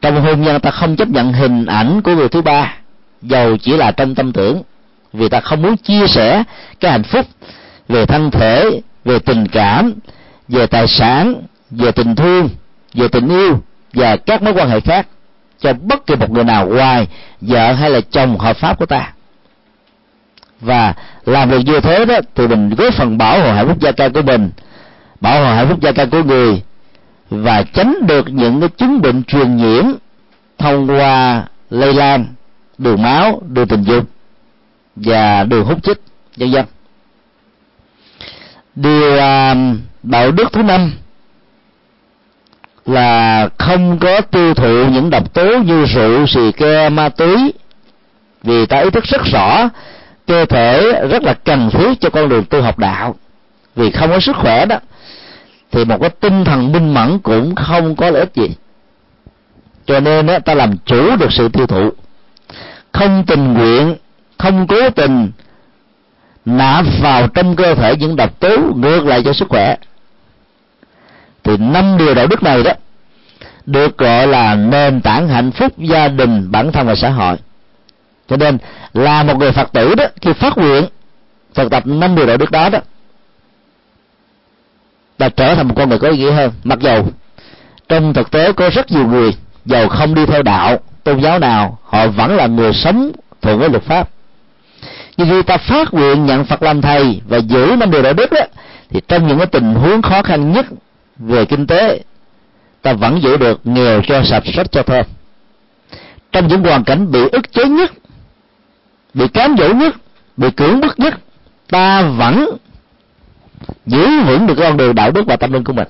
Trong hôn nhân ta không chấp nhận hình ảnh của người thứ ba, dầu chỉ là trong tâm tưởng, vì ta không muốn chia sẻ cái hạnh phúc về thân thể, về tình cảm, về tài sản, về tình thương, về tình yêu và các mối quan hệ khác cho bất kỳ một người nào ngoài vợ hay là chồng hợp pháp của ta. Và làm được như thế đó thì mình góp phần bảo hộ hạnh phúc gia tăng của mình, bảo hộ hạnh phúc gia tăng của người, và tránh được những cái chứng bệnh truyền nhiễm thông qua lây lan đường máu, đường tình dục và đường hút chích vân vân. Điều đạo đức thứ năm là không có tiêu thụ những độc tố như rượu, xì ke, ma túy, vì ta ý thức rất rõ cơ thể rất là cần thiết cho con đường tu học đạo. Vì không có sức khỏe đó thì một cái tinh thần minh mẫn cũng không có lợi ích gì. Cho nên đó, ta làm chủ được sự tiêu thụ, không tình nguyện, không cố tình nạp vào trong cơ thể những độc tố ngược lại cho sức khỏe. Thì năm điều đạo đức này đó được gọi là nền tảng hạnh phúc gia đình, bản thân và xã hội. Cho nên là một người Phật tử đó, khi phát nguyện thực tập năm điều đạo đức đó đó, là trở thành một con người có ý nghĩa hơn. Mặc dù trong thực tế có rất nhiều người dầu không đi theo đạo tôn giáo nào, họ vẫn là người sống thuận với luật pháp. Nhưng khi ta phát nguyện nhận Phật làm thầy và giữ năm điều đạo đức đó, thì trong những cái tình huống khó khăn nhất về kinh tế, ta vẫn giữ được nghèo cho sạch, sách cho thơm. Trong những hoàn cảnh bị ức chế nhất, bị cám dỗ nhất, bị cưỡng bức nhất, ta vẫn giữ vững được con đường đạo đức và tâm linh của mình.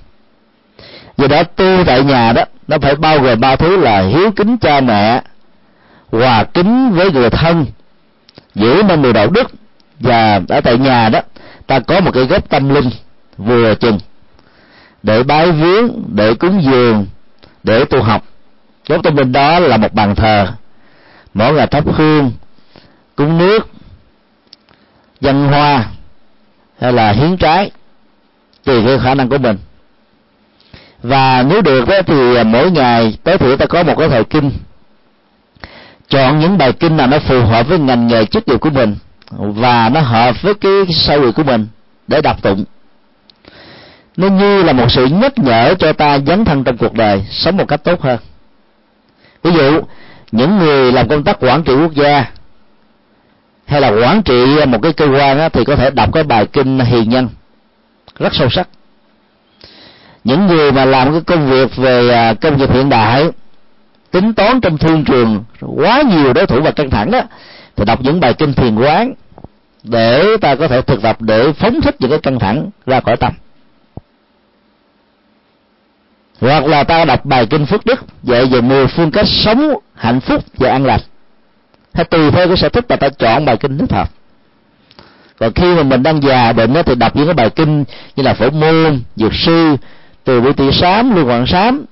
Vì đó tu tại nhà đó, nó phải bao gồm ba thứ là hiếu kính cha mẹ, hòa kính với người thân, giữ nên người đạo đức. Và ở tại nhà đó, ta có một cái gốc tâm linh vừa chừng để bái viếng, để cúng dường, để tu học. Gốc tâm linh đó là một bàn thờ, mỗi ngày thắp hương, cúng nước, dâng hoa hay là hiến trái tùy theo khả năng của mình. Và nếu được thì mỗi ngày tối thiểu ta có một cái thời kinh, chọn những bài kinh nào nó phù hợp với ngành nghề chức nghiệp của mình và nó hợp với cái sai nguyện của mình để đọc tụng. Nó như là một sự nhắc nhở cho ta dấn thân trong cuộc đời, sống một cách tốt hơn. Ví dụ, những người làm công tác quản trị quốc gia hay là quản trị một cái cơ quan á, thì có thể đọc cái bài kinh Hiền Nhân rất sâu sắc. Những người mà làm cái công việc về công nghiệp hiện đại, tính toán trong thương trường, quá nhiều đối thủ và căng thẳng đó, thì đọc những bài kinh thiền quán để ta có thể thực tập để phóng thích những cái căng thẳng ra khỏi tâm. Hoặc là ta đọc bài kinh Phước Đức dạy về mười phương cách sống hạnh phúc và an lạc. Hay tùy theo cái sở thích mà ta chọn bài kinh thích hợp. Còn khi mà mình đang già bệnh đó, thì đọc những cái bài kinh như là Phổ Môn, Dược Sư, Từ Bi Tỷ Sám, Lưu Hoàng Sám,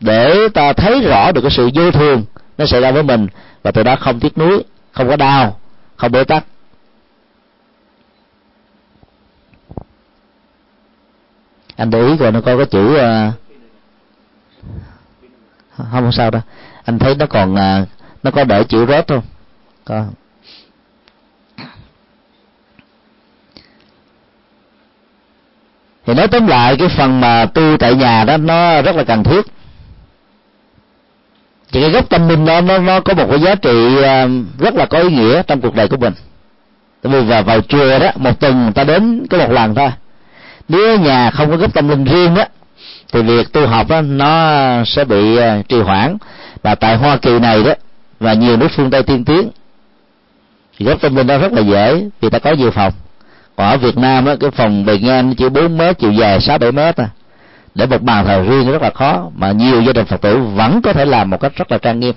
để ta thấy rõ được cái sự vô thường nó xảy ra với mình, và từ đó không tiếc nuối, không có đau, không bế tắc. Anh để ý rồi, nó có cái chữ không, không sao đâu, anh thấy nó còn, nó có để chữ rớt không? Có. Thì nói tóm lại, cái phần mà tu tại nhà đó nó rất là cần thiết. Thì cái gốc tâm linh đó nó, nó có một cái giá trị rất là có ý nghĩa trong cuộc đời của mình. Tại vì vào, vào chùa đó, một tuần người ta đến có một lần thôi. Nếu nhà không có gốc tâm linh riêng đó, thì việc tu học đó, nó sẽ bị trì hoãn. Và tại Hoa Kỳ này đó, và nhiều nước phương Tây tiên tiến, thì gốc tâm linh đó rất là dễ, vì ta có nhiều phòng. Còn ở Việt Nam đó, cái phòng bề ngang nó chỉ bốn mét, chiều dài sáu bảy mét à. Để một bàn thờ riêng rất là khó, mà nhiều gia đình Phật tử vẫn có thể làm một cách rất là trang nghiêm.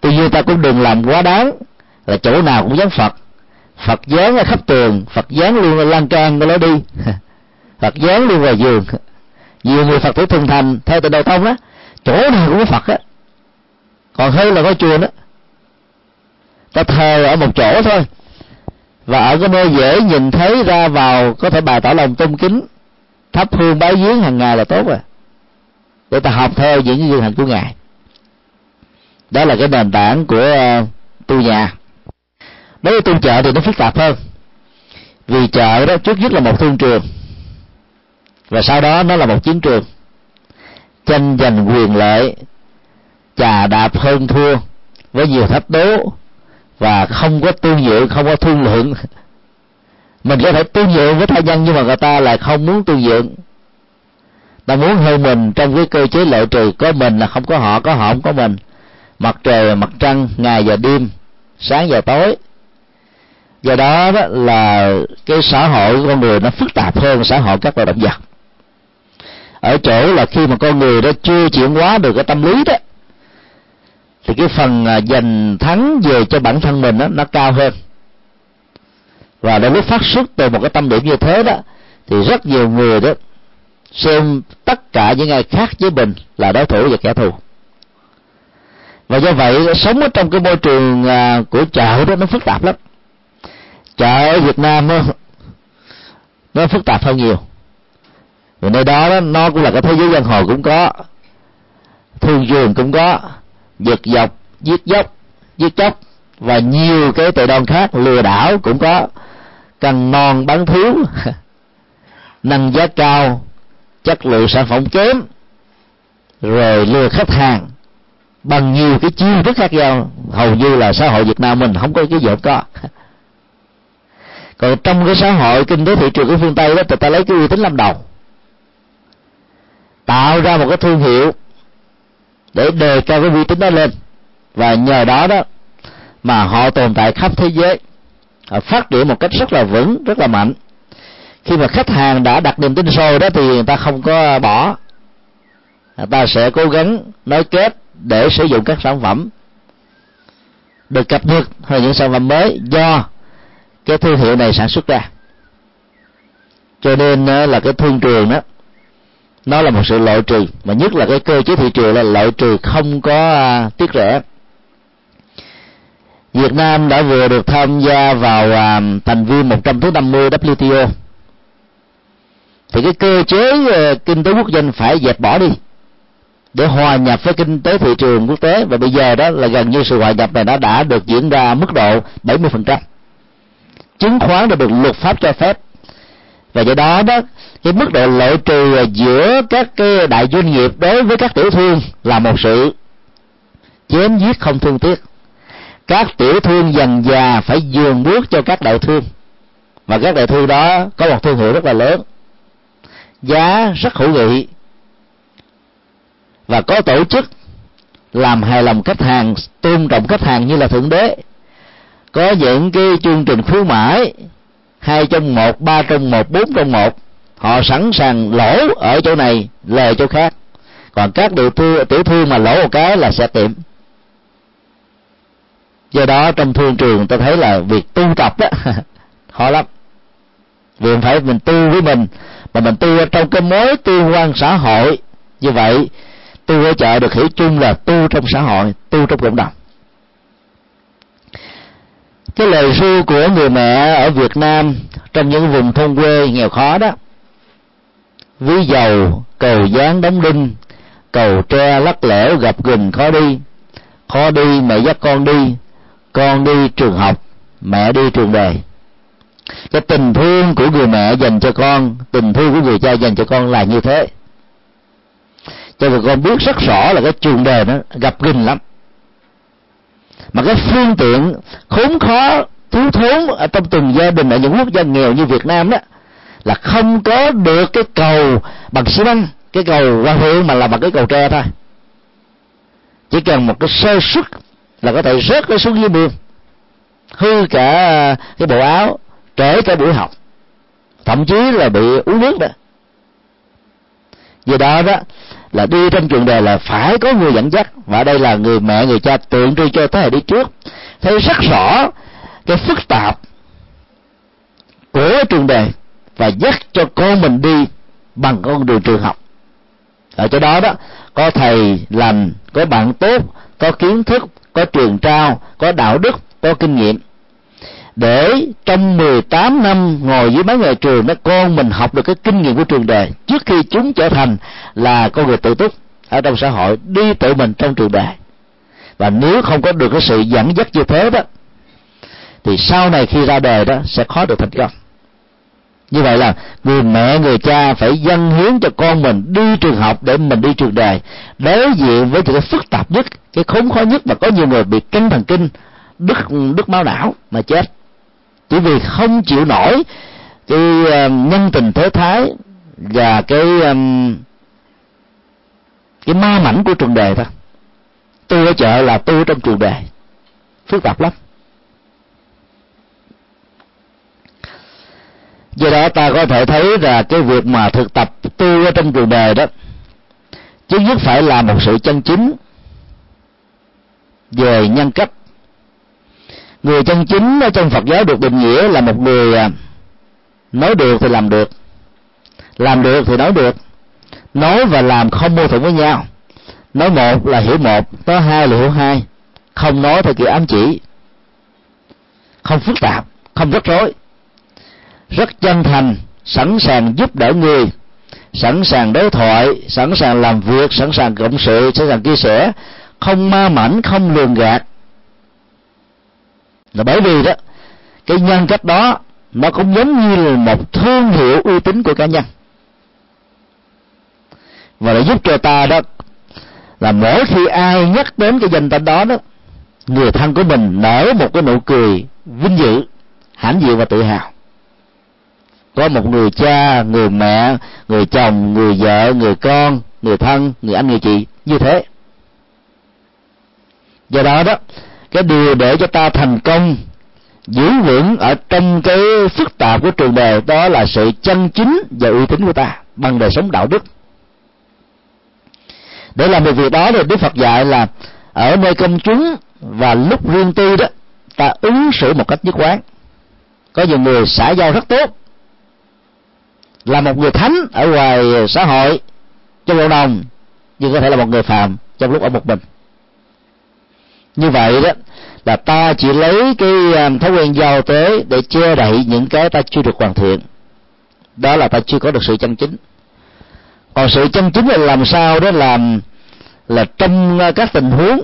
Tuy nhiên ta cũng đừng làm quá đáng, là chỗ nào cũng giống Phật. Phật dán ở khắp tường, Phật dán luôn ở lan can cái lối đi, Phật dán luôn vào giường. Nhiều người Phật tử thuần thành theo tịnh độ tông đó, chỗ nào cũng có Phật á, còn hơn là có chùa đó. Ta thờ ở một chỗ thôi, và ở cái nơi dễ nhìn thấy ra vào, có thể bày tỏ lòng tôn kính, thắp hương bái viếng hàng ngày là tốt rồi, để ta học theo những gương hạnh của Ngài. Đó là cái nền tảng của uh, tu nhà. Đối với tu chợ thì nó phức tạp hơn, vì chợ đó trước nhất là một thương trường, và sau đó nó là một chiến trường tranh giành quyền lợi, chà đạp hơn thua với nhiều thách đố, và không có tương nhượng, không có thương lượng. Mình có thể tương nhượng với tha nhân, nhưng mà người ta lại không muốn tương nhượng. Ta muốn hơn mình trong cái cơ chế lợi trừ, có mình là không có họ, có họ không có mình. Mặt trời và mặt trăng, ngày và đêm, sáng và tối. Do đó, đó là cái xã hội của con người nó phức tạp hơn xã hội các loài động vật. Ở chỗ là khi mà con người đó chưa chuyển hóa được cái tâm lý đó, thì cái phần giành thắng về cho bản thân mình đó, nó cao hơn. Và đến lúc phát xuất từ một cái tâm điểm như thế đó, thì rất nhiều người đó xem tất cả những ai khác với mình là đối thủ và kẻ thù. Và do vậy sống ở trong cái môi trường của chợ đó nó phức tạp lắm. Chợ ở Việt Nam đó, nó phức tạp hơn nhiều. Vì nơi đó, đó nó cũng là cái thế giới giang hồ, cũng có thương trường, cũng có giật dọc, giết dốc, giết chóc, và nhiều cái tệ đoan khác, lừa đảo cũng có, cằn non bán thiếu, nâng giá cao, chất lượng sản phẩm kém, rồi lừa khách hàng bằng nhiều cái chiêu thức khác nhau. Hầu như là xã hội Việt Nam mình không có cái gì không có. Còn trong cái xã hội kinh tế thị trường của phương Tây đó, thì ta lấy cái uy tín làm đầu, tạo ra một cái thương hiệu để đề cao cái uy tín đó lên, và nhờ đó đó mà họ tồn tại khắp thế giới, họ phát triển một cách rất là vững, rất là mạnh. Khi mà khách hàng đã đặt niềm tin rồi đó, thì người ta không có bỏ, người ta sẽ cố gắng nối kết để sử dụng các sản phẩm được cập nhật, hay những sản phẩm mới do cái thương hiệu này sản xuất ra. Cho nên là cái thương trường đó nó là một sự loại trừ, mà nhất là cái cơ chế thị trường là loại trừ, không có tiết rẻ. Việt Nam đã vừa được tham gia vào thành viên một trăm thứ năm mươi W T O, thì cái cơ chế kinh tế quốc dân phải dẹp bỏ đi để hòa nhập với kinh tế thị trường quốc tế. Và bây giờ đó là gần như sự hòa nhập này nó đã được diễn ra mức độ bảy mươi phần trăm. Chứng khoán đã được luật pháp cho phép, và do đó đó cái mức độ lợi trừ giữa các cái đại doanh nghiệp đối với các tiểu thương là một sự chém giết không thương tiếc. Các tiểu thương dần dà phải nhường bước cho các đại thương, và các đại thương đó có một thương hiệu rất là lớn, giá rất hữu nghị, và có tổ chức làm hài lòng khách hàng, tôn trọng khách hàng như là thượng đế. Có những cái chương trình khuyến mãi hai trong một, ba trong một, bốn trong một. Họ sẵn sàng lỗ ở chỗ này, lời chỗ khác. Còn các tiểu thương, tiểu thương mà lỗ một cái là sẽ tiệm. Do đó trong thương trường tôi thấy là việc tu tập đó khó lắm. Vì không phải mình tu với mình, mà mình tu trong cái mối tương quan xã hội. Như vậy tu ở chợ được hiểu chung là tu trong xã hội, tu trong cộng đồng. Cái lời ru của người mẹ ở Việt Nam trong những vùng thôn quê nghèo khó đó: ví dầu, cầu dán đóng đinh, cầu tre lắc lẻo gập ghềnh khó đi, khó đi mẹ dắt con đi, con đi trường học, mẹ đi trường đời. Cái tình thương của người mẹ dành cho con, tình thương của người cha dành cho con là như thế. Cho nên con biết rất rõ là cái trường đời nó gập ghềnh lắm, mà cái phương tiện khốn khó thiếu thốn ở trong từng gia đình ở những quốc gia nghèo như Việt Nam đó là không có được cái cầu bằng xi măng, cái cầu ra hiệu, mà là bằng cái cầu tre thôi. Chỉ cần một cái sơ suất là có thể rớt nó xuống dưới mương, hư cả cái bộ áo, trễ cả buổi học, thậm chí là bị uống nước đó. Vì đó đó là đi trong trường đời là phải có người dẫn dắt, và ở đây là người mẹ, người cha tượng trưng cho thế hệ đi trước, thấy rất rõ cái phức tạp của trường đời và dắt cho con mình đi bằng con đường trường học. Ở chỗ đó đó có thầy lành, có bạn tốt, có kiến thức, có truyền trao, có đạo đức, có kinh nghiệm, để trong mười tám năm ngồi dưới mái nhà trường đó, con mình học được cái kinh nghiệm của trường đời trước khi chúng trở thành là con người tự túc ở trong xã hội, đi tự mình trong trường đời. Và nếu không có được cái sự dẫn dắt như thế đó thì sau này khi ra đời đó sẽ khó được thành công. Như vậy là người mẹ, người cha phải dâng hiến cho con mình đi trường học để mình đi trường đời, đối diện với cái phức tạp nhất, cái khốn khó nhất, mà có nhiều người bị căng thần kinh, đứt đứt máu não mà chết, chỉ vì không chịu nổi cái nhân tình thế thái và cái cái ma mảnh của trường đời thôi. Tu ở chợ là tu trong trường đời, phức tạp lắm. Do đó ta có thể thấy là cái việc mà thực tập tu ở trong trường đời đó, chứ nhất phải là một sự chân chính về nhân cách. Người chân chính ở trong Phật giáo được định nghĩa là một người nói được thì làm được, làm được thì nói được, nói và làm không mâu thuẫn với nhau. Nói một là hiểu một, nói hai là hiểu hai, không nói theo kiểu ám chỉ, không phức tạp, không rắc rối, rất chân thành, sẵn sàng giúp đỡ người, sẵn sàng đối thoại, sẵn sàng làm việc, sẵn sàng cộng sự, sẵn sàng chia sẻ, không ma mảnh, không lường gạt. Là bởi vì đó cái nhân cách đó nó cũng giống như là một thương hiệu uy tín của cá nhân, và để giúp cho ta đó là mỗi khi ai nhắc đến cái danh tính đó đó, người thân của mình nở một cái nụ cười vinh dự, hãnh diện và tự hào. Có một người cha, người mẹ, người chồng, người vợ, người con, người thân, người anh, người chị như thế. Do đó đó cái điều để cho ta thành công giữ vững ở trong cái phức tạp của trường đời đó là sự chân chính và uy tín của ta bằng đời sống đạo đức. Để làm được việc đó thì Đức Phật dạy là ở nơi công chúng và lúc riêng tư đó, ta ứng xử một cách nhất quán. Có nhiều người xã giao rất tốt, là một người thánh ở ngoài xã hội, trong cộng đồng, nhưng có thể là một người phàm trong lúc ở một mình. Như vậy đó là ta chỉ lấy cái thói quen giao tế để che đậy những cái ta chưa được hoàn thiện, đó là ta chưa có được sự chân chính. Còn sự chân chính là làm sao đó làm là trong các tình huống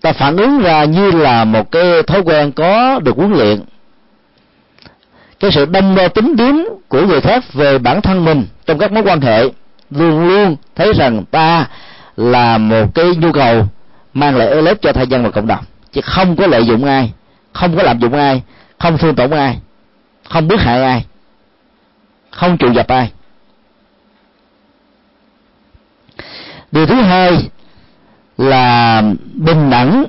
ta phản ứng ra như là một cái thói quen có được huấn luyện. Cái sự đâm đo tính điểm của người khác về bản thân mình trong các mối quan hệ, luôn luôn thấy rằng ta là một cái nhu cầu mang lại ưu ích cho tha nhân và cộng đồng, chứ không có lợi dụng ai, không có lạm dụng ai, không thương tổn ai, không bức hại ai, không trù dập ai. Điều thứ hai là bình đẳng.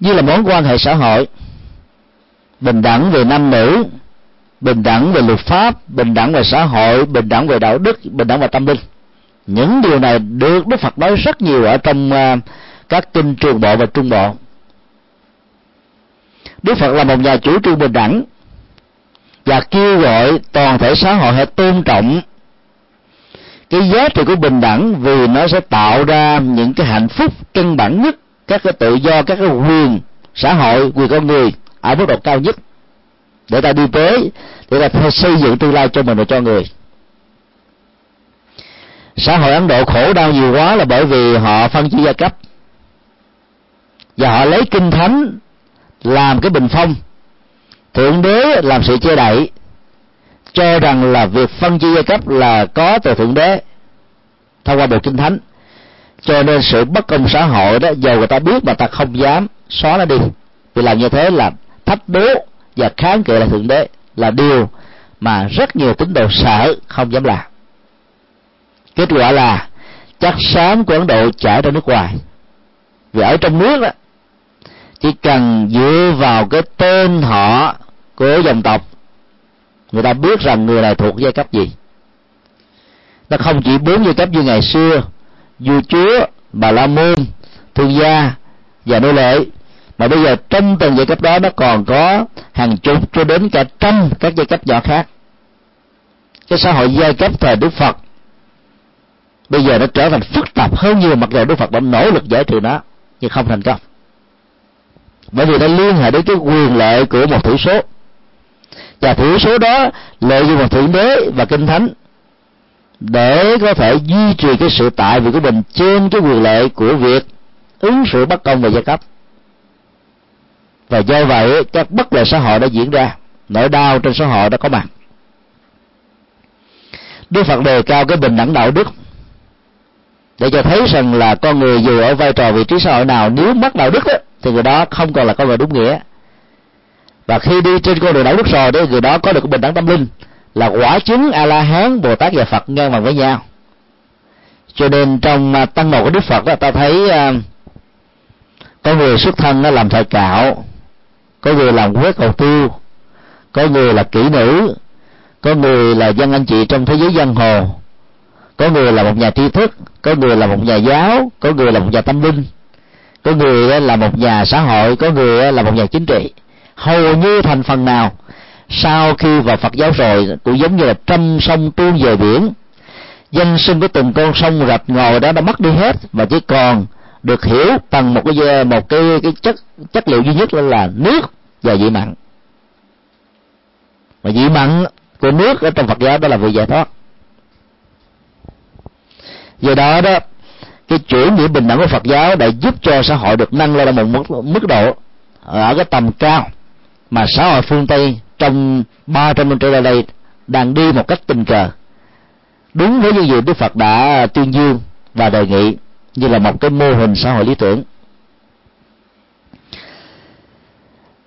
Như là mối quan hệ xã hội, bình đẳng về nam nữ, bình đẳng về luật pháp, bình đẳng về xã hội, bình đẳng về đạo đức, bình đẳng về tâm linh. Những điều này được Đức Phật nói rất nhiều ở trong các kinh Trường Bộ và Trung Bộ. Đức Phật là một nhà chủ trương bình đẳng và kêu gọi toàn thể xã hội hãy tôn trọng Cái giá trị của bình đẳng vì nó sẽ tạo ra những cái hạnh phúc căn bản nhất, các cái tự do, các cái quyền xã hội, quyền con người ở mức độ cao nhất, để ta đi tới, để ta xây dựng tương lai cho mình và cho người. Xã hội Ấn Độ khổ đau nhiều quá là bởi vì họ phân chia giai cấp, và họ lấy kinh thánh làm cái bình phong, thượng đế làm sự che đậy, cho rằng là việc phân chia giai cấp là có từ thượng đế thông qua bộ kinh thánh. Cho nên sự bất công xã hội đó, dù người ta biết mà ta không dám xóa nó đi, vì làm như thế là thách đố và kháng cự lại thượng đế, là điều mà rất nhiều tín đồ sợ không dám làm. Kết quả là chất xám của Ấn Độ chảy ra nước ngoài, vì ở trong nước đó chỉ cần dựa vào cái tên họ của dòng tộc, người ta biết rằng người này thuộc giai cấp gì. Nó không chỉ bốn giai cấp như ngày xưa, vua chúa, bà la môn, thương gia và nô lệ, mà bây giờ trong từng giai cấp đó nó còn có hàng chục cho đến cả trăm các giai cấp nhỏ khác. Cái xã hội giai cấp thời Đức Phật bây giờ nó trở thành phức tạp hơn nhiều, mặc dù Đức Phật đã nỗ lực giải trừ nó nhưng không thành công, bởi vì nó liên hệ đến cái quyền lợi của một thiểu số, và thiểu số đó lợi dụng vào thượng đế và kinh thánh để có thể duy trì cái sự tại vị của mình trên cái quyền lợi của việc ứng xử bất công về giai cấp. Và do vậy các bất lợi xã hội đã diễn ra, nỗi đau trên xã hội đã có mặt. Đức Phật đề cao cái bình đẳng đạo đức để cho thấy rằng là con người dù ở vai trò vị trí xã hội nào, nếu mất đạo đức đó, thì người đó không còn là con người đúng nghĩa. Và khi đi trên con đường đạo đức rồi đó, người đó có được bình đẳng tâm linh, là quả chứng A-la-hán, Bồ Tát và Phật ngang bằng với nhau. Cho nên trong tăng ngộ của Đức Phật đó, ta thấy có người xuất thân làm thợ cạo, có người làm quét cầu tiêu, có người là kỹ nữ, có người là dân anh chị trong thế giới giang hồ, có người là một nhà tri thức, có người là một nhà giáo, có người là một nhà tâm linh, có người là một nhà xã hội, có người là một nhà chính trị. Hầu như thành phần nào sau khi vào Phật giáo rồi cũng giống như là trăm sông tuôn về biển, danh sinh của từng con sông rạch ngòi đó đã mất đi hết, và chỉ còn được hiểu bằng một cái một cái, cái chất chất liệu duy nhất là nước và vị mặn. Và vị mặn của nước ở trong Phật giáo đó là vị giải thoát. Do đó đó, cái chủ nghĩa bình đẳng của Phật giáo đã giúp cho xã hội được nâng lên một mức độ ở cái tầm cao mà xã hội phương Tây trong ba trăm năm trở lại đây đang đi một cách tình cờ, đúng với những gì Đức Phật đã tuyên dương và đề nghị như là một cái mô hình xã hội lý tưởng.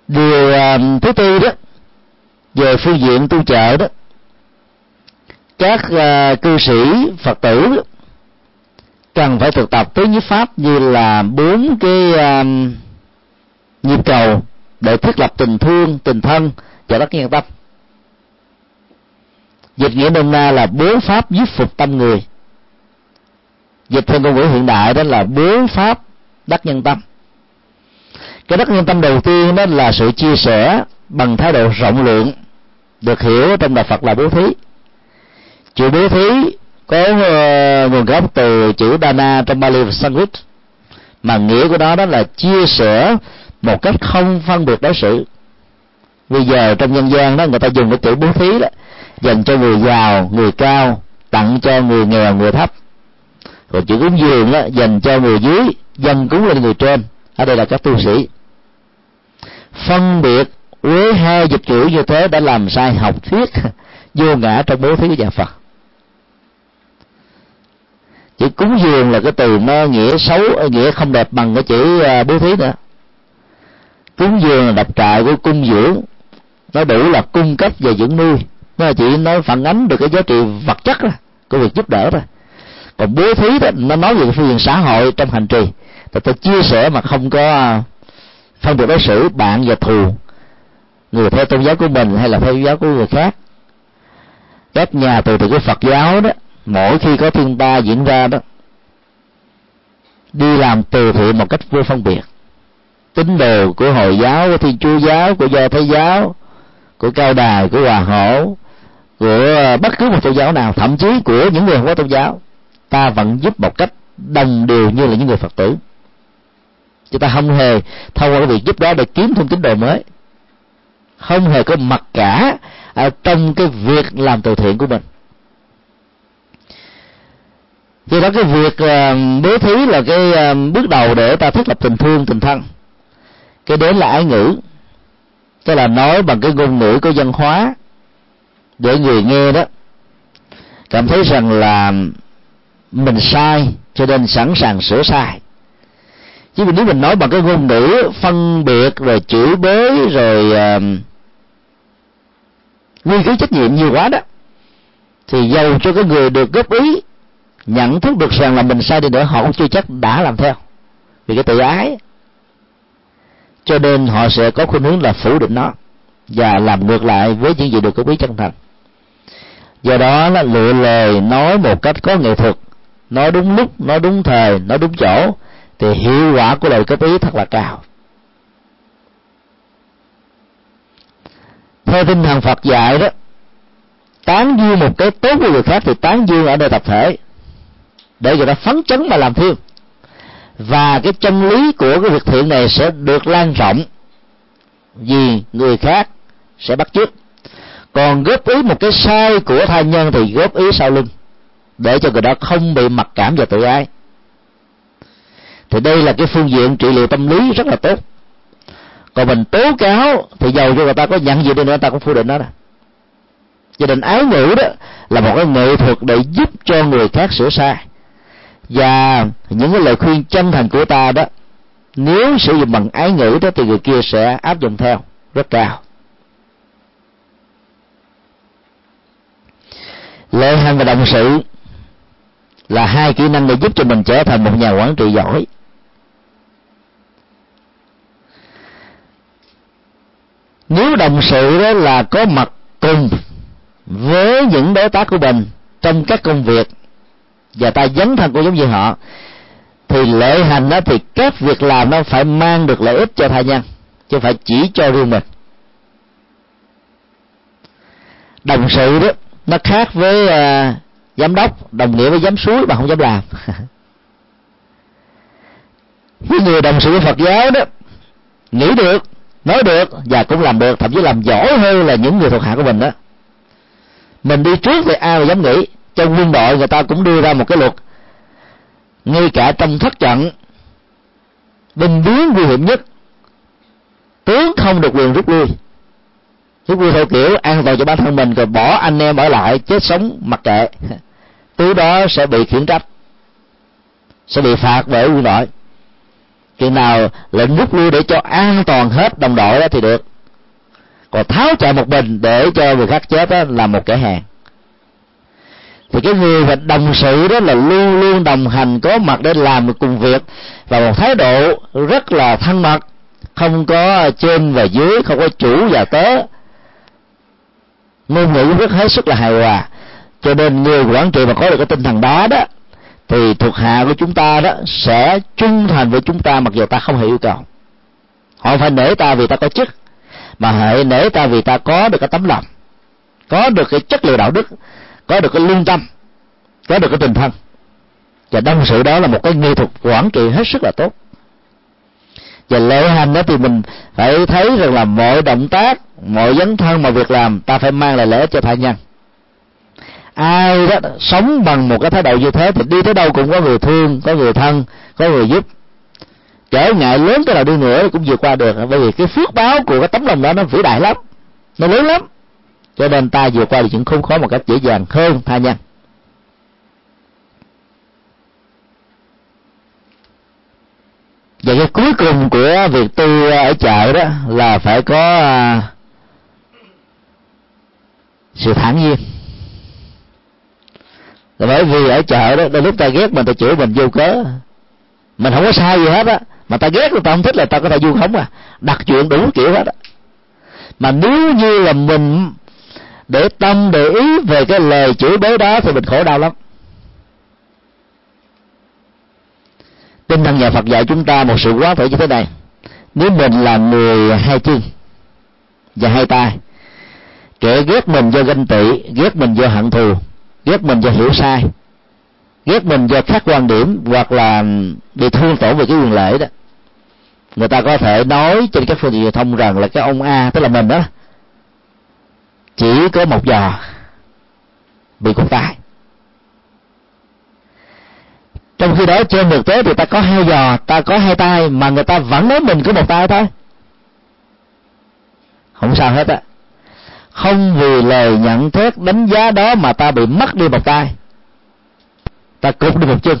Điều thứ tư đó, về phương diện tu chợ đó, các cư sĩ Phật tử cần phải thực tập tứ nhiếp pháp như là bốn cái nhịp cầu để thiết lập tình thương, tình thân và đắc nhân tâm. Dịch nghĩa nôm na là bốn pháp giúp phục tâm người. Dịch theo ngôn ngữ hiện đại đó là bốn pháp đắc nhân tâm. Cái đắc nhân tâm đầu tiên đó là sự chia sẻ bằng thái độ rộng lượng, được hiểu trong đạo Phật là bố thí. Chữ bố thí có nguồn gốc từ chữ dana trong Bali và Sanskrit, mà nghĩa của nó đó là chia sẻ một cách không phân biệt đối xử. Bây giờ trong nhân gian đó, người ta dùng cái chữ bố thí đó dành cho người giàu, người cao, tặng cho người nghèo, người thấp. Rồi chữ cúng dường đó dành cho người dưới, dân cúng lên người trên. Ở đây là các tu sĩ phân biệt với hai dịch chữ như thế đã làm sai học thuyết vô ngã trong bố thí của nhà Phật. Chữ cúng dường là cái từ nó nghĩa xấu, nghĩa không đẹp bằng cái chữ bố thí nữa. Cúng dường là đập trại của cung dưỡng, nó đủ là cung cấp và dưỡng nuôi, nó chỉ nói phản ánh được cái giá trị vật chất đó, của việc giúp đỡ thôi. Còn bố thí đó, nó nói về phương diện xã hội trong hành trì, là tôi chia sẻ mà không có phân biệt đối xử bạn và thù, người theo tôn giáo của mình hay là theo giáo của người khác. Các nhà từ từ của Phật giáo đó, mỗi khi có thiên tai diễn ra đó, đi làm từ thiện một cách vô phân biệt. Tín đồ của Hồi giáo, của Thiên Chúa giáo, của Do Thái giáo, của Cao Đài, của Hòa Hảo, của bất cứ một tôn giáo nào, thậm chí của những người không có tôn giáo, ta vẫn giúp một cách đồng đều như là những người Phật tử. Chúng ta không hề thông qua cái việc giúp đó để kiếm thêm tín đồ mới, không hề có mặc cả ở trong cái việc làm từ thiện của mình. Vì đó cái việc bố thí là cái bước đầu để ta thiết lập tình thương, tình thân. Cái đến là ái ngữ, tức là nói bằng cái ngôn ngữ của văn hóa để người nghe đó cảm thấy rằng là mình sai, cho nên sẵn sàng sửa sai. Chứ nếu mình nói bằng cái ngôn ngữ phân biệt rồi chửi bới rồi uh, quy cứu trách nhiệm nhiều quá đó, thì dầu cho cái người được góp ý nhận thức được rằng là mình sai đi nữa, họ cũng chưa chắc đã làm theo vì cái tự ái, cho nên họ sẽ có khuynh hướng là phủ định nó và làm ngược lại với những gì được góp ý chân thành. Do đó là lựa lời nói một cách có nghệ thuật, nói đúng lúc, nói đúng thời, nói đúng chỗ, thì hiệu quả của lời góp ý thật là cao. Theo tinh thần Phật dạy đó, tán dương một cái tốt của người khác thì tán dương ở nơi tập thể để người ta phấn chấn mà làm thêm, và cái chân lý của cái việc thiện này sẽ được lan rộng vì người khác sẽ bắt chước. Còn góp ý một cái sai của tha nhân thì góp ý sau lưng để cho người đó không bị mặc cảm và tự ái. Thì đây là cái phương diện trị liệu tâm lý rất là tốt. Còn mình tố cáo thì dầu cho người ta có nhận gì đi nữa, người ta cũng phủ định nó. Cho nên ái ngữ đó là một cái nghệ thuật để giúp cho người khác sửa sai. Và những cái lời khuyên chân thành của ta đó, nếu sử dụng bằng ái ngữ đó thì người kia sẽ áp dụng theo rất cao. Lễ hành và đồng sự là hai kỹ năng để giúp cho mình trở thành một nhà quản trị giỏi. Nếu đồng sự đó là có mặt cùng với những đối tác của mình trong các công việc và ta dấn thân cũng giống như họ, thì lễ hành đó thì các việc làm nó phải mang được lợi ích cho tha nhân, chứ phải chỉ cho riêng mình. Đồng sự đó nó khác với uh, giám đốc, đồng nghĩa với giám suối mà không dám làm. Cái người đồng sự Phật giáo đó nghĩ được, nói được và cũng làm được, thậm chí làm giỏi hơn là những người thuộc hạ của mình đó. Mình đi trước thì ai mà dám nghĩ. Trong quân đội người ta cũng đưa ra một cái luật, ngay cả trong thất trận binh biến nguy hiểm nhất, tướng không được quyền rút lui. Rút lui theo kiểu an toàn cho bản thân mình, rồi bỏ anh em ở lại chết sống mặc kệ. Tướng đó sẽ bị khiển trách, sẽ bị phạt bởi quân đội. Khi nào lệnh rút lui để cho an toàn hết đồng đội đó thì được, còn tháo chạy một mình để cho người khác chết đó là một kẻ hèn. Thì cái người và đồng sự đó là luôn luôn đồng hành, có mặt để làm được cùng việc, và một thái độ rất là thân mật, không có trên và dưới, không có chủ và tớ, ngôn ngữ rất hết sức là hài hòa. Cho nên người quản trị mà có được cái tinh thần đó đó thì thuộc hạ của chúng ta đó sẽ trung thành với chúng ta, mặc dù ta không hề yêu cầu. Họ phải nể ta vì ta có chức, mà hãy nể ta vì ta có được cái tấm lòng, có được cái chất liệu đạo đức, có được cái lương tâm, có được cái tình thân. Và đồng sự đó là một cái nghệ thuật quản trị hết sức là tốt. Và lễ hành đó thì mình phải thấy rằng là mọi động tác, mọi dấn thân, mọi việc làm ta phải mang lại lợi ích cho tha nhân. Ai đó sống bằng một cái thái độ như thế thì đi tới đâu cũng có người thương, có người thân, có người giúp. Trở ngại lớn tới nào đi nữa cũng vượt qua được, bởi vì cái phước báo của cái tấm lòng đó nó vĩ đại lắm, nó lớn lắm, cho nên ta vượt qua được những khốn khó một cách dễ dàng hơn tha nhân. Và cái cuối cùng của việc tu ở chợ đó là phải có sự thản nhiên. Là bởi vì ở chợ đó, đôi lúc ta ghét mình, ta chửi mình vô cớ, mình không có sai gì hết á, mà ta ghét, ta không thích là ta có thể vu khống à, đặt chuyện đủ kiểu hết á. Mà nếu như là mình để tâm để ý về cái lời chửi bới đó thì mình khổ đau lắm. Tinh thần nhà Phật dạy chúng ta một sự quá thể như thế này: nếu mình là người hai chân và hai tay, kẻ ghét mình do ganh tị, ghét mình do hận thù, ghét mình do hiểu sai, ghét mình do khác quan điểm, hoặc là bị thương tổn về cái quyền lợi đó. Người ta có thể nói trên các phương tiện truyền thông rằng là cái ông A, tức là mình đó, chỉ có một giò bị cụt tay. Trong khi đó trên thực tế thì ta có hai giò, ta có hai tay, mà người ta vẫn nói mình có một tay thôi. Không sao hết á. Không vì lời nhận xét đánh giá đó mà ta bị mất đi một tay, ta cụt đi một chân.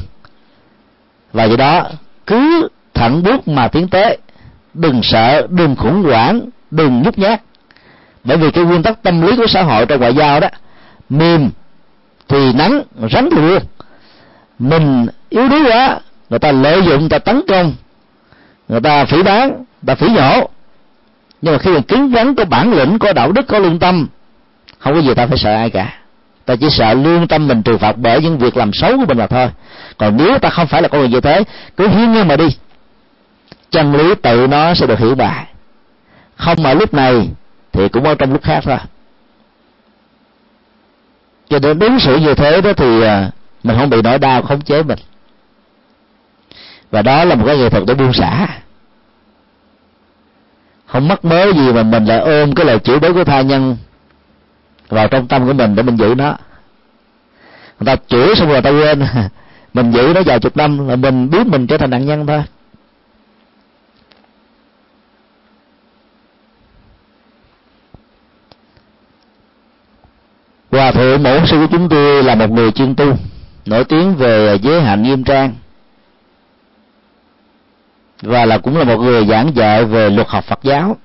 Và vậy đó, cứ thẳng bước mà tiến tới, đừng sợ, đừng khủng hoảng, đừng nhút nhát. Bởi vì cái nguyên tắc tâm lý của xã hội trong ngoại giao đó, mềm thì nắng, rắn thì mưa. Mình yếu đuối quá, người ta lợi dụng, người ta tấn công, người ta phỉ báng, người ta phỉ nhổ. Nhưng mà khi mình cứng rắn, có bản lĩnh, có đạo đức, có lương tâm, không có gì ta phải sợ ai cả. Ta chỉ sợ lương tâm mình trừng phạt bởi những việc làm xấu của mình là thôi. Còn nếu ta không phải là con người như thế, cứ hiến nhiên mà đi, chân lý tự nó sẽ được hiểu bài. Không ở lúc này thì cũng ở trong lúc khác thôi. Cho nên đúng sự như thế đó thì mình không bị nỗi đau khống chế mình. Và đó là một cái nghệ thuật để buông xả. Không mắc mớ gì mà mình lại ôm cái lời chửi bới của tha nhân vào trong tâm của mình để mình giữ nó. Người ta chửi xong rồi ta quên, mình giữ nó vài chục năm là mình biết mình trở thành nạn nhân thôi. Hòa thượng mẫu sư của chúng tôi là một người chuyên tu, nổi tiếng về giới hạnh nghiêm trang, và là cũng là một người giảng dạy về luật học Phật giáo.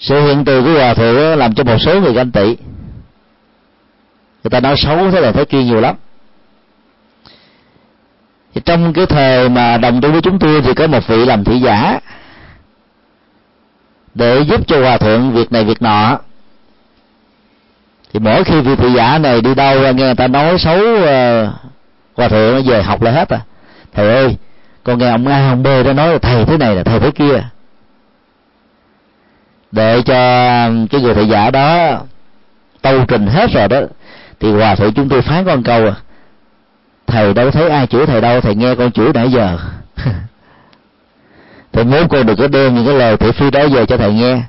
Sự hiện từ của hòa thượng làm cho một số người ganh tị. Người ta nói xấu thế là thế kia nhiều lắm. Thì trong cái thời mà đồng tu với chúng tôi thì có một vị làm thị giả để giúp cho hòa thượng việc này việc nọ. Thì mỗi khi vị thị giả này đi đâu nghe người ta nói xấu uh, hòa thượng, nó về học lại hết à. Thầy ơi, con nghe ông A ông B đó nói là thầy thế này là thầy thế kia, để cho cái người thị giả đó tâu trình hết rồi đó thì hòa thượng chúng tôi phán con câu à, thầy đâu thấy ai chửi thầy đâu, thầy nghe con chửi nãy giờ. Thầy muốn cô đừng có đem những cái lời thị phi đó về cho thầy nghe.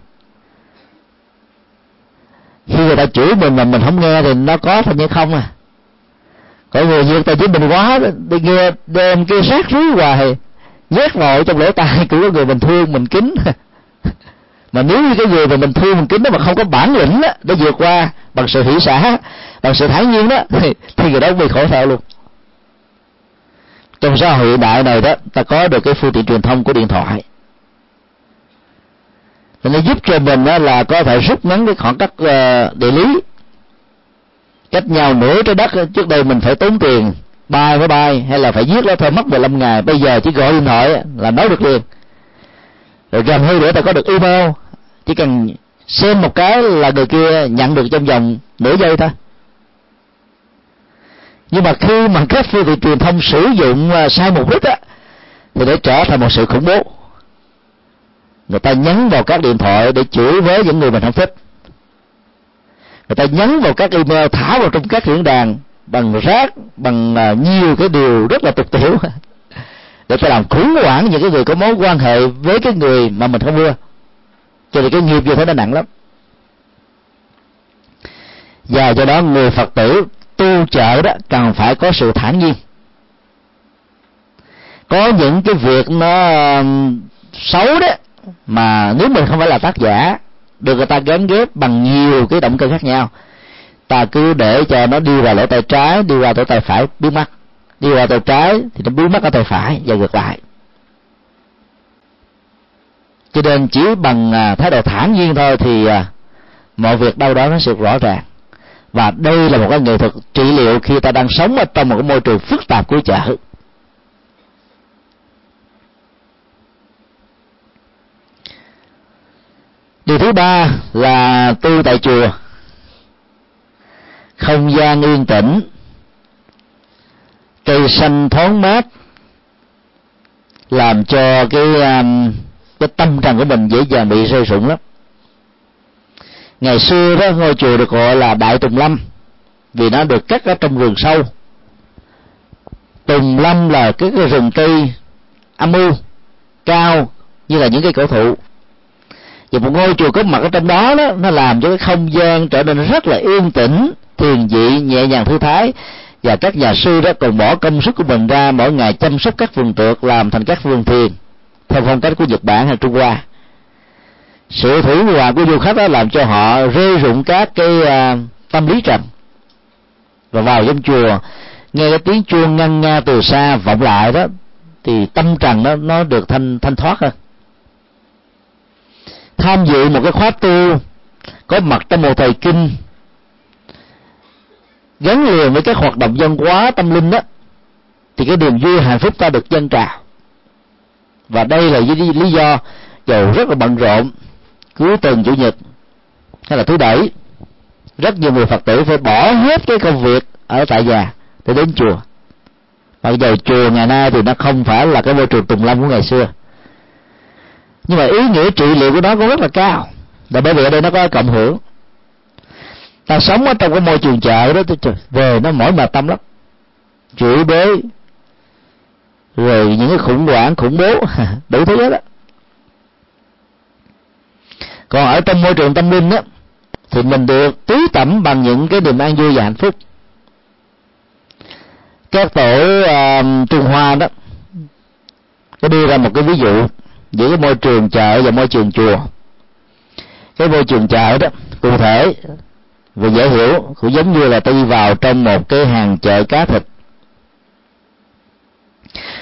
Khi người ta chửi mình mà mình không nghe thì nó có thật như không à. Có người như ta chửi mình quá đi nghe, đem cái sát rúi hoài nhét vội trong lỗ tai của người mình thương mình kính. Mà nếu như cái người mà mình thương mình kính đó mà không có bản lĩnh đó, để vượt qua bằng sự hỷ xả, bằng sự thản nhiên đó, thì, thì người đó cũng bị khổ thọ luôn. Trong xã hội hiện đại này đó, ta có được cái phương tiện truyền thông của điện thoại, nó giúp cho mình đó là có thể rút ngắn cái khoảng cách địa lý, cách nhau nửa trái đất. Trước đây mình phải tốn tiền bay máy bay hay là phải viết lá thư mất mười lăm ngày, bây giờ chỉ gọi điện thoại là nói được liền. Rồi gần hơn nữa ta có được email, chỉ cần xem một cái là người kia nhận được trong vòng nửa giây thôi. Nhưng mà khi mà các phương tiện truyền thông sử dụng sai mục đích á, thì để trở thành một sự khủng bố. Người ta nhắn vào các điện thoại để chửi với những người mình không thích. Người ta nhắn vào các email, thả vào trong các diễn đàn bằng rác, bằng nhiều cái điều rất là tục tiểu để ta làm khủng hoảng những cái người có mối quan hệ với cái người mà mình không ưa. Cho nên cái nghiệp như thế nó nặng lắm. Và do đó người Phật tử tu chợ đó cần phải có sự thản nhiên. Có những cái việc nó xấu đó mà nếu mình không phải là tác giả, được người ta gán ghép bằng nhiều cái động cơ khác nhau, ta cứ để cho nó đi vào lỗ tay trái, đi vào lỗ tay phải biến mất, đi vào tay trái thì nó biến mất ở tay phải và ngược lại. Cho nên chỉ bằng thái độ thản nhiên thôi thì mọi việc đâu đó nó sẽ rõ ràng. Và đây là một cái nghệ thuật trị liệu khi ta đang sống ở trong một cái môi trường phức tạp của chợ. Điều thứ ba là tu tại chùa. Không gian yên tĩnh, cây xanh thoáng mát, làm cho cái, cái tâm trạng của mình dễ dàng bị rơi rụng lắm. Ngày xưa đó ngôi chùa được gọi là Đại Tùng Lâm vì nó được cắt ở trong rừng sâu. Tùng lâm là cái, cái rừng cây âm u cao như là những cây cổ thụ, và một ngôi chùa có mặt ở trong đó, đó nó làm cho cái không gian trở nên rất là yên tĩnh, thiền dị, nhẹ nhàng, thư thái. Và các nhà sư đó còn bỏ công sức của mình ra mỗi ngày chăm sóc các vườn tược, làm thành các vườn thiền theo phong cách của Nhật Bản hay Trung Hoa. Sự thủy hòa của du khách đó làm cho họ rơi rụng các cái uh, tâm lý trần. Và vào trong chùa nghe cái tiếng chuông ngân nga từ xa vọng lại đó, thì tâm trần đó nó được thanh thanh thoát hơn. Tham dự một cái khóa tu có mặt trong một thời kinh gắn liền với các hoạt động văn hóa tâm linh đó, thì cái niềm vui hạnh phúc ta được dâng trào. Và đây là lý do dầu rất là bận rộn, cuối tuần, chủ nhật hay là thứ bảy, rất nhiều người Phật tử phải bỏ hết cái công việc ở tại nhà để đến chùa. Mặc dù chùa ngày nay thì nó không phải là cái môi trường tùng lâm của ngày xưa, nhưng mà ý nghĩa trị liệu của nó cũng rất là cao, là bởi vì ở đây nó có cộng hưởng. Ta sống ở trong cái môi trường chợ đó, về nó mỏi mệt tâm lắm, chửi bới rồi những cái khủng hoảng, khủng bố đủ thứ hết đó. Còn ở trong môi trường tâm linh đó, thì mình được tưới tẩm bằng những cái niềm an vui và hạnh phúc. Các tổ uh, Trung Hoa đó có đưa ra một cái ví dụ giữa cái môi trường chợ và môi trường chùa. Cái môi trường chợ đó cụ thể và dễ hiểu cũng giống như là ta đi vào trong một cái hàng chợ cá thịt.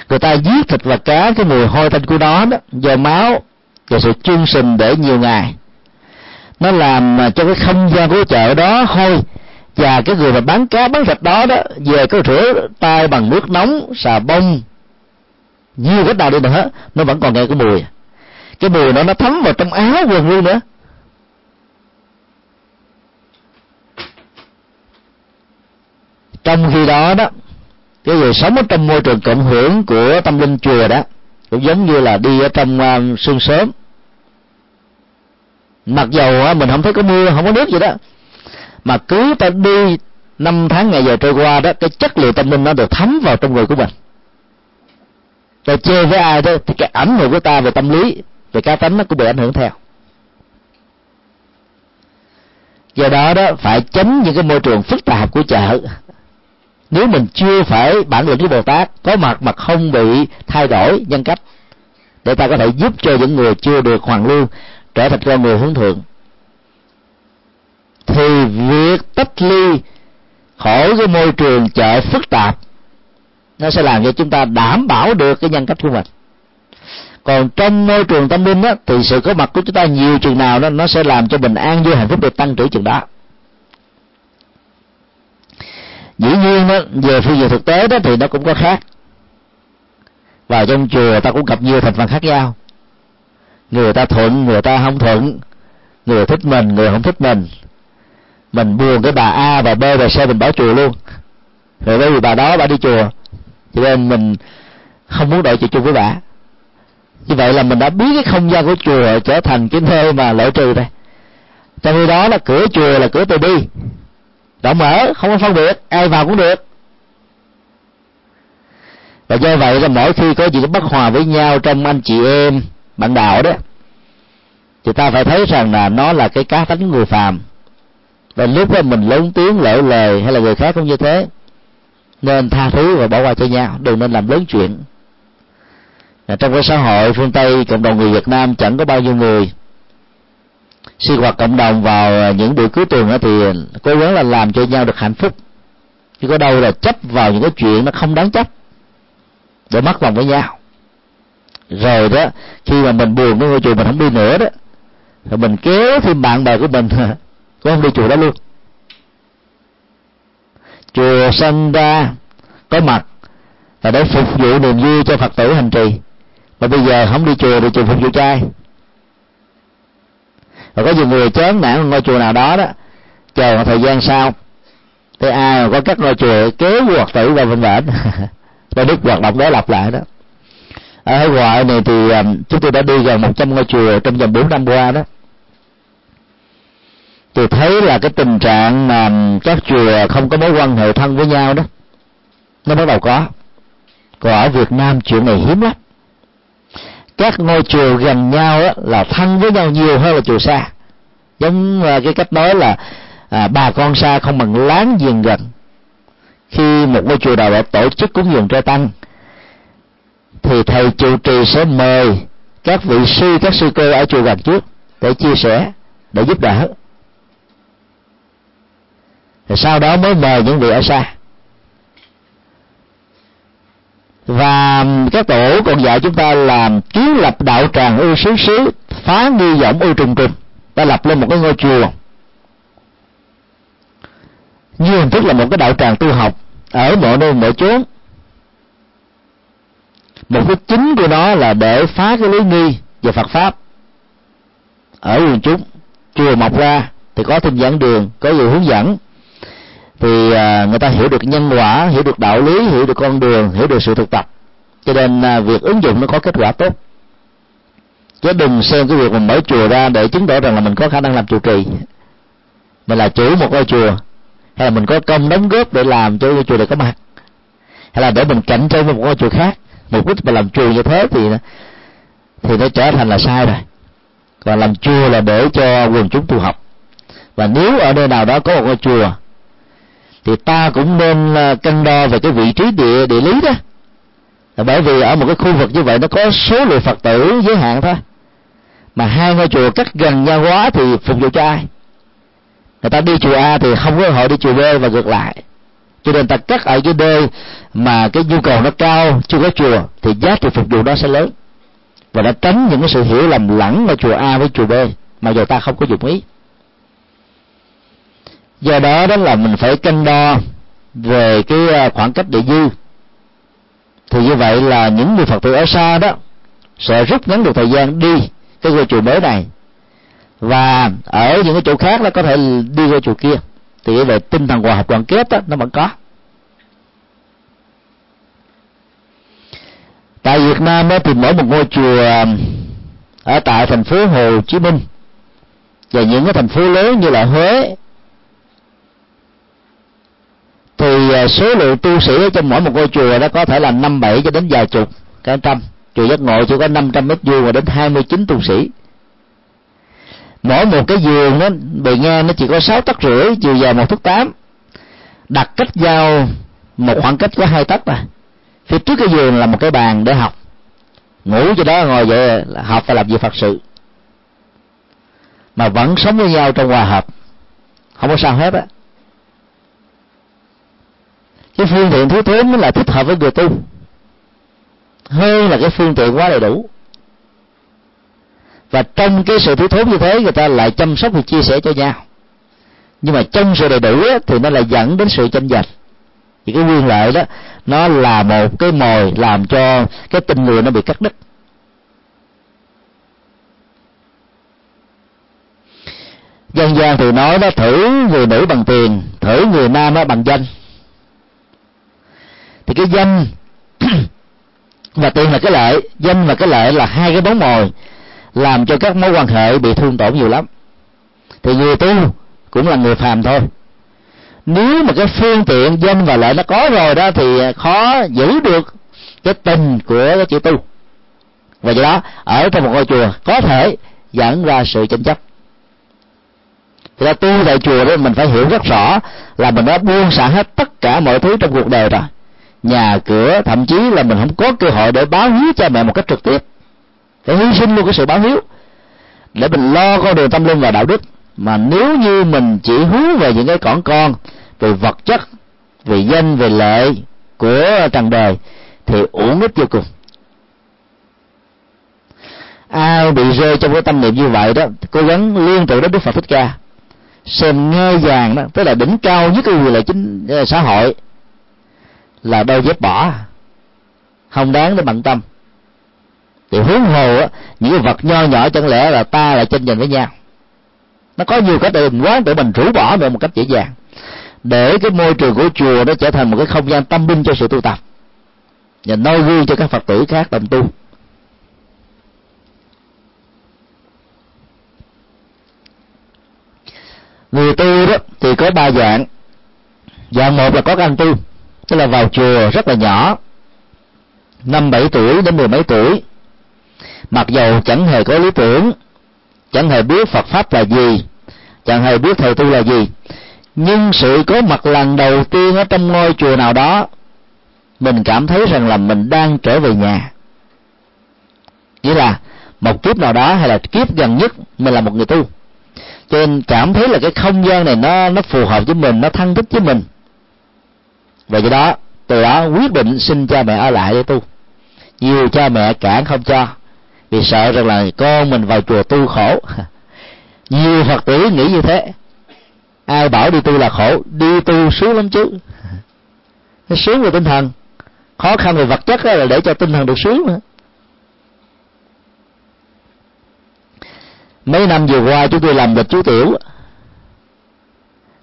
Người ta giết thịt và cá, cái mùi hôi tanh của nó đó, do máu và sự chôn sình để nhiều ngày, nó làm cho cái không gian của chợ đó hôi. Và cái người mà bán cá bán thịt đó đó về có rửa tay bằng nước nóng, xà bông, nhiều cách nào đi nữa, nó vẫn còn nghe cái mùi. Cái mùi nó nó thấm vào trong áo quần luôn nữa. Trong khi đó đó, cái người sống ở trong môi trường cộng hưởng của tâm linh chùa đó cũng giống như là đi ở trong uh, sương sớm. Mặc dầu uh, mình không thấy có mưa, không có nước gì đó, mà cứ ta đi năm tháng ngày giờ trôi qua đó, cái chất liệu tâm linh nó được thấm vào trong người của mình. Ta chơi với ai đó thì cái ảnh hưởng của ta về tâm lý, về cá tính nó cũng bị ảnh hưởng theo. Do đó đó phải tránh những cái môi trường phức tạp của chợ. Nếu mình chưa phải bản lĩnh với Bồ Tát có mặt mà không bị thay đổi nhân cách, để ta có thể giúp cho những người chưa được hoàn lương trở thành con người hướng thượng, thì việc tách ly khỏi cái môi trường chợ phức tạp nó sẽ làm cho chúng ta đảm bảo được cái nhân cách của mình. Còn trong môi trường tâm linh đó, thì sự có mặt của chúng ta nhiều chừng nào đó, nó sẽ làm cho bình an vui hạnh phúc được tăng trưởng chừng đó. Dĩ nhiên đó, về phương diện thực tế đó thì nó cũng có khác. Vào trong chùa ta cũng gặp nhiều thành phần khác nhau, người ta thuận, người ta không thuận, người thích mình, người không thích mình. Mình buồn cái bà A, bà B, bà C, mình bỏ chùa luôn. Rồi bởi vì bà đó bà đi chùa, cho nên mình không muốn đợi chuyện chung với bà. Như vậy là mình đã biến cái không gian của chùa trở thành cái nơi mà loại trừ đây. Trong khi đó là cửa chùa là cửa từ bi, rộng mở, không có phân biệt, ai vào cũng được. Và do vậy là mỗi khi có chuyện bất hòa với nhau trong anh chị em, bạn đạo đó, thì ta phải thấy rằng là nó là cái cá tính người phàm. Và lúc đó mình lớn tiếng lỡ lời hay là người khác cũng như thế, nên tha thứ và bỏ qua cho nhau, đừng nên làm lớn chuyện. Và trong cái xã hội phương Tây, cộng đồng người Việt Nam chẳng có bao nhiêu người sinh hoạt cộng đồng vào những buổi cuối tuần đó, thì cố gắng là làm cho nhau được hạnh phúc, chứ có đâu là chấp vào những cái chuyện nó không đáng chấp để mất lòng với nhau. Rồi đó khi mà mình buồn với ngôi chùa mình không đi nữa đó, rồi mình kéo thêm bạn bè của mình cũng không đi chùa đó luôn. Chùa sanh ra có mặt là để phục vụ niềm vui cho Phật tử hành trì, mà bây giờ không đi chùa thì chùa phục vụ trai. Và có nhiều người chán nản ngôi chùa nào đó đó, chờ một thời gian sau thế ai mà có các ngôi chùa kéo Phật tử vào vinh vển để đứt hoạt động đó lặp lại đó. Ở hải ngoại này thì chúng tôi đã đi gần một trăm ngôi chùa trong vòng bốn năm qua đó. tôi thấy là cái tình trạng mà các chùa không có mối quan hệ thân với nhau đó nó bắt đầu có. Còn ở Việt Nam chuyện này hiếm lắm. Các ngôi chùa gần nhau đó là thân với nhau nhiều hơn là chùa xa. Giống cái cách nói là à, bà con xa không bằng láng giềng gần. Khi một ngôi chùa nào đã tổ chức cúng dường trai tăng thì thầy trụ trì sẽ mời các vị sư, các sư cô ở chùa gần trước để chia sẻ, để giúp đỡ. Rồi sau đó mới mời những vị ở xa. Và các tổ còn dạy chúng ta làm kiến lập đạo tràng ưu xứ xứ, phá nghi võng ưu trùng trùng. Ta lập lên một cái ngôi chùa như hình thức là một cái đạo tràng tu học ở mọi nơi mọi chốn. Mục đích chính của nó là để phá cái lưới nghi về Phật pháp ở quần chúng. Chùa mọc ra thì có thinh giảng đường, có nhiều hướng dẫn, thì người ta hiểu được nhân quả, hiểu được đạo lý, hiểu được con đường, hiểu được sự thực tập, cho nên việc ứng dụng nó có kết quả tốt. Chứ đừng xem cái việc mình mở chùa ra để chứng tỏ rằng là mình có khả năng làm trụ trì, mình là chủ một ngôi chùa, hay là mình có công đóng góp để làm cho ngôi chùa này có mặt, hay là để mình cạnh tranh với một ngôi chùa khác. Mục đích mà làm chùa như thế thì thì nó trở thành là sai rồi. Còn làm chùa là để cho quần chúng tu học. Và nếu ở nơi nào đó có một ngôi chùa thì ta cũng nên cân đo về cái vị trí địa địa lý đó. Bởi vì ở một cái khu vực như vậy nó có số lượng Phật tử giới hạn thôi, mà hai ngôi chùa cách gần nhau quá thì phục vụ cho ai? Người ta đi chùa A thì không có hội đi chùa B và ngược lại. Cho nên ta cắt ở dưới D mà cái nhu cầu nó cao, chưa có chùa, thì giá trị phục vụ đó sẽ lớn. Và đã tránh những cái sự hiểu lầm lẫn ở chùa A với chùa B mà giờ ta không có dụng ý. Do đó đó là mình phải cân đo về cái khoảng cách địa dư. Thì như vậy là những người Phật tử ở xa đó sẽ rút ngắn được thời gian đi cái ngôi chùa mới này, và ở những cái chỗ khác nó có thể đi ngôi chùa kia. Thì về tinh thần hòa hợp đoàn kết đó, nó vẫn có. Tại Việt Nam đó, thì mỗi một ngôi chùa ở tại thành phố Hồ Chí Minh và những cái thành phố lớn như là Huế thì số lượng tu sĩ trong mỗi một ngôi chùa đó có thể là năm bảy cho đến vài chục, cả trăm. Chùa Giác Ngộ chỉ có năm trăm mét vuông và đến hai mươi chín tu sĩ. Mỗi một cái giường nó bề ngang nó chỉ có sáu tấc rưỡi, chiều dài một thước tám, đặt cách nhau một khoảng cách có hai tấc mà. Phía trước cái giường là một cái bàn để học, ngủ cho đó ngồi vậy học và làm việc Phật sự, mà vẫn sống với nhau trong hòa hợp, không có sao hết á. Cái phương tiện thiếu thốn mới là thích hợp với người tu, hơn là cái phương tiện quá đầy đủ. Và trong cái sự thiếu thốn như thế người ta lại chăm sóc và chia sẻ cho nhau, nhưng mà trong sự đầy đủ ấy, thì nó lại dẫn đến sự tranh giành. Thì cái quyền lợi đó nó là một cái mồi làm cho cái tình người nó bị cắt đứt. Dân gian thì nói đó, thử người nữ bằng tiền, thử người nam đó bằng danh. Thì cái danh và tiền là cái lợi, danh và cái lợi là hai cái món mồi làm cho các mối quan hệ bị thương tổn nhiều lắm. Thì người tu cũng là người phàm thôi. Nếu mà cái phương tiện danh và lợi nó có rồi đó thì khó giữ được cái tình của cái chữ tu. Và do đó ở trong một ngôi chùa có thể dẫn ra sự tranh chấp. Thì là tu tại chùa đó mình phải hiểu rất rõ là mình đã buông xả hết tất cả mọi thứ trong cuộc đời rồi. Nhà cửa, thậm chí là mình không có cơ hội để báo hiếu cha mẹ một cách trực tiếp, phải hy sinh luôn cái sự báo hiếu để mình lo con đường tâm linh và đạo đức. Mà nếu như mình chỉ hướng về những cái cỏn con về vật chất, về danh, về lợi của trần đời thì uổng ích vô cùng. Ai bị rơi trong cái tâm niệm như vậy đó, cố gắng liên tưởng đến Đức Phật Thích Ca, xem ngai vàng đó, tức là đỉnh cao nhất cái quyền lợi chính xã hội, là đôi dép bỏ, không đáng để bận tâm. Thì huống hồ á, những cái vật nho nhỏ chẳng lẽ là ta lại tranh giành với nhau. Nó có nhiều cách để mình quán, để mình rũ bỏ được một cách dễ dàng, để cái môi trường của chùa nó trở thành một cái không gian tâm linh cho sự tu tập và noi gương cho các Phật tử khác đồng tu. Người tu đó thì có ba dạng. Dạng một là có anh tu, tức là vào chùa rất là nhỏ, năm bảy tuổi đến mười mấy tuổi, mặc dầu chẳng hề có lý tưởng, chẳng hề biết Phật pháp là gì, chẳng hề biết thầy tu là gì, nhưng sự có mặt lần đầu tiên ở trong ngôi chùa nào đó, mình cảm thấy rằng là mình đang trở về nhà. Nghĩa là một kiếp nào đó hay là kiếp gần nhất mình là một người tu, cho nên cảm thấy là cái không gian này nó nó phù hợp với mình, nó thân thích với mình, và do đó từ đó quyết định xin cha mẹ ở lại để tu. Nhiều cha mẹ cản không cho vì sợ rằng là con mình vào chùa tu khổ. Nhiều Phật tử nghĩ như thế, ai bảo đi tu là khổ, đi tu sướng lắm chứ. Nó sướng về tinh thần, khó khăn về vật chất là để cho tinh thần được sướng nữa. Mấy năm vừa qua chúng tôi làm được chú tiểu.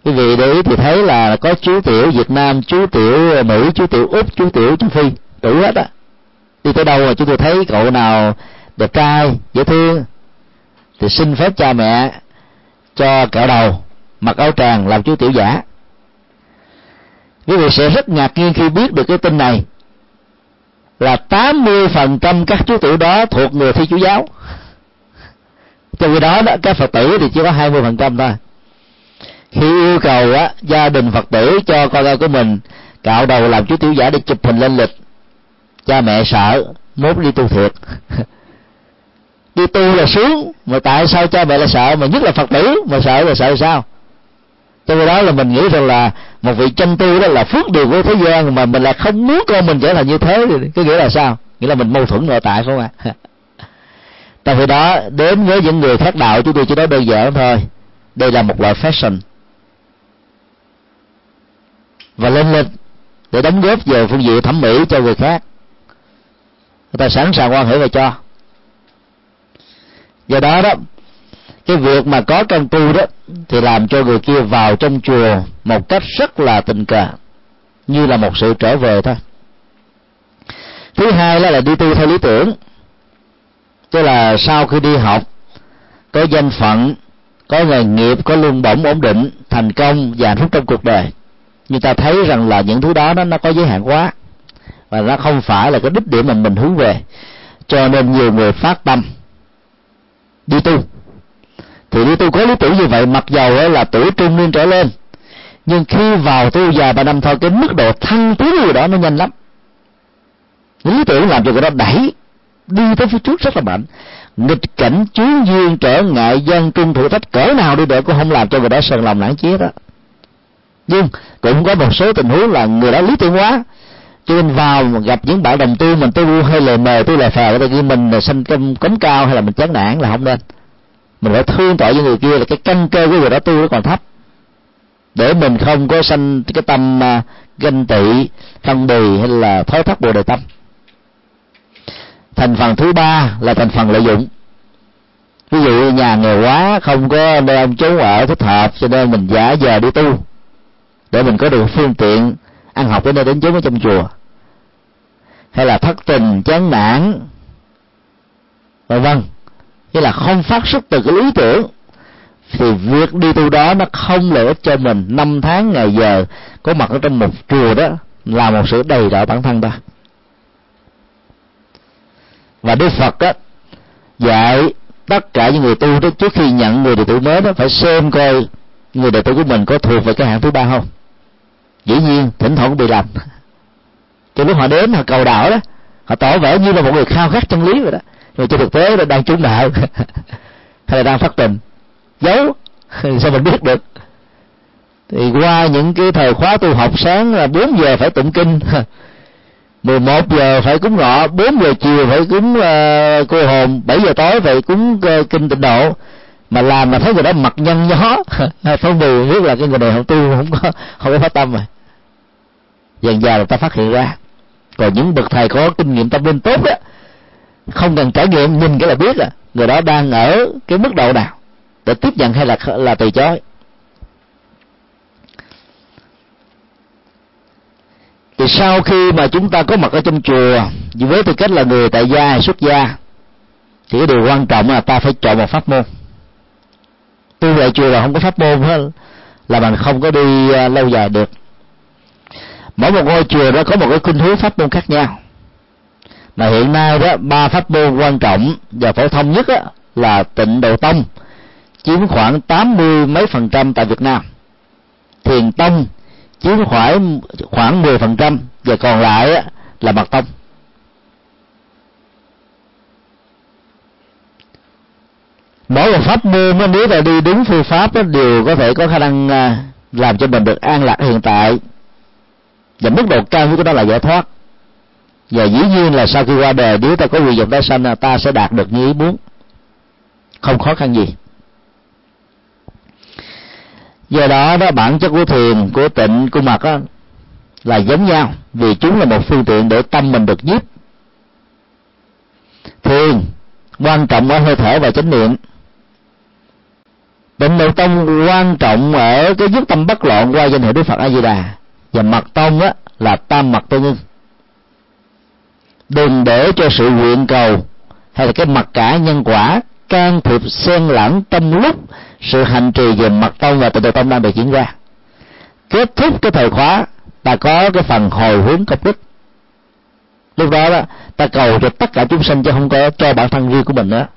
Quý vị để ý thì thấy là có chú tiểu Việt Nam, chú tiểu Mỹ, chú tiểu Úc, chú tiểu Châu Phi, đủ hết á. Đi tới đâu mà chúng tôi thấy cậu nào đẹp trai, dễ thương thì xin phép cha mẹ cho cạo đầu, mặc áo tràng làm chú tiểu giả. Quý vị sẽ rất ngạc nhiên khi biết được cái tin này là tám mươi phần trăm các chú tiểu đó thuộc người Thi Chúa giáo. Trong khi đó, đó các Phật tử thì chỉ có hai mươi phần trăm thôi. Khi yêu cầu á, gia đình Phật tử cho con em của mình cạo đầu làm chú tiểu giả để chụp hình lên lịch, cha mẹ sợ mốt đi tu thiệt. Đi tu là sướng, mà tại sao cha mẹ lại sợ, mà nhất là Phật tử mà sợ là sợ sao? Trong khi đó là mình nghĩ rằng là một vị chân tu đó là phước điều của thế gian, mà mình là không muốn con mình trở thành như thế, thì cái nghĩa là sao? Nghĩa là mình mâu thuẫn nội tại, không ạ? À? Trong khi đó đến với những người khác đạo chúng tôi chỉ nói đơn giản thôi, đây là một loại fashion và lên lịch để đóng góp về phương diện thẩm mỹ cho người khác, người ta sẵn sàng quan hệ và cho. Do đó đó cái việc mà có căn tu đó thì làm cho người kia vào trong chùa một cách rất là tình cờ, như là một sự trở về thôi. Thứ hai là, là đi tu theo lý tưởng, tức là sau khi đi học có danh phận, có nghề nghiệp, có lương bổng ổn định, thành công và hạnh phúc trong cuộc đời, nhưng ta thấy rằng là những thứ đó nó, nó có giới hạn quá và nó không phải là cái đích điểm mà mình hướng về, cho nên nhiều người phát tâm đi tu. Thì đi tu có lý tưởng như vậy, mặc dầu là tuổi trung niên trở lên, nhưng khi vào tu già ba năm thôi, cái mức độ thăng tiến người đó nó nhanh lắm. Lý tưởng làm cho người đó đẩy đi tới phía trước rất là mạnh, nghịch cảnh chướng duyên trở ngại gian trung thử thách cỡ nào đi nữa cũng không làm cho người đó sờn lòng nản chí đó. Nhưng cũng có một số tình huống là người đó lý tưởng quá, cho nên vào gặp những bạn đồng tu mình tu hay lời mời tu là phèo, người ta kêu mình sanh công cống cao hay là mình chán nản là không nên. Mình phải thương tội với người kia là cái căn cơ của người đó tu nó còn thấp, để mình không có sanh cái tâm ganh tị, phân bì hay là thói thác bồ đề tâm. Thành phần thứ ba là thành phần lợi dụng. Ví dụ nhà nghèo quá, không có nơi ông chú ở thích hợp, cho nên mình giả vờ đi tu để mình có được phương tiện ăn học đến nơi đến chốn ở trong chùa. Hay là thất tình, chán nản, vân vân. Nghĩa là không phát xuất từ cái lý tưởng, thì việc đi tu đó nó không lợi ích cho mình. Năm tháng ngày giờ có mặt ở trong một chùa đó là một sự đầy đọa bản thân ta. Và Đức Phật á, dạy tất cả những người tu đó, trước khi nhận người đệ tử mới đó, phải xem coi người đệ tử của mình có thuộc về cái hạng thứ ba không. Dĩ nhiên thỉnh thoảng cũng bị lầm, cho lúc họ đến họ cầu đạo đó, họ tỏ vẻ như là một người khao khát chân lý vậy đó, rồi trên thực tế là đang trúng đạo hay là đang phát tình giấu. Sao mình biết được? Thì qua những cái thời khóa tu học, sáng là bốn giờ phải tụng kinh, mười một giờ phải cúng ngọ, bốn giờ chiều phải cúng uh, cô hồn, bảy giờ tối phải cúng uh, kinh tịnh độ, mà làm mà thấy người đó mặt nhăn nhó phong bì, biết là cái người này không tu, không có không có phát tâm rồi. Dần dà người ta phát hiện ra. Còn những bậc thầy có kinh nghiệm tâm linh tốt đó, không cần trải nghiệm, nhìn cái là biết là người đó đang ở cái mức độ nào để tiếp nhận hay là là từ chối. Thì sau khi mà chúng ta có mặt ở trong chùa với tư cách là người tại gia hay xuất gia, thì cái điều quan trọng là ta phải chọn một pháp môn. tu về chùa là không có pháp môn hết là mình không có đi lâu dài được. Mỗi một ngôi chùa đó có một cái khuynh hướng pháp môn khác nhau, mà hiện nay đó ba pháp môn quan trọng và phổ thông nhất đó, là Tịnh độ tông chiếm khoảng tám mươi mấy phần trăm tại Việt Nam, Thiền tông chiếm khoảng khoảng mười phần trăm và còn lại đó, là Mật tông. Mỗi một pháp môn nếu là đi đúng phương pháp đó, đều có thể có khả năng làm cho mình được an lạc hiện tại, và mức độ cao nhất của đó là giải thoát. Và dĩ nhiên là sau khi qua đời, nếu ta có nguyện vọng tái sanh, ta sẽ đạt được như ý muốn, không khó khăn gì. Do đó, đó bản chất của thiền, của tịnh, của mật đó, là giống nhau, vì chúng là một phương tiện để tâm mình được giúp. Thiền quan trọng ở hơi thở và chánh niệm, Tịnh độ tông quan trọng ở cái dứt tâm bất loạn qua danh hiệu Đức Phật A Di Đà, và Mật tông á là tam mật tương ưng. Đừng để cho sự nguyện cầu hay là cái mặc cả nhân quả can thiệp xen lẫn trong lúc sự hành trì về Mật tông và Tịnh độ tông đang được diễn ra. Kết thúc cái thời khóa, ta có cái phần hồi hướng công đức. Lúc đó, đó ta cầu cho tất cả chúng sanh chứ không có cho bản thân riêng của mình nữa.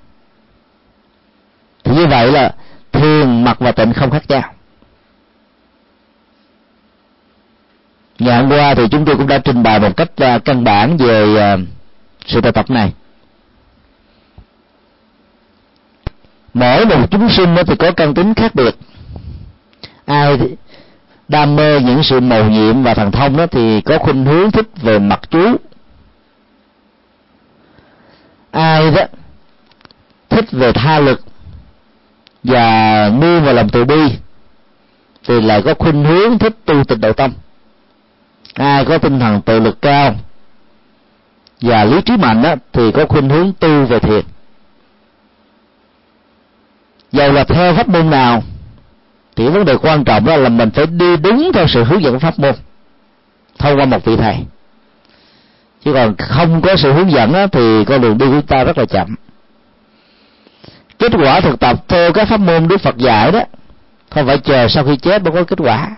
Thì như vậy là thiền, mật và tịnh không khác nhau. Ngày hôm qua thì chúng tôi cũng đã trình bày một cách căn bản về sự tu tập này. Mỗi một chúng sinh thì có căn tính khác biệt. Ai đam mê những sự mầu nhiệm và thần thông đó thì có khuynh hướng thích về mặt chú. Ai đó thích về tha lực và nuôi vào lòng từ bi thì lại có khuynh hướng thích tu Tịnh độ tông. Ai có tinh thần tự lực cao và lý trí mạnh đó, thì có khuynh hướng tu về thiền. Dầu là theo pháp môn nào thì vấn đề quan trọng đó là mình phải đi đúng theo sự hướng dẫn của pháp môn thông qua một vị thầy, chứ còn không có sự hướng dẫn đó, thì con đường đi của ta rất là chậm. Kết quả thực tập theo các pháp môn Đức Phật dạy đó không phải chờ sau khi chết mới có kết quả,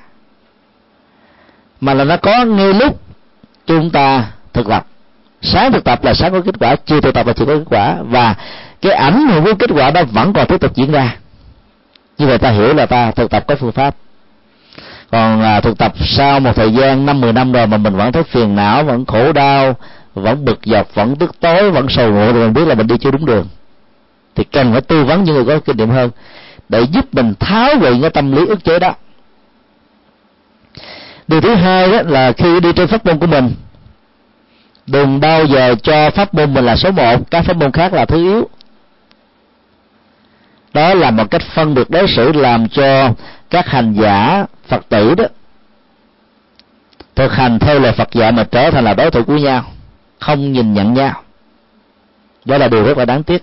mà là nó có ngay lúc chúng ta thực tập. Sáng thực tập là sáng có kết quả, chưa thực tập là chưa có kết quả, và cái ảnh hưởng của kết quả đó vẫn còn tiếp tục diễn ra. Như vậy ta hiểu là ta thực tập có phương pháp. Còn à, thực tập sau một thời gian năm mười năm rồi mà mình vẫn thấy phiền não, vẫn khổ đau, vẫn bực dọc, vẫn tức tối, vẫn sầu ngộ thì mình biết là mình đi chưa đúng đường. Thì cần phải tư vấn những người có kinh nghiệm hơn để giúp mình tháo gỡ cái tâm lý ức chế đó. Điều thứ hai đó là khi đi trên pháp môn của mình, đừng bao giờ cho pháp môn mình là số một, các pháp môn khác là thứ yếu. Đó là một cách phân biệt đối xử làm cho các hành giả Phật tử đó thực hành theo lời Phật dạy mà trở thành là đối thủ của nhau, không nhìn nhận nhau. Đó là điều rất là đáng tiếc.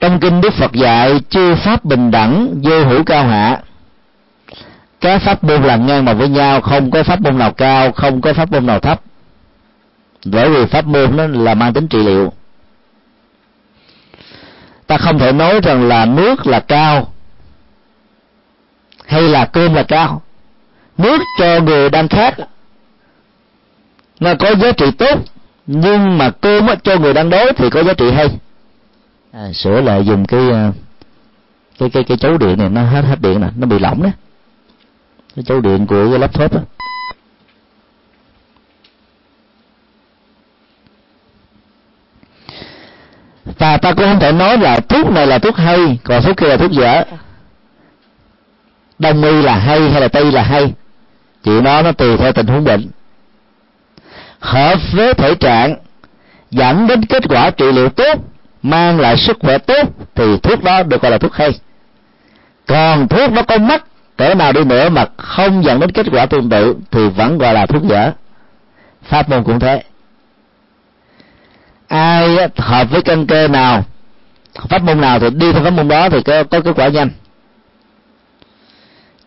Trong kinh Đức Phật dạy chư pháp bình đẳng, vô hữu cao hạ. Các pháp môn làm ngang bằng với nhau, không có pháp môn nào cao, không có pháp môn nào thấp, bởi vì pháp môn nó là mang tính trị liệu. Ta không thể nói rằng là nước là cao hay là cơm là cao. Nước cho người đang khát nó có giá trị tốt, nhưng mà cơm cho người đang đói thì có giá trị hay. À, sửa lại dùng cái cái cái cái chấu điện này, nó hết hết điện nè, nó bị lỏng đó. Cái chấu điện của cái laptop đó. Ta ta cũng không thể nói là thuốc này là thuốc hay, còn thuốc kia là thuốc dở. Đông y là hay hay là tây là hay, chuyện đó nó tùy theo tình huống bệnh, hợp với thể trạng, dẫn đến kết quả trị liệu tốt, mang lại sức khỏe tốt thì thuốc đó được gọi là thuốc hay. Còn thuốc nó có mắc cỡ nào đi nữa mà không dẫn đến kết quả tương tự thì vẫn gọi là thuốc dở. Pháp môn cũng thế, ai hợp với căn cơ nào, pháp môn nào thì đi theo pháp môn đó thì có, có kết quả nhanh.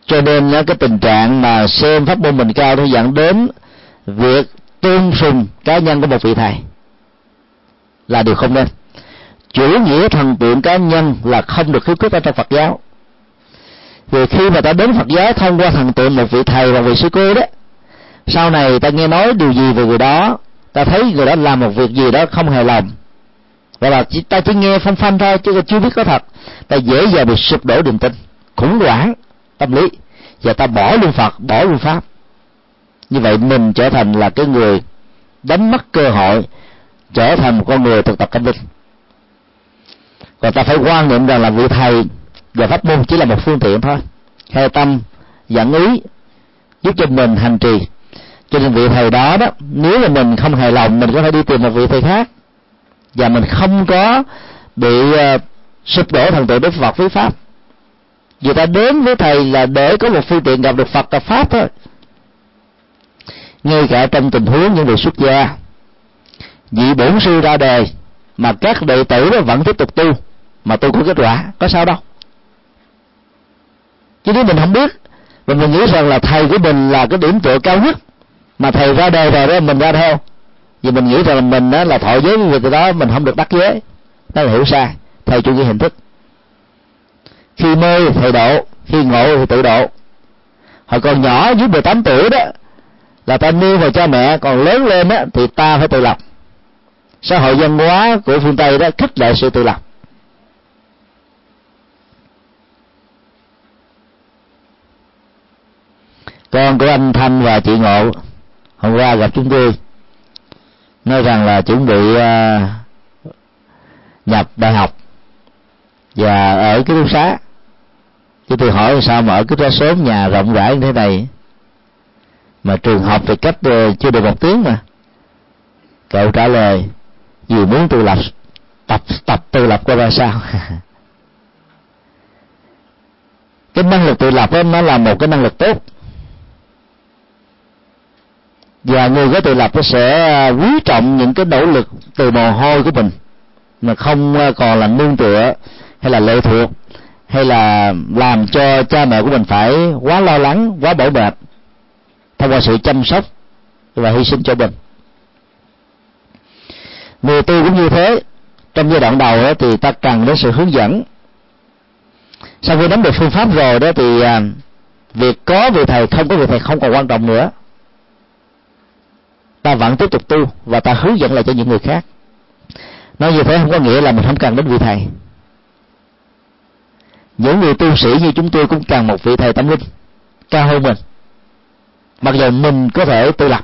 Cho nên cái tình trạng mà xem pháp môn mình cao nó dẫn đến việc tôn sùng cá nhân của một vị thầy là điều không nên. chủ nghĩa thần tượng cá nhân là không được khuyến khích ở trong Phật giáo. Vì khi mà ta đến Phật giáo thông qua thần tượng một vị thầy và vị sư cô đó, sau này ta nghe nói điều gì về người đó, ta thấy người đó làm một việc gì đó không hài lòng, và là ta chỉ nghe phong phanh thôi chứ chưa biết có thật, ta dễ dàng bị sụp đổ niềm tin, khủng hoảng tâm lý, và ta bỏ luôn Phật, bỏ luôn Pháp. Như vậy mình trở thành là cái người đánh mất cơ hội trở thành một con người thực tập tâm linh. Và ta phải quan niệm rằng là vị thầy và pháp môn chỉ là một phương tiện thôi, theo tâm dẫn ý giúp cho mình hành trì. Cho nên vị thầy đó đó, nếu mà mình không hài lòng, mình có thể đi tìm một vị thầy khác, và mình không có bị uh, sụp đổ thần tượng Đức Phật với Pháp. Vì ta đến với thầy là để có một phương tiện gặp được Phật và Pháp thôi. Ngay cả trong tình huống những vị xuất gia, vị bổn sư ra đời mà các đệ tử đó vẫn tiếp tục tu, mà tu có kết quả, có sao đâu. Chứ nếu mình không biết, mình nghĩ rằng là thầy của mình là cái điểm tựa cao nhất, mà thầy ra đời rồi đó mình ra theo, vì mình nghĩ rằng mình là thọ giới với người đó, mình không được đắc giới. Đó là hiểu sai, thầy chủ nghĩa hình thức. Khi mê thầy độ, khi ngộ thì tự độ. Hồi còn nhỏ dưới mười tám tuổi đó là ta nương vào cha mẹ, còn lớn lên đó thì ta phải tự lập. Xã hội văn hóa của phương Tây đó khích lệ sự tự lập. Con của anh Thanh và chị Ngộ hôm qua gặp chúng tôi, nói rằng là chuẩn bị uh, nhập đại học và ở ký túc xá. Chứ tôi hỏi sao mà ở ký túc xá sớm, nhà rộng rãi như thế này, mà trường học thì cách uh, chưa được một tiếng mà. Cậu trả lời vì muốn tự lập, tập tập tự lập qua ra sao. Cái năng lực tự lập đó, nó là một cái năng lực tốt, và người có tự lập nó sẽ quý trọng những cái nỗ lực từ mồ hôi của mình, mà không còn là nương tựa hay là lệ thuộc, hay là làm cho cha mẹ của mình phải quá lo lắng, quá bỡ bệt thông qua sự chăm sóc và hy sinh cho mình. Người tu cũng như thế, trong giai đoạn đầu thì ta cần đến sự hướng dẫn. Sau khi nắm được phương pháp rồi đó thì việc có vị thầy không có vị thầy không còn quan trọng nữa, ta vẫn tiếp tục tu và ta hướng dẫn lại cho những người khác. Nói như thế không có nghĩa là mình không cần đến vị thầy. Những người tu sĩ như chúng tôi cũng cần một vị thầy tâm linh cao hơn mình. Mặc dù mình có thể tự lập,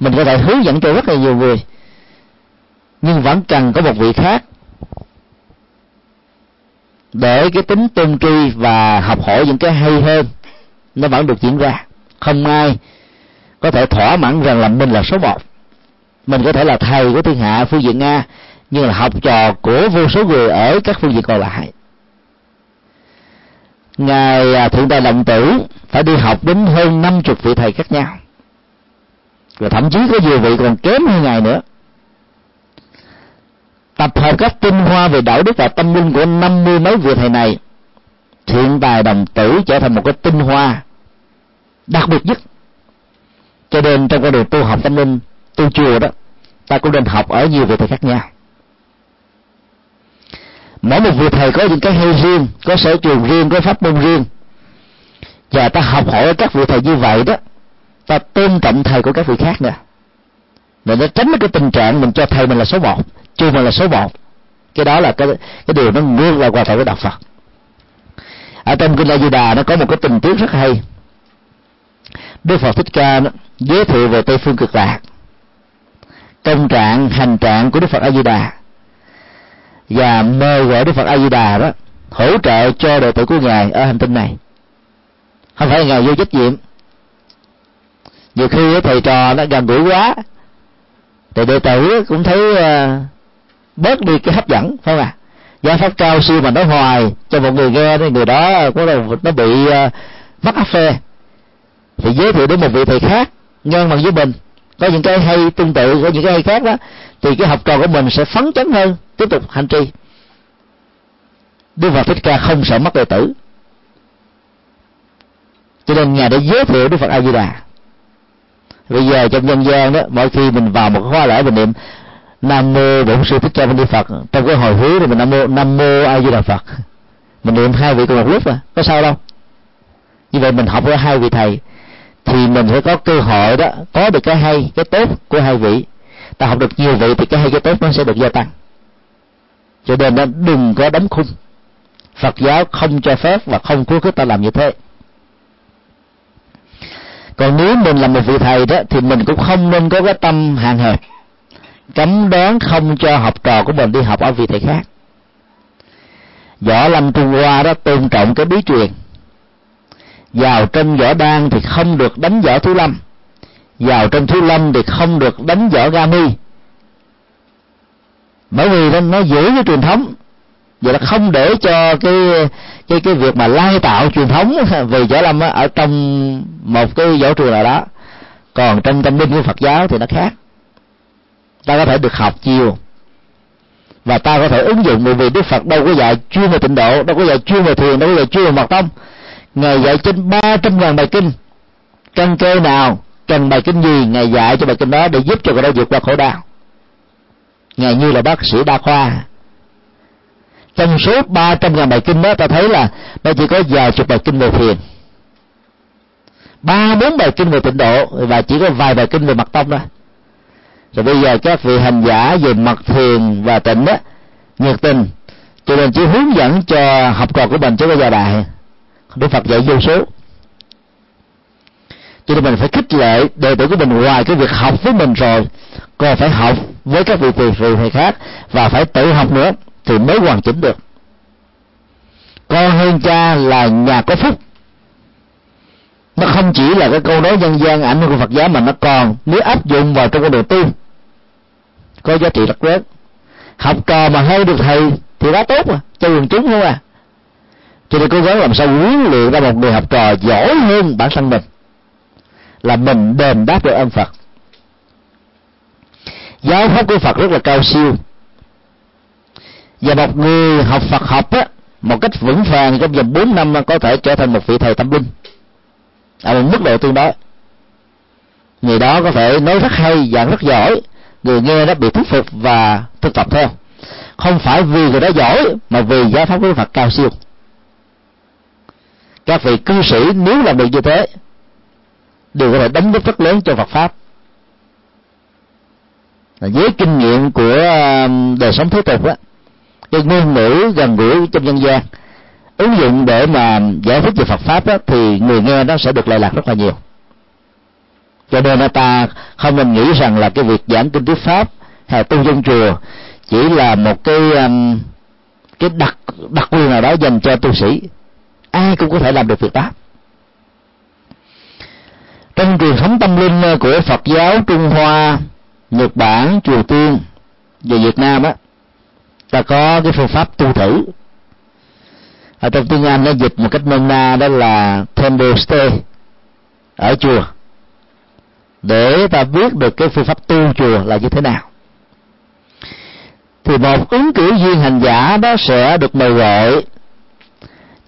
mình có thể hướng dẫn cho rất là nhiều người, nhưng vẫn cần có một vị khác để cái tính tôn tri và học hỏi những cái hay hơn nó vẫn được diễn ra. Không ai có thể thỏa mãn rằng là mình là số một. Mình có thể là thầy của thiên hạ phương diện A, nhưng là học trò của vô số người ở các phương diện còn lại. Ngài Thiện Tài Đồng Tử phải đi học đến hơn năm chục vị thầy khác nhau, và thậm chí có nhiều vị còn kém hơn Ngài nữa. Tập hợp các tinh hoa về đạo đức và tâm linh của năm mươi mấy vị thầy này, Thiện Tài Đồng Tử trở thành một cái tinh hoa đặc biệt nhất. Cho nên trong con đường tu học tâm linh, tu chùa đó, ta cũng nên học ở nhiều vị thầy khác nhau. Mỗi một vị thầy có những cái hay riêng, có sở trường riêng, có pháp môn riêng, và ta học hỏi các vị thầy như vậy đó, ta tôn trọng thầy của các vị khác nữa, để nó tránh cái tình trạng mình cho thầy mình là số một, chùa mình là số một. Cái đó là cái cái điều nó ngược lại hoàn toàn với đạo Phật. Ở trong kinh A Di Đà nó có một cái tình tiết rất hay. Đức Phật Thích Ca đó, giới thiệu về Tây Phương Cực Lạc, công trạng, hành trạng của Đức Phật A Di Đà, và mời gọi Đức Phật A Di Đà đó hỗ trợ cho đệ tử của Ngài ở hành tinh này. Không phải Ngài vô trách nhiệm. Nhiều khi thầy trò nó gần gũi quá, thì đệ tử cũng thấy uh, bớt đi cái hấp dẫn, phải không ạ? À? Giáo pháp cao siêu mà nói hoài cho một người nghe, thì người đó có đầu nó bị uh, mất áp phê. Thì giới thiệu đến một vị thầy khác ngang bằng với mình, có những cái hay tương tự, có những cái hay khác đó, thì cái học trò của mình sẽ phấn chấn hơn, tiếp tục hành trì. Đức Phật Thích Ca không sợ mất đệ tử, cho nên Ngài đã giới thiệu Đức Phật A Di Đà. Bây giờ trong nhân gian đó, mỗi khi mình vào một khóa lễ mình niệm Nam Mô Bổn Sư Thích Ca Mâu Ni Phật. Trong cái hồi hướng thì mình Nam Mô Nam Mô A Di Đà Phật, mình niệm hai vị cùng một lúc mà, có sao đâu. Như vậy mình học với hai vị thầy thì mình sẽ có cơ hội đó có được cái hay cái tốt của hai vị. Ta học được nhiều vị thì cái hay cái tốt nó sẽ được gia tăng. Cho nên đó, đừng có đóng khung. Phật giáo không cho phép và không khuyến khích ta làm như thế. Còn nếu mình là một vị thầy đó thì mình cũng không nên có cái tâm hạn hẹp, cấm đoán không cho học trò của mình đi học ở vị thầy khác. Võ lâm Trung Hoa đó tôn trọng cái bí truyền. Vào trong võ đan thì không được đánh võ Thú Lâm, vào trong Thú Lâm thì không được đánh võ Ga Mi. Bởi vì nó giữ cái truyền thống, vậy là không để cho cái cái cái việc mà lai tạo truyền thống về võ lâm ở trong một cái võ trường nào đó. Còn trong tâm linh của Phật giáo thì nó khác. Ta có thể được học chiều và ta có thể ứng dụng, bởi vì Đức Phật đâu có dạy chuyên về tịnh độ, đâu có dạy chuyên về thiền, đâu có dạy chuyên về mật tông. Ngài dạy trên ba trăm ngàn bài kinh, căn cơ nào cần bài kinh gì Ngài dạy cho bài kinh đó để giúp cho người đó vượt qua khổ đau. Ngài như là bác sĩ đa khoa. Trong số ba trăm ngàn bài kinh đó ta thấy là nó chỉ có vài chục bài kinh về thiền, ba bốn bài kinh về tịnh độ và chỉ có vài bài kinh về mật tông thôi. Rồi bây giờ các vị hành giả về mật thiền và tịnh đó nhiệt tình, cho nên chỉ hướng dẫn cho học trò của mình chứ có gia đại. Đức Phật dạy vô số, cho nên mình phải khích lệ đệ tử của mình. Ngoài cái việc học với mình rồi, còn phải học với các vị thầy khác và phải tự học nữa thì mới hoàn chỉnh được. Con hơn cha là nhà có phúc. Nó không chỉ là cái câu nói dân gian ảnh hưởng của Phật giáo mà nó còn nếu áp dụng vào trong con đường tu có giá trị rất lớn. Học trò mà hay được thầy thì quá tốt mà, cho quần chúng không à. Cho nên cố gắng làm sao huấn luyện ra một người học trò giỏi hơn bản thân mình, là mình đền đáp được ơn Phật. Giáo pháp của Phật rất là cao siêu, và một người học Phật học á, một cách vững vàng trong vòng bốn năm có thể trở thành một vị thầy tâm linh ở một mức độ tương đối. Người đó có thể nói rất hay, giảng rất giỏi, người nghe đó bị thuyết phục và thực tập theo, không phải vì người đó giỏi mà vì giáo pháp của Phật cao siêu. Các vị cư sĩ nếu làm được như thế đều có thể đóng góp rất lớn cho Phật pháp. Với kinh nghiệm của đời sống thế tục á, cái ngôn ngữ gần gũi trong dân gian ứng dụng để mà giải thích về Phật pháp á, thì người nghe nó sẽ được lợi lạc rất là nhiều. Cho nên ta không nên nghĩ rằng là cái việc giảng kinh thuyết pháp hay tu dân chùa chỉ là một cái cái đặc đặc quyền nào đó dành cho tu sĩ. Ai cũng có thể làm được việc đó. Trong truyền thống tâm linh của Phật giáo Trung Hoa, Nhật Bản, Triều Tiên và Việt Nam á, ta có cái phương pháp tu thử. Ở trong tiếng Anh nó dịch một cách nôm na đó là temple stay, ở chùa, để ta biết được cái phương pháp tu chùa là như thế nào. Thì một ứng cử viên hành giả đó sẽ được mời gọi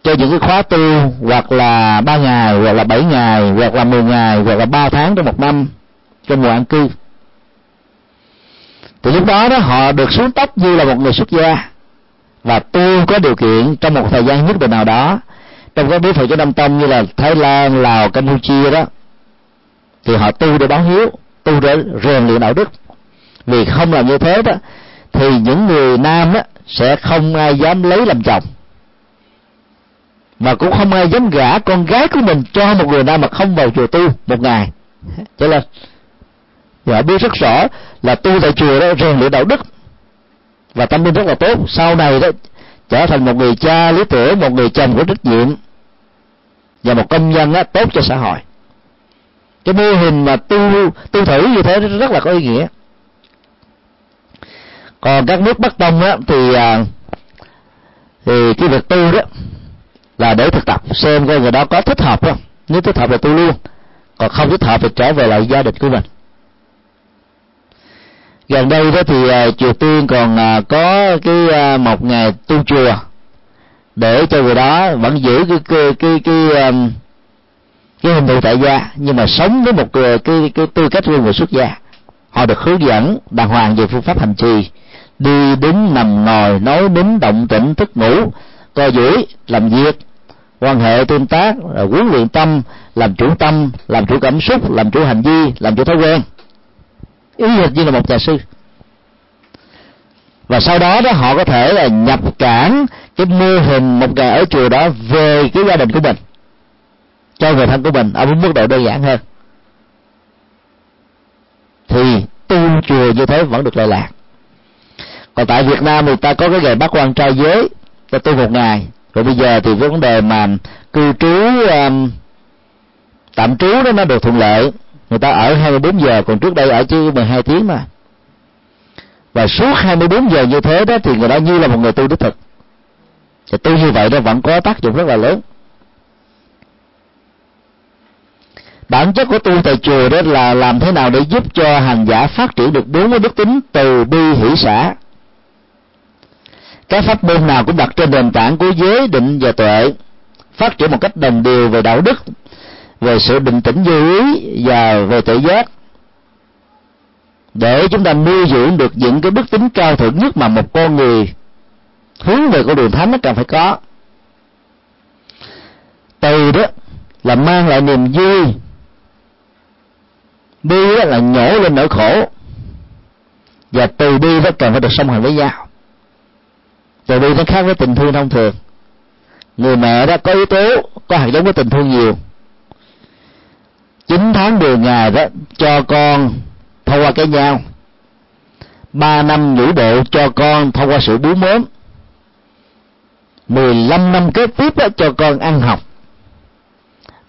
cho những cái khóa tu hoặc là ba ngày, hoặc là bảy ngày, hoặc là mười ngày, hoặc là ba tháng trong một năm trong mùa an cư. Thì lúc đó đó họ được xuống tóc như là một người xuất gia và tu có điều kiện trong một thời gian nhất định nào đó trong các nước Phật giáo Đông Tông như là Thái Lan, Lào, Campuchia đó, thì họ tu để báo hiếu, tu để rèn luyện đạo đức. Vì không làm như thế đó thì những người nam đó sẽ không ai dám lấy làm chồng, mà cũng không ai dám gả con gái của mình cho một người nam mà không vào chùa tu một ngày. Cho nên họ biết rất rõ là tu tại chùa đó rèn luyện đạo đức và tâm linh rất là tốt. Sau này đó trở thành một người cha lý tưởng, một người chồng có trách nhiệm và một công dân đó, tốt cho xã hội. Cái mô hình mà tu tu thử như thế rất là có ý nghĩa. Còn các nước Bắc Tông đó, thì thì cái việc tu đó là để thực tập xem coi người đó có thích hợp không. Nếu thích hợp là tu luôn, còn không thích hợp thì trở về lại gia đình của mình. Gần đây đó thì uh, Triều Tiên còn uh, có cái uh, một ngày tu chùa để cho người đó vẫn giữ cái cái cái cái, um, cái hình thù tại gia nhưng mà sống với một cái cái, cái tư cách của người xuất gia. họ được hướng dẫn đàng hoàng về phương pháp hành trì, đi đứng nằm ngồi, nói đến động tĩnh thức ngủ, co duỗi làm việc, quan hệ tương tác, huấn luyện tâm, làm chủ tâm, làm chủ cảm xúc, làm chủ hành vi, làm chủ thói quen, ý hệt như là một nhà sư. Và sau đó đó họ có thể là nhập cản cái mô hình một ngày ở chùa đó về cái gia đình của mình, cho người thân của mình ở một mức độ đơn giản hơn. Thì tu chùa như thế vẫn được lợi lạc. Còn tại Việt Nam người ta có cái ngày bác quan trai giới, ta tu một ngày. Rồi bây giờ thì với vấn đề mà cư trú um, tạm trú đó nó được thuận lợi, người ta ở hai mươi bốn giờ, còn trước đây ở chứ mười hai tiếng mà. Và suốt hai mươi bốn giờ như thế đó thì người đó như là một người tu đích thực. Thì tu như vậy nó vẫn có tác dụng rất là lớn. Bản chất của tu tại chùa đó là làm thế nào để giúp cho hành giả phát triển được bốn cái đức tính từ bi hỷ xả. Các pháp môn nào cũng đặt trên nền tảng của giới định và tuệ, phát triển một cách đồng đều về đạo đức, về sự bình tĩnh vô ý và về tự giác, để chúng ta nuôi dưỡng được những cái đức tính cao thượng nhất mà một con người hướng về con đường thánh nó cần phải có. Từ đó là mang lại niềm vui, bi là nhổ lên nỗi khổ, và từ bi nó cần phải được song hành với nhau. Từ bi nó khác với tình thương thông thường. Người mẹ đó có yếu tố, có hạt giống với tình thương nhiều. chín tháng mười ngày đó cho con thông qua cái nhau, ba năm nhũ độ cho con thông qua sự bú mớm, mười lăm năm kế tiếp đó cho con ăn học.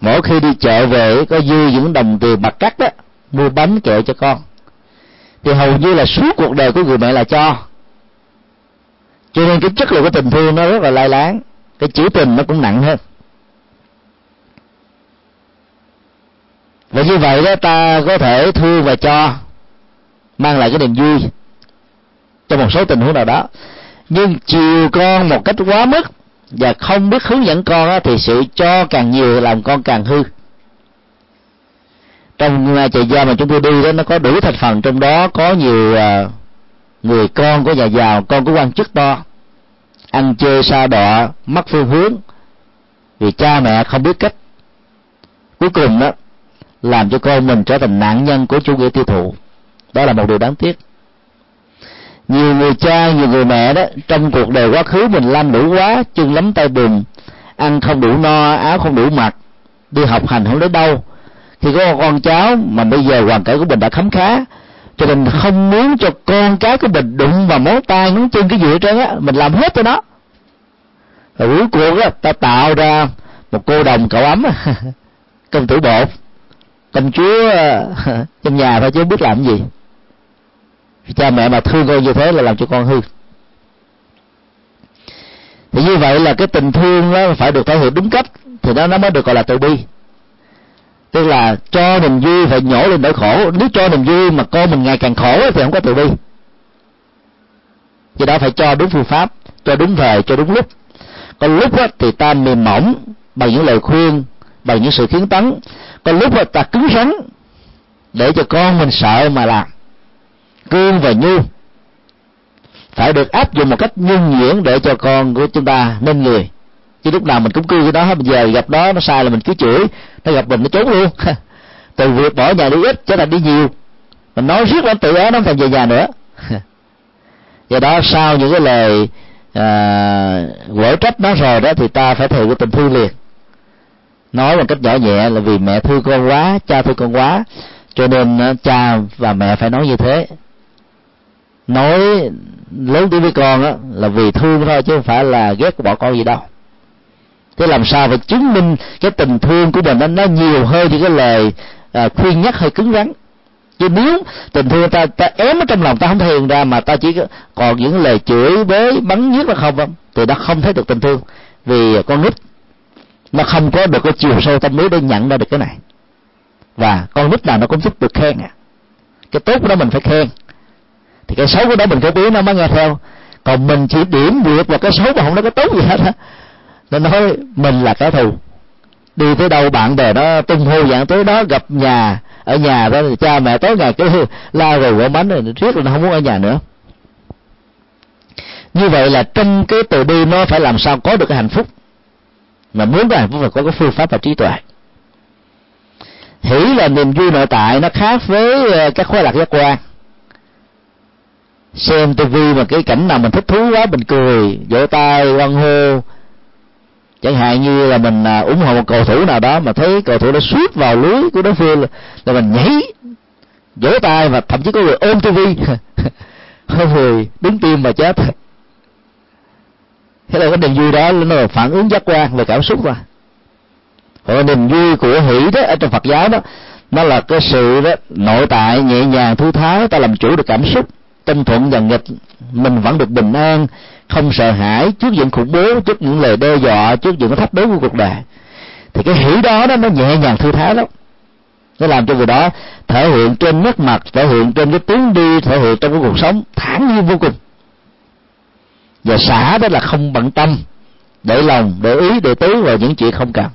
Mỗi khi đi chợ về có dư những đồng tiền bạc cắt đó, mua bánh kẹo cho con. Thì hầu như là suốt cuộc đời của người mẹ là cho. Cho nên cái chất lượng của tình thương nó rất là lai láng, cái chữ tình nó cũng nặng hơn. Và như vậy đó ta có thể thương và cho, mang lại cái niềm vui trong một số tình huống nào đó. Nhưng chiều con một cách quá mức và không biết hướng dẫn con đó, thì sự cho càng nhiều làm con càng hư. Trong trại gia mà chúng tôi đi đó, nó có đủ thành phần, trong đó có nhiều uh, người con của nhà giàu, con của quan chức to, ăn chơi sa đọa, mất phương hướng, vì cha mẹ không biết cách. Cuối cùng đó làm cho con mình trở thành nạn nhân của chủ nghĩa tiêu thụ. Đó là một điều đáng tiếc. Nhiều người cha, nhiều người mẹ đó, trong cuộc đời quá khứ mình lam lũ quá, chân lấm tay bùn, ăn không đủ no, áo không đủ mặc, đi học hành không đến đâu. Thì có con cháu mà bây giờ hoàn cảnh của mình đã khấm khá, cho nên không muốn cho con cái của mình đụng vào móng tay, móng chân cái gì hết trơn á, mình làm hết cho nó. Rồi cuối cùng á, ta tạo ra một cô đồng cậu ấm, công tử bột, công chúa trong nhà thôi chứ không biết làm gì. Cha mẹ mà thương con như thế là làm cho con hư. Thì như vậy là cái tình thương nó phải được thể hiện đúng cách, thì nó nó mới được gọi là từ bi. Tức là cho niềm vui phải nhổ lên nỗi khổ. Nếu cho niềm vui mà con mình ngày càng khổ thì không có từ bi. Vì đó phải cho đúng phương pháp, cho đúng thời, cho đúng lúc. Còn lúc thì ta mềm mỏng bằng những lời khuyên, bằng những sự khiến tấn. Còn lúc ta cứng rắn để cho con mình sợ mà làm. Cương và nhu phải được áp dụng một cách nhuần nhuyễn để cho con của chúng ta nên người. Chứ lúc nào mình cũng cương với nó, bây giờ gặp đó nó sai là mình cứ chửi, nó gặp mình nó trốn luôn. Từ việc bỏ nhà đi ít trở thành đi nhiều, mình nói riết nó tự ái nó thành về nhà nữa. Do đó sau những cái lời quở à, trách nó rồi đó thì ta phải thường cái tình thương liền, nói một cách nhỏ nhẹ là vì mẹ thương con quá, cha thương con quá, cho nên cha và mẹ phải nói như thế. Nói lớn tiếng với con á là vì thương thôi chứ không phải là ghét bỏ con gì đâu. Thế làm sao phải chứng minh cái tình thương của mình nó nhiều hơn những cái lời à, khuyên nhắc hơi cứng rắn. Chứ nếu tình thương ta ta ém ở trong lòng, ta không thể hiện ra mà ta chỉ còn những lời chửi bới bắn giết là không không thì nó không thấy được tình thương, vì con nít nó không có được cái chiều sâu tâm lý để nhận ra được cái này. Và con nít nào nó cũng thích được khen à. Cái tốt của nó mình phải khen, thì cái xấu của nó mình phải biết nó mới nghe theo. Còn mình chỉ điểm vượt vào cái xấu mà không nói cái tốt gì hết á, nên nói mình là kẻ thù. Đi tới đâu bạn bè nó tung hô dạng tới đó, gặp nhà ở nhà đó thì cha mẹ tối ngày cứ la rồi quả bánh rồi riết là nó không muốn ở nhà nữa. Như vậy là trong cái từ bi nó phải làm sao có được cái hạnh phúc, mà muốn cái hạnh phúc phải có cái phương pháp và trí tuệ. Hỷ là niềm vui nội tại, nó khác với các khoái lạc giác quan. Xem tivi mà cái cảnh nào mình thích thú quá mình cười, vỗ tay, hoan hô. Chẳng hạn như là mình ủng hộ một cầu thủ nào đó mà thấy cầu thủ đã sút vào lưới của đối phương là mình nhảy, vỗ tay, và thậm chí có người ôm tivi, có người đứng tim mà chết. Thế là cái niềm vui đó nó là phản ứng giác quan về cảm xúc mà. Còn niềm vui của hỷ đó ở trong Phật giáo đó, nó là cái sự đó, nội tại nhẹ nhàng thư thái, ta làm chủ được cảm xúc, tâm thuận dần nghịch, mình vẫn được bình an, không sợ hãi trước những khủng bố, trước những lời đe dọa, trước những thách đố của cuộc đời. Thì cái hỷ đó, đó nó nhẹ nhàng thư thái lắm, nó làm cho người đó thể hiện trên nét mặt, thể hiện trên cái tướng đi, thể hiện trong cái cuộc sống thản nhiên vô cùng. Và xả đó là không bận tâm, để lòng, để ý, để tứ vào những chuyện không cần,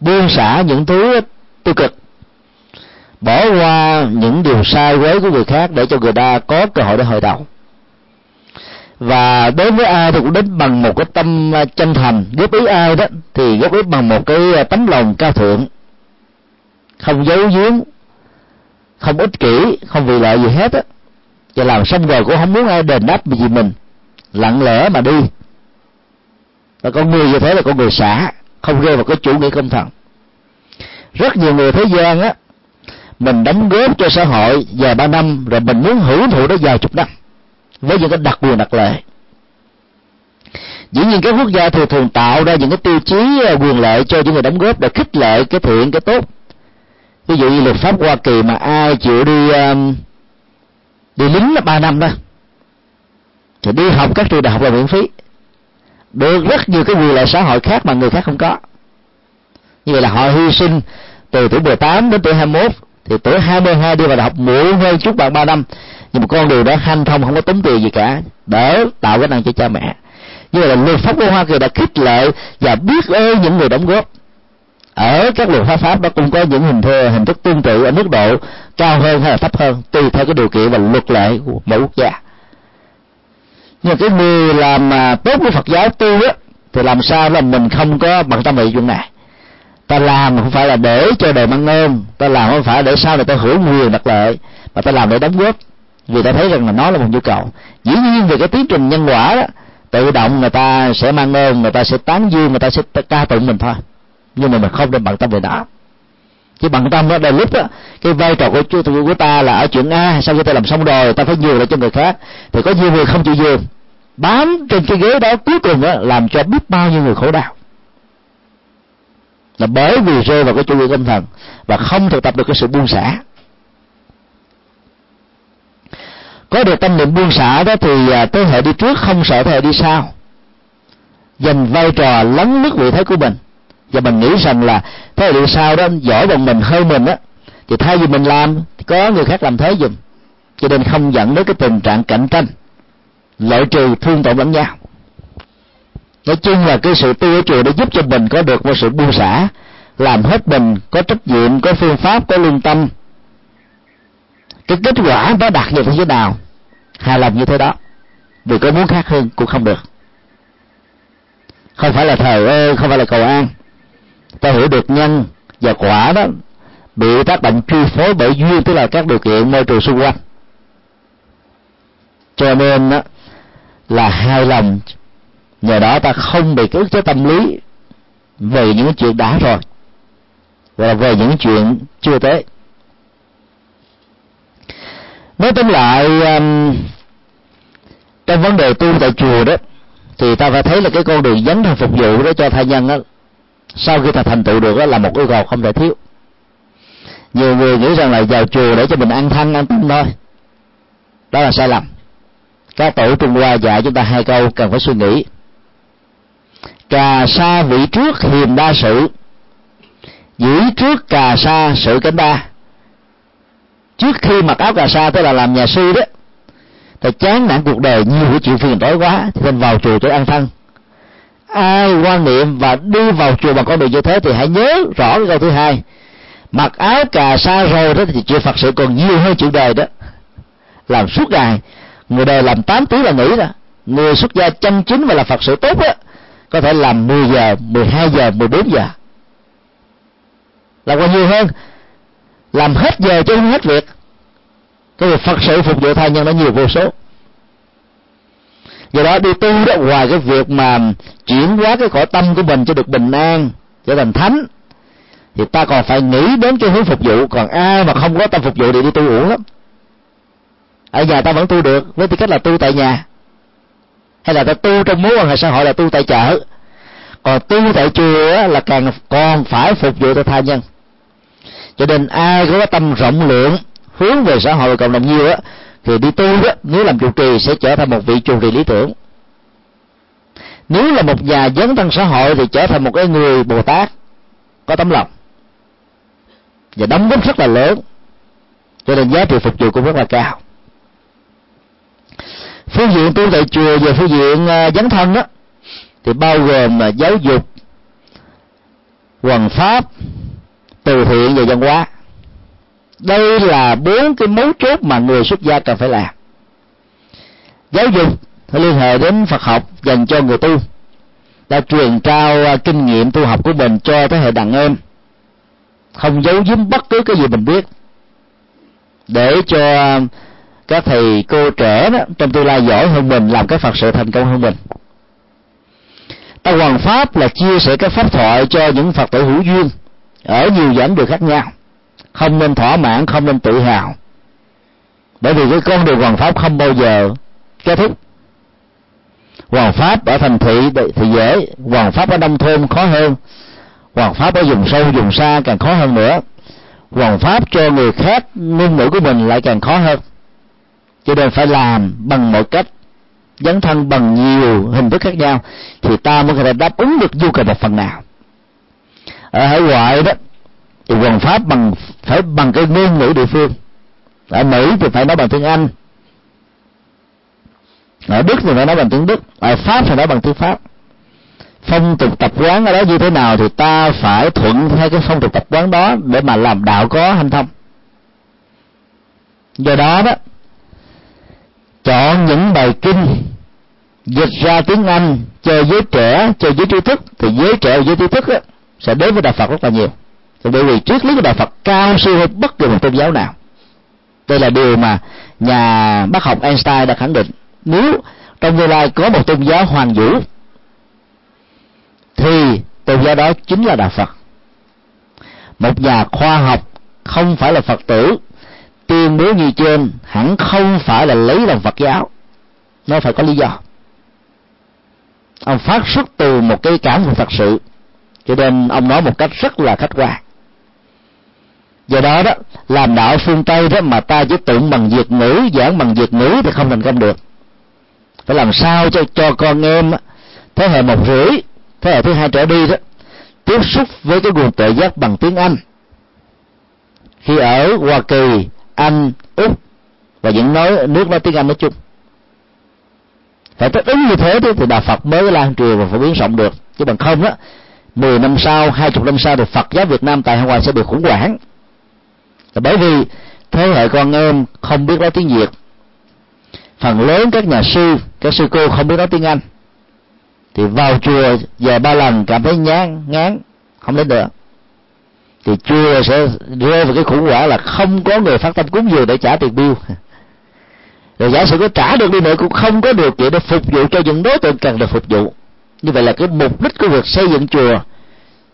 buông xả những thứ tiêu cực, bỏ qua những điều sai quấy của người khác để cho người ta có cơ hội để hồi đầu. Và đến với ai thì cũng đến bằng một cái tâm chân thành, góp ý ai đó thì góp ý bằng một cái tấm lòng cao thượng, không giấu giếm, không ích kỷ, không vì lợi gì hết á. Và làm xong rồi cũng không muốn ai đền đáp vì mình, lặng lẽ mà đi. Và con người như thế là con người xả, không rơi vào cái chủ nghĩa công thần. Rất nhiều người thế gian á, mình đóng góp cho xã hội vài ba năm rồi mình muốn hưởng thụ nó vài chục năm với những cái đặc quyền đặc lệ. Dĩ nhiên các quốc gia thường thường tạo ra những cái tiêu chí quyền lợi cho những người đóng góp để khích lệ cái thiện cái tốt. Ví dụ như luật pháp Hoa Kỳ mà ai chịu đi um, đi lính là ba năm đó thì đi học các trường đại học là miễn phí, được rất nhiều cái quyền lợi xã hội khác mà người khác không có. Như vậy là họ hy sinh từ tuổi mười tám đến tuổi hai mươi mốt, thì tuổi hai mươi hai đi vào đại học muộn hơn chút bạn ba năm, nhưng mà con đường đó hanh thông, không có tốn tiền gì cả, để tạo cái năng cho cha mẹ. Như vậy là luật pháp của Hoa Kỳ đã khích lệ và biết ơn những người đóng góp. Ở các luật pháp Pháp nó cũng có những hình thơ, hình thức tương tự ở mức độ cao hơn hay là thấp hơn, tùy theo cái điều kiện và luật lệ của mỗi quốc gia. Nhưng cái người làm tốt của Phật giáo tu á, thì làm sao là mình không có bận tâm về chuyện này. Ta làm không phải là để cho đời mang ơn, ta làm không phải để sau này ta hưởng quyền đặc lợi, mà ta làm để đóng góp, vì ta thấy rằng là nó là một nhu cầu. Dĩ nhiên về cái tiến trình nhân quả đó, tự động người ta sẽ mang ơn, người ta sẽ tán dương, người ta sẽ ca tụng mình thôi, nhưng mà mình không nên bận tâm về đó. Chứ bận tâm đó đôi lúc đó, cái vai trò của chúng của ta là ở chuyện A, sau khi ta làm xong rồi ta phải nhường lại cho người khác, thì có nhiều người không chịu nhường, bám trên cái ghế đó, cuối cùng đó, làm cho biết bao nhiêu người khổ đau, là bởi vì rơi vào cái chủ nghĩa tinh thần và không thực tập được cái sự buông xả. Có được tâm niệm buông xả đó thì thế hệ đi trước không sợ thế hệ đi sau, dành vai trò lấn lướt vị thế của mình, và mình nghĩ rằng là thế hệ đi sau đó giỏi bằng mình hơn mình á, thì thay vì mình làm thì có người khác làm thế giùm, cho nên không dẫn đến cái tình trạng cạnh tranh, loại trừ thương tổn lẫn nhau. Nói chung là cái sự tu ở chùa để giúp cho mình có được một sự buông xả, làm hết mình, có trách nhiệm, có phương pháp, có lương tâm. Cái kết quả nó đạt được như thế nào, hài lòng như thế đó, vì có muốn khác hơn cũng không được. Không phải là thờ ơ, không phải là cầu an. Ta hiểu được nhân và quả đó bị tác động chi phối bởi duyên, tức là các điều kiện môi trường xung quanh. Cho nên đó, là hài lòng, nhờ đó ta không bị ức chế tâm lý về những chuyện đã rồi và về những chuyện chưa tới. Nói tóm lại, trong vấn đề tu tại chùa đó thì ta phải thấy là cái con đường dấn thân phục vụ đó cho tha nhân đó, sau khi ta thành tựu được đó là một yêu cầu không thể thiếu. Nhiều người nghĩ rằng là vào chùa để cho mình ăn thân ăn tâm thôi, đó là sai lầm. Các tổ Trung Hoa dạy chúng ta hai câu cần phải suy nghĩ: cà sa vị trước hiềm đa sự, dĩ trước cà sa sự cánh đa. Trước khi mặc áo cà sa, tức là làm nhà sư đó, ta chán nản cuộc đời, nhiều cái chuyện phiền tối quá, thì nên vào chùa để an thân. Ai quan niệm và đi vào chùa bằng con đường như thế thì hãy nhớ rõ cái câu thứ hai: mặc áo cà sa rồi đó thì chuyện Phật sự còn nhiều hơn chuyện đời đó. Làm suốt ngày, người đời làm tám tiếng là nghỉ đó. Người xuất gia chân chính và là Phật sự tốt đó, có thể làm mười giờ, mười hai giờ, mười bốn giờ, làm còn nhiều hơn, làm hết giờ chứ không hết việc. Cái việc Phật sự phục vụ tha nhân nó nhiều vô số. Do đó đi tu đó, ngoài cái việc mà chuyển hóa cái cõi tâm của mình cho được bình an, trở thành thánh, thì ta còn phải nghĩ đến cái hướng phục vụ. Còn ai mà không có tâm phục vụ thì đi tu uổng lắm. Ở nhà ta vẫn tu được với tư cách là tu tại nhà, hay là ta tu trong mối quan hệ xã hội là tu tại chợ. Còn tu tại chùa là càng còn phải phục vụ cho tha nhân. Cho nên ai có tâm rộng lượng hướng về xã hội và cộng đồng nhiều á, thì đi tu đó, nếu làm trụ trì sẽ trở thành một vị trụ trì lý tưởng. Nếu là một nhà dấn thân xã hội thì trở thành một cái người Bồ Tát có tấm lòng và đóng góp rất là lớn. Cho nên giá trị phục vụ cũng rất là cao. Phương diện tu tại chùa và phương diện dấn thân đó thì bao gồm là giáo dục, hoằng pháp, từ thiện và văn hóa. Đây là bốn cái mấu chốt mà người xuất gia cần phải làm. Giáo dục liên hệ đến Phật học dành cho người tu, đã truyền trao kinh nghiệm tu học của mình cho thế hệ đàn em, không giấu giếm bất cứ cái gì mình biết, để cho các thầy cô trẻ đó, trong tương lai giỏi hơn mình, làm cái Phật sự thành công hơn mình. Ta hoằng pháp là chia sẻ các pháp thoại cho những Phật tử hữu duyên ở nhiều giảng đường khác nhau. Không nên thỏa mãn, không nên tự hào, bởi vì cái con đường hoằng pháp không bao giờ kết thúc. Hoằng pháp ở thành thị thì dễ, hoằng pháp ở nông thôn khó hơn, hoằng pháp ở vùng sâu vùng xa càng khó hơn nữa, hoằng pháp cho người khác ngôn ngữ của mình lại càng khó hơn. Cho nên phải làm bằng mọi cách, dấn thân bằng nhiều hình thức khác nhau, thì ta mới có thể đáp ứng được nhu cầu một phần nào. Ở hải ngoại đó thì hoằng pháp bằng phải bằng cái ngôn ngữ địa phương. Ở Mỹ thì phải nói bằng tiếng Anh, ở Đức thì phải nói bằng tiếng Đức, ở Pháp thì nói bằng tiếng Pháp. Phong tục tập quán ở đó như thế nào thì ta phải thuận theo cái phong tục tập quán đó để mà làm đạo có hanh thông. Do đó đó, chọn những bài kinh dịch ra tiếng Anh cho giới trẻ, cho giới trí thức, thì giới trẻ và giới trí thức đó, sẽ đến với đạo Phật rất là nhiều. Bởi vì triết lý của đạo Phật cao siêu hơn bất kỳ một tôn giáo nào. Đây là điều mà nhà bác học Einstein đã khẳng định. Nếu trong tương lai có một tôn giáo hoàn vũ thì tôn giáo đó chính là đạo Phật. Một nhà khoa học không phải là Phật tử tuyên bố như trên hẳn không phải là lấy lòng Phật giáo, nó phải có lý do. Ông phát xuất từ một cái cảm của thật sự, cho nên ông nói một cách rất là khách quan. Do đó đó, làm đạo phương Tây đó mà ta chỉ tụng bằng Việt ngữ, giảng bằng Việt ngữ thì không thành công được. Phải làm sao cho cho con em thế hệ một rưỡi, thế hệ thứ hai trở đi đó tiếp xúc với cái nguồn tự giác bằng tiếng Anh. Khi ở Hoa Kỳ, Anh, Úc và những nói nước nói tiếng Anh nói chung, phải thích ứng như thế thì đạo Phật mới lan truyền và phổ biến rộng được. Chứ bằng không đó, mười năm sau, hai chục năm sau thì Phật giáo Việt Nam tại Hải Ngoại sẽ bị khủng hoảng. Là bởi vì thế hệ con em không biết nói tiếng Việt, phần lớn các nhà sư, các sư cô không biết nói tiếng Anh, thì vào chùa về ba lần cảm thấy nhán, ngán, không đến được. Thì chùa sẽ rơi vào cái khủng hoảng là không có người phát tâm cúng dường để trả tiền bill, rồi giả sử có trả được đi nữa cũng không có điều kiện để phục vụ cho những đối tượng cần được phục vụ. Như vậy là cái mục đích của việc xây dựng chùa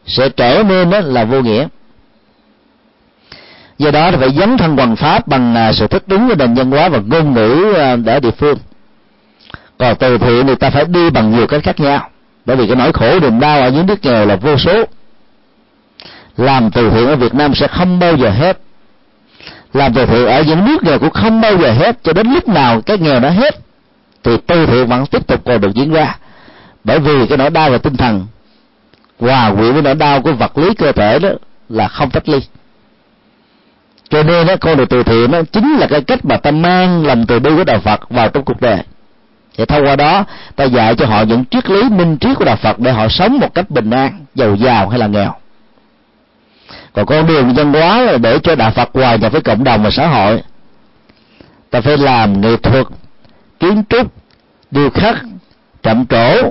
sẽ trở nên là vô nghĩa. Do đó thì phải dấn thân hoằng pháp bằng sự thích ứng với nền văn hóa và ngôn ngữ ở địa phương. Còn từ thiện thì ta phải đi bằng nhiều cách khác nhau, bởi vì cái nỗi khổ niềm đau ở những nước nghèo là vô số. Làm từ thiện ở Việt Nam sẽ không bao giờ hết, làm từ thiện ở những nước nghèo cũng không bao giờ hết. Cho đến lúc nào cái nghèo nó hết thì từ thiện vẫn tiếp tục còn được diễn ra, bởi vì cái nỗi đau về tinh thần hòa quyện với nỗi đau của vật lý cơ thể đó là không tách ly. Cho nên đó, con đường từ thiện đó chính là cái cách mà ta mang lòng từ bi của đạo Phật vào trong cuộc đời, thì thông qua đó ta dạy cho họ những triết lý minh triết của đạo Phật để họ sống một cách bình an, giàu giàu hay là nghèo. Còn con đường văn hóa là để cho Đạo Phật hòa nhập với cộng đồng và xã hội, ta phải làm nghệ thuật, kiến trúc, điêu khắc, trạm trổ,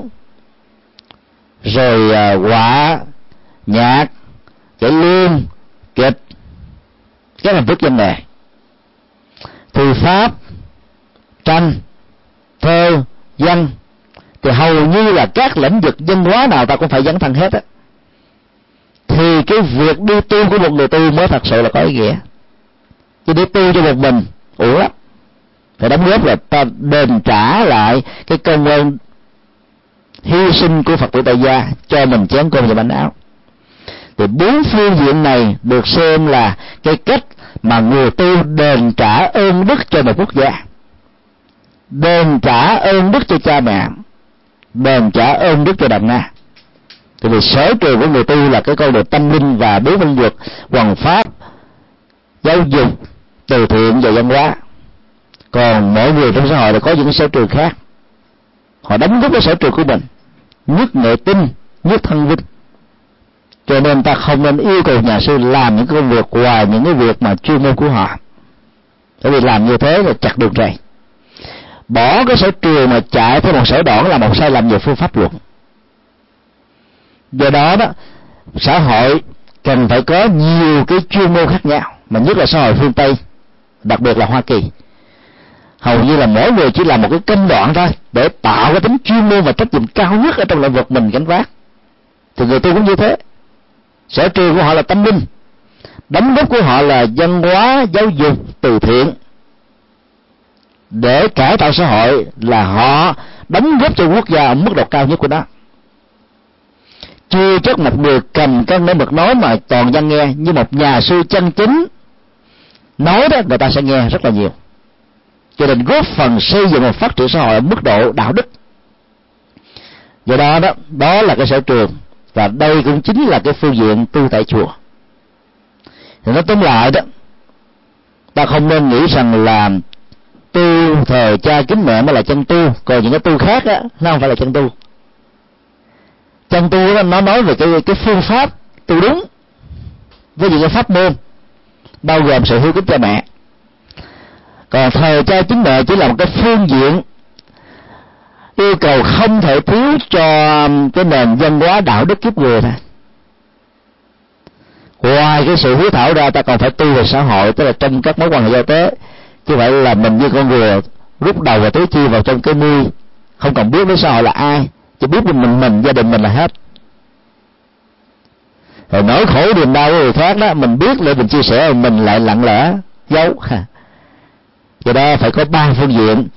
rồi họa, nhạc, cải lương, kịch, các hình thức văn nghệ, thư pháp, tranh, thơ, văn. Thì hầu như là các lĩnh vực văn hóa nào ta cũng phải dấn thân hết á, thì cái việc đi tu của một người tu mới thật sự là có ý nghĩa. Chứ đi tu cho một mình uổng lắm, phải đóng góp là ta đền trả lại cái công ơn hy sinh của Phật tử tại gia cho mình chén cơm và bánh áo. Thì bốn phương diện này được xem là cái cách mà người tu đền trả ơn đức cho một quốc gia, đền trả ơn đức cho cha mẹ, đền trả ơn đức cho đồng na. Thì vì sở trường của người tu là cái con đường tâm linh và bốn minh vực, hoằng pháp, giáo dục, từ thiện và văn hóa. Còn mỗi người trong xã hội là có những sở trường khác, họ đóng góp cái sở trường của mình, nhất nghệ tinh, nhất thân vinh. Cho nên ta không nên yêu cầu nhà sư làm những công việc ngoài những cái việc mà chuyên môn của họ, bởi vì làm như thế là chặt đường rầy. Bỏ cái sở trường mà chạy theo một sở đoản là một sai lầm về phương pháp luật. Do đó đó, xã hội cần phải có nhiều cái chuyên môn khác nhau, mà nhất là xã hội phương Tây, đặc biệt là Hoa Kỳ. Hầu như là mỗi người chỉ làm một cái công đoạn thôi, để tạo cái tính chuyên môn và trách nhiệm cao nhất ở trong lĩnh vực mình gánh vác. Thì người tôi cũng như thế, sở trường của họ là tâm linh, đóng góp của họ là văn hóa, giáo dục, từ thiện, để cải tạo xã hội, là họ đóng góp cho quốc gia ở mức độ cao nhất của nó. Chưa chắc một người cầm cân để mực nói mà toàn dân nghe, như một nhà sư chân chính nói đó, người ta sẽ nghe rất là nhiều. Cho nên góp phần xây dựng một phát triển xã hội ở mức độ đạo đức. Do đó đó, đó là cái sở trường, và đây cũng chính là cái phương diện tu tại chùa. Thì nói tóm lại đó, ta không nên nghĩ rằng là tu thờ cha kính mẹ mới là chân tu, còn những cái tu khác á nó không phải là chân tu. Chân tu đó, nó nói về cái cái phương pháp tu đúng với những cái pháp môn bao gồm sự hiếu kính cha mẹ. Còn thờ cha kính mẹ chỉ là một cái phương diện yêu cầu không thể thiếu cho cái nền văn hóa đạo đức kiếp người thôi. Ngoài cái sự hiếu thảo ra, ta còn phải tu về xã hội, tức là trong các mối quan hệ giao tế, chứ vậy là mình như con người rút đầu và tứ chi vào trong cái mi, không còn biết với xã hội là ai, chỉ biết mình mình, mình gia đình mình là hết. Rồi nỗi khổ niềm đau của người khác đó mình biết để mình chia sẻ, mình lại lặng lẽ giấu. Vậy đó, phải có ba phương diện: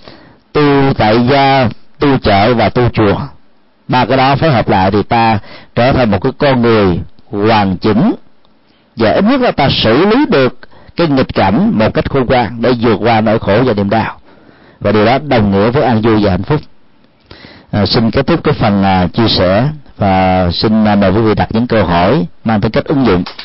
tu tại gia, tu chợ và tu chùa. Ba cái đó phối hợp lại thì ta trở thành một cái con người hoàn chỉnh, và ít nhất là ta xử lý được cái nghịch cảnh một cách khôn ngoan để vượt qua nỗi khổ và niềm đau, và điều đó đồng nghĩa với an vui và hạnh phúc. À, xin kết thúc cái phần à, chia sẻ, và xin à, mời quý vị đặt những câu hỏi mang tính cách ứng dụng.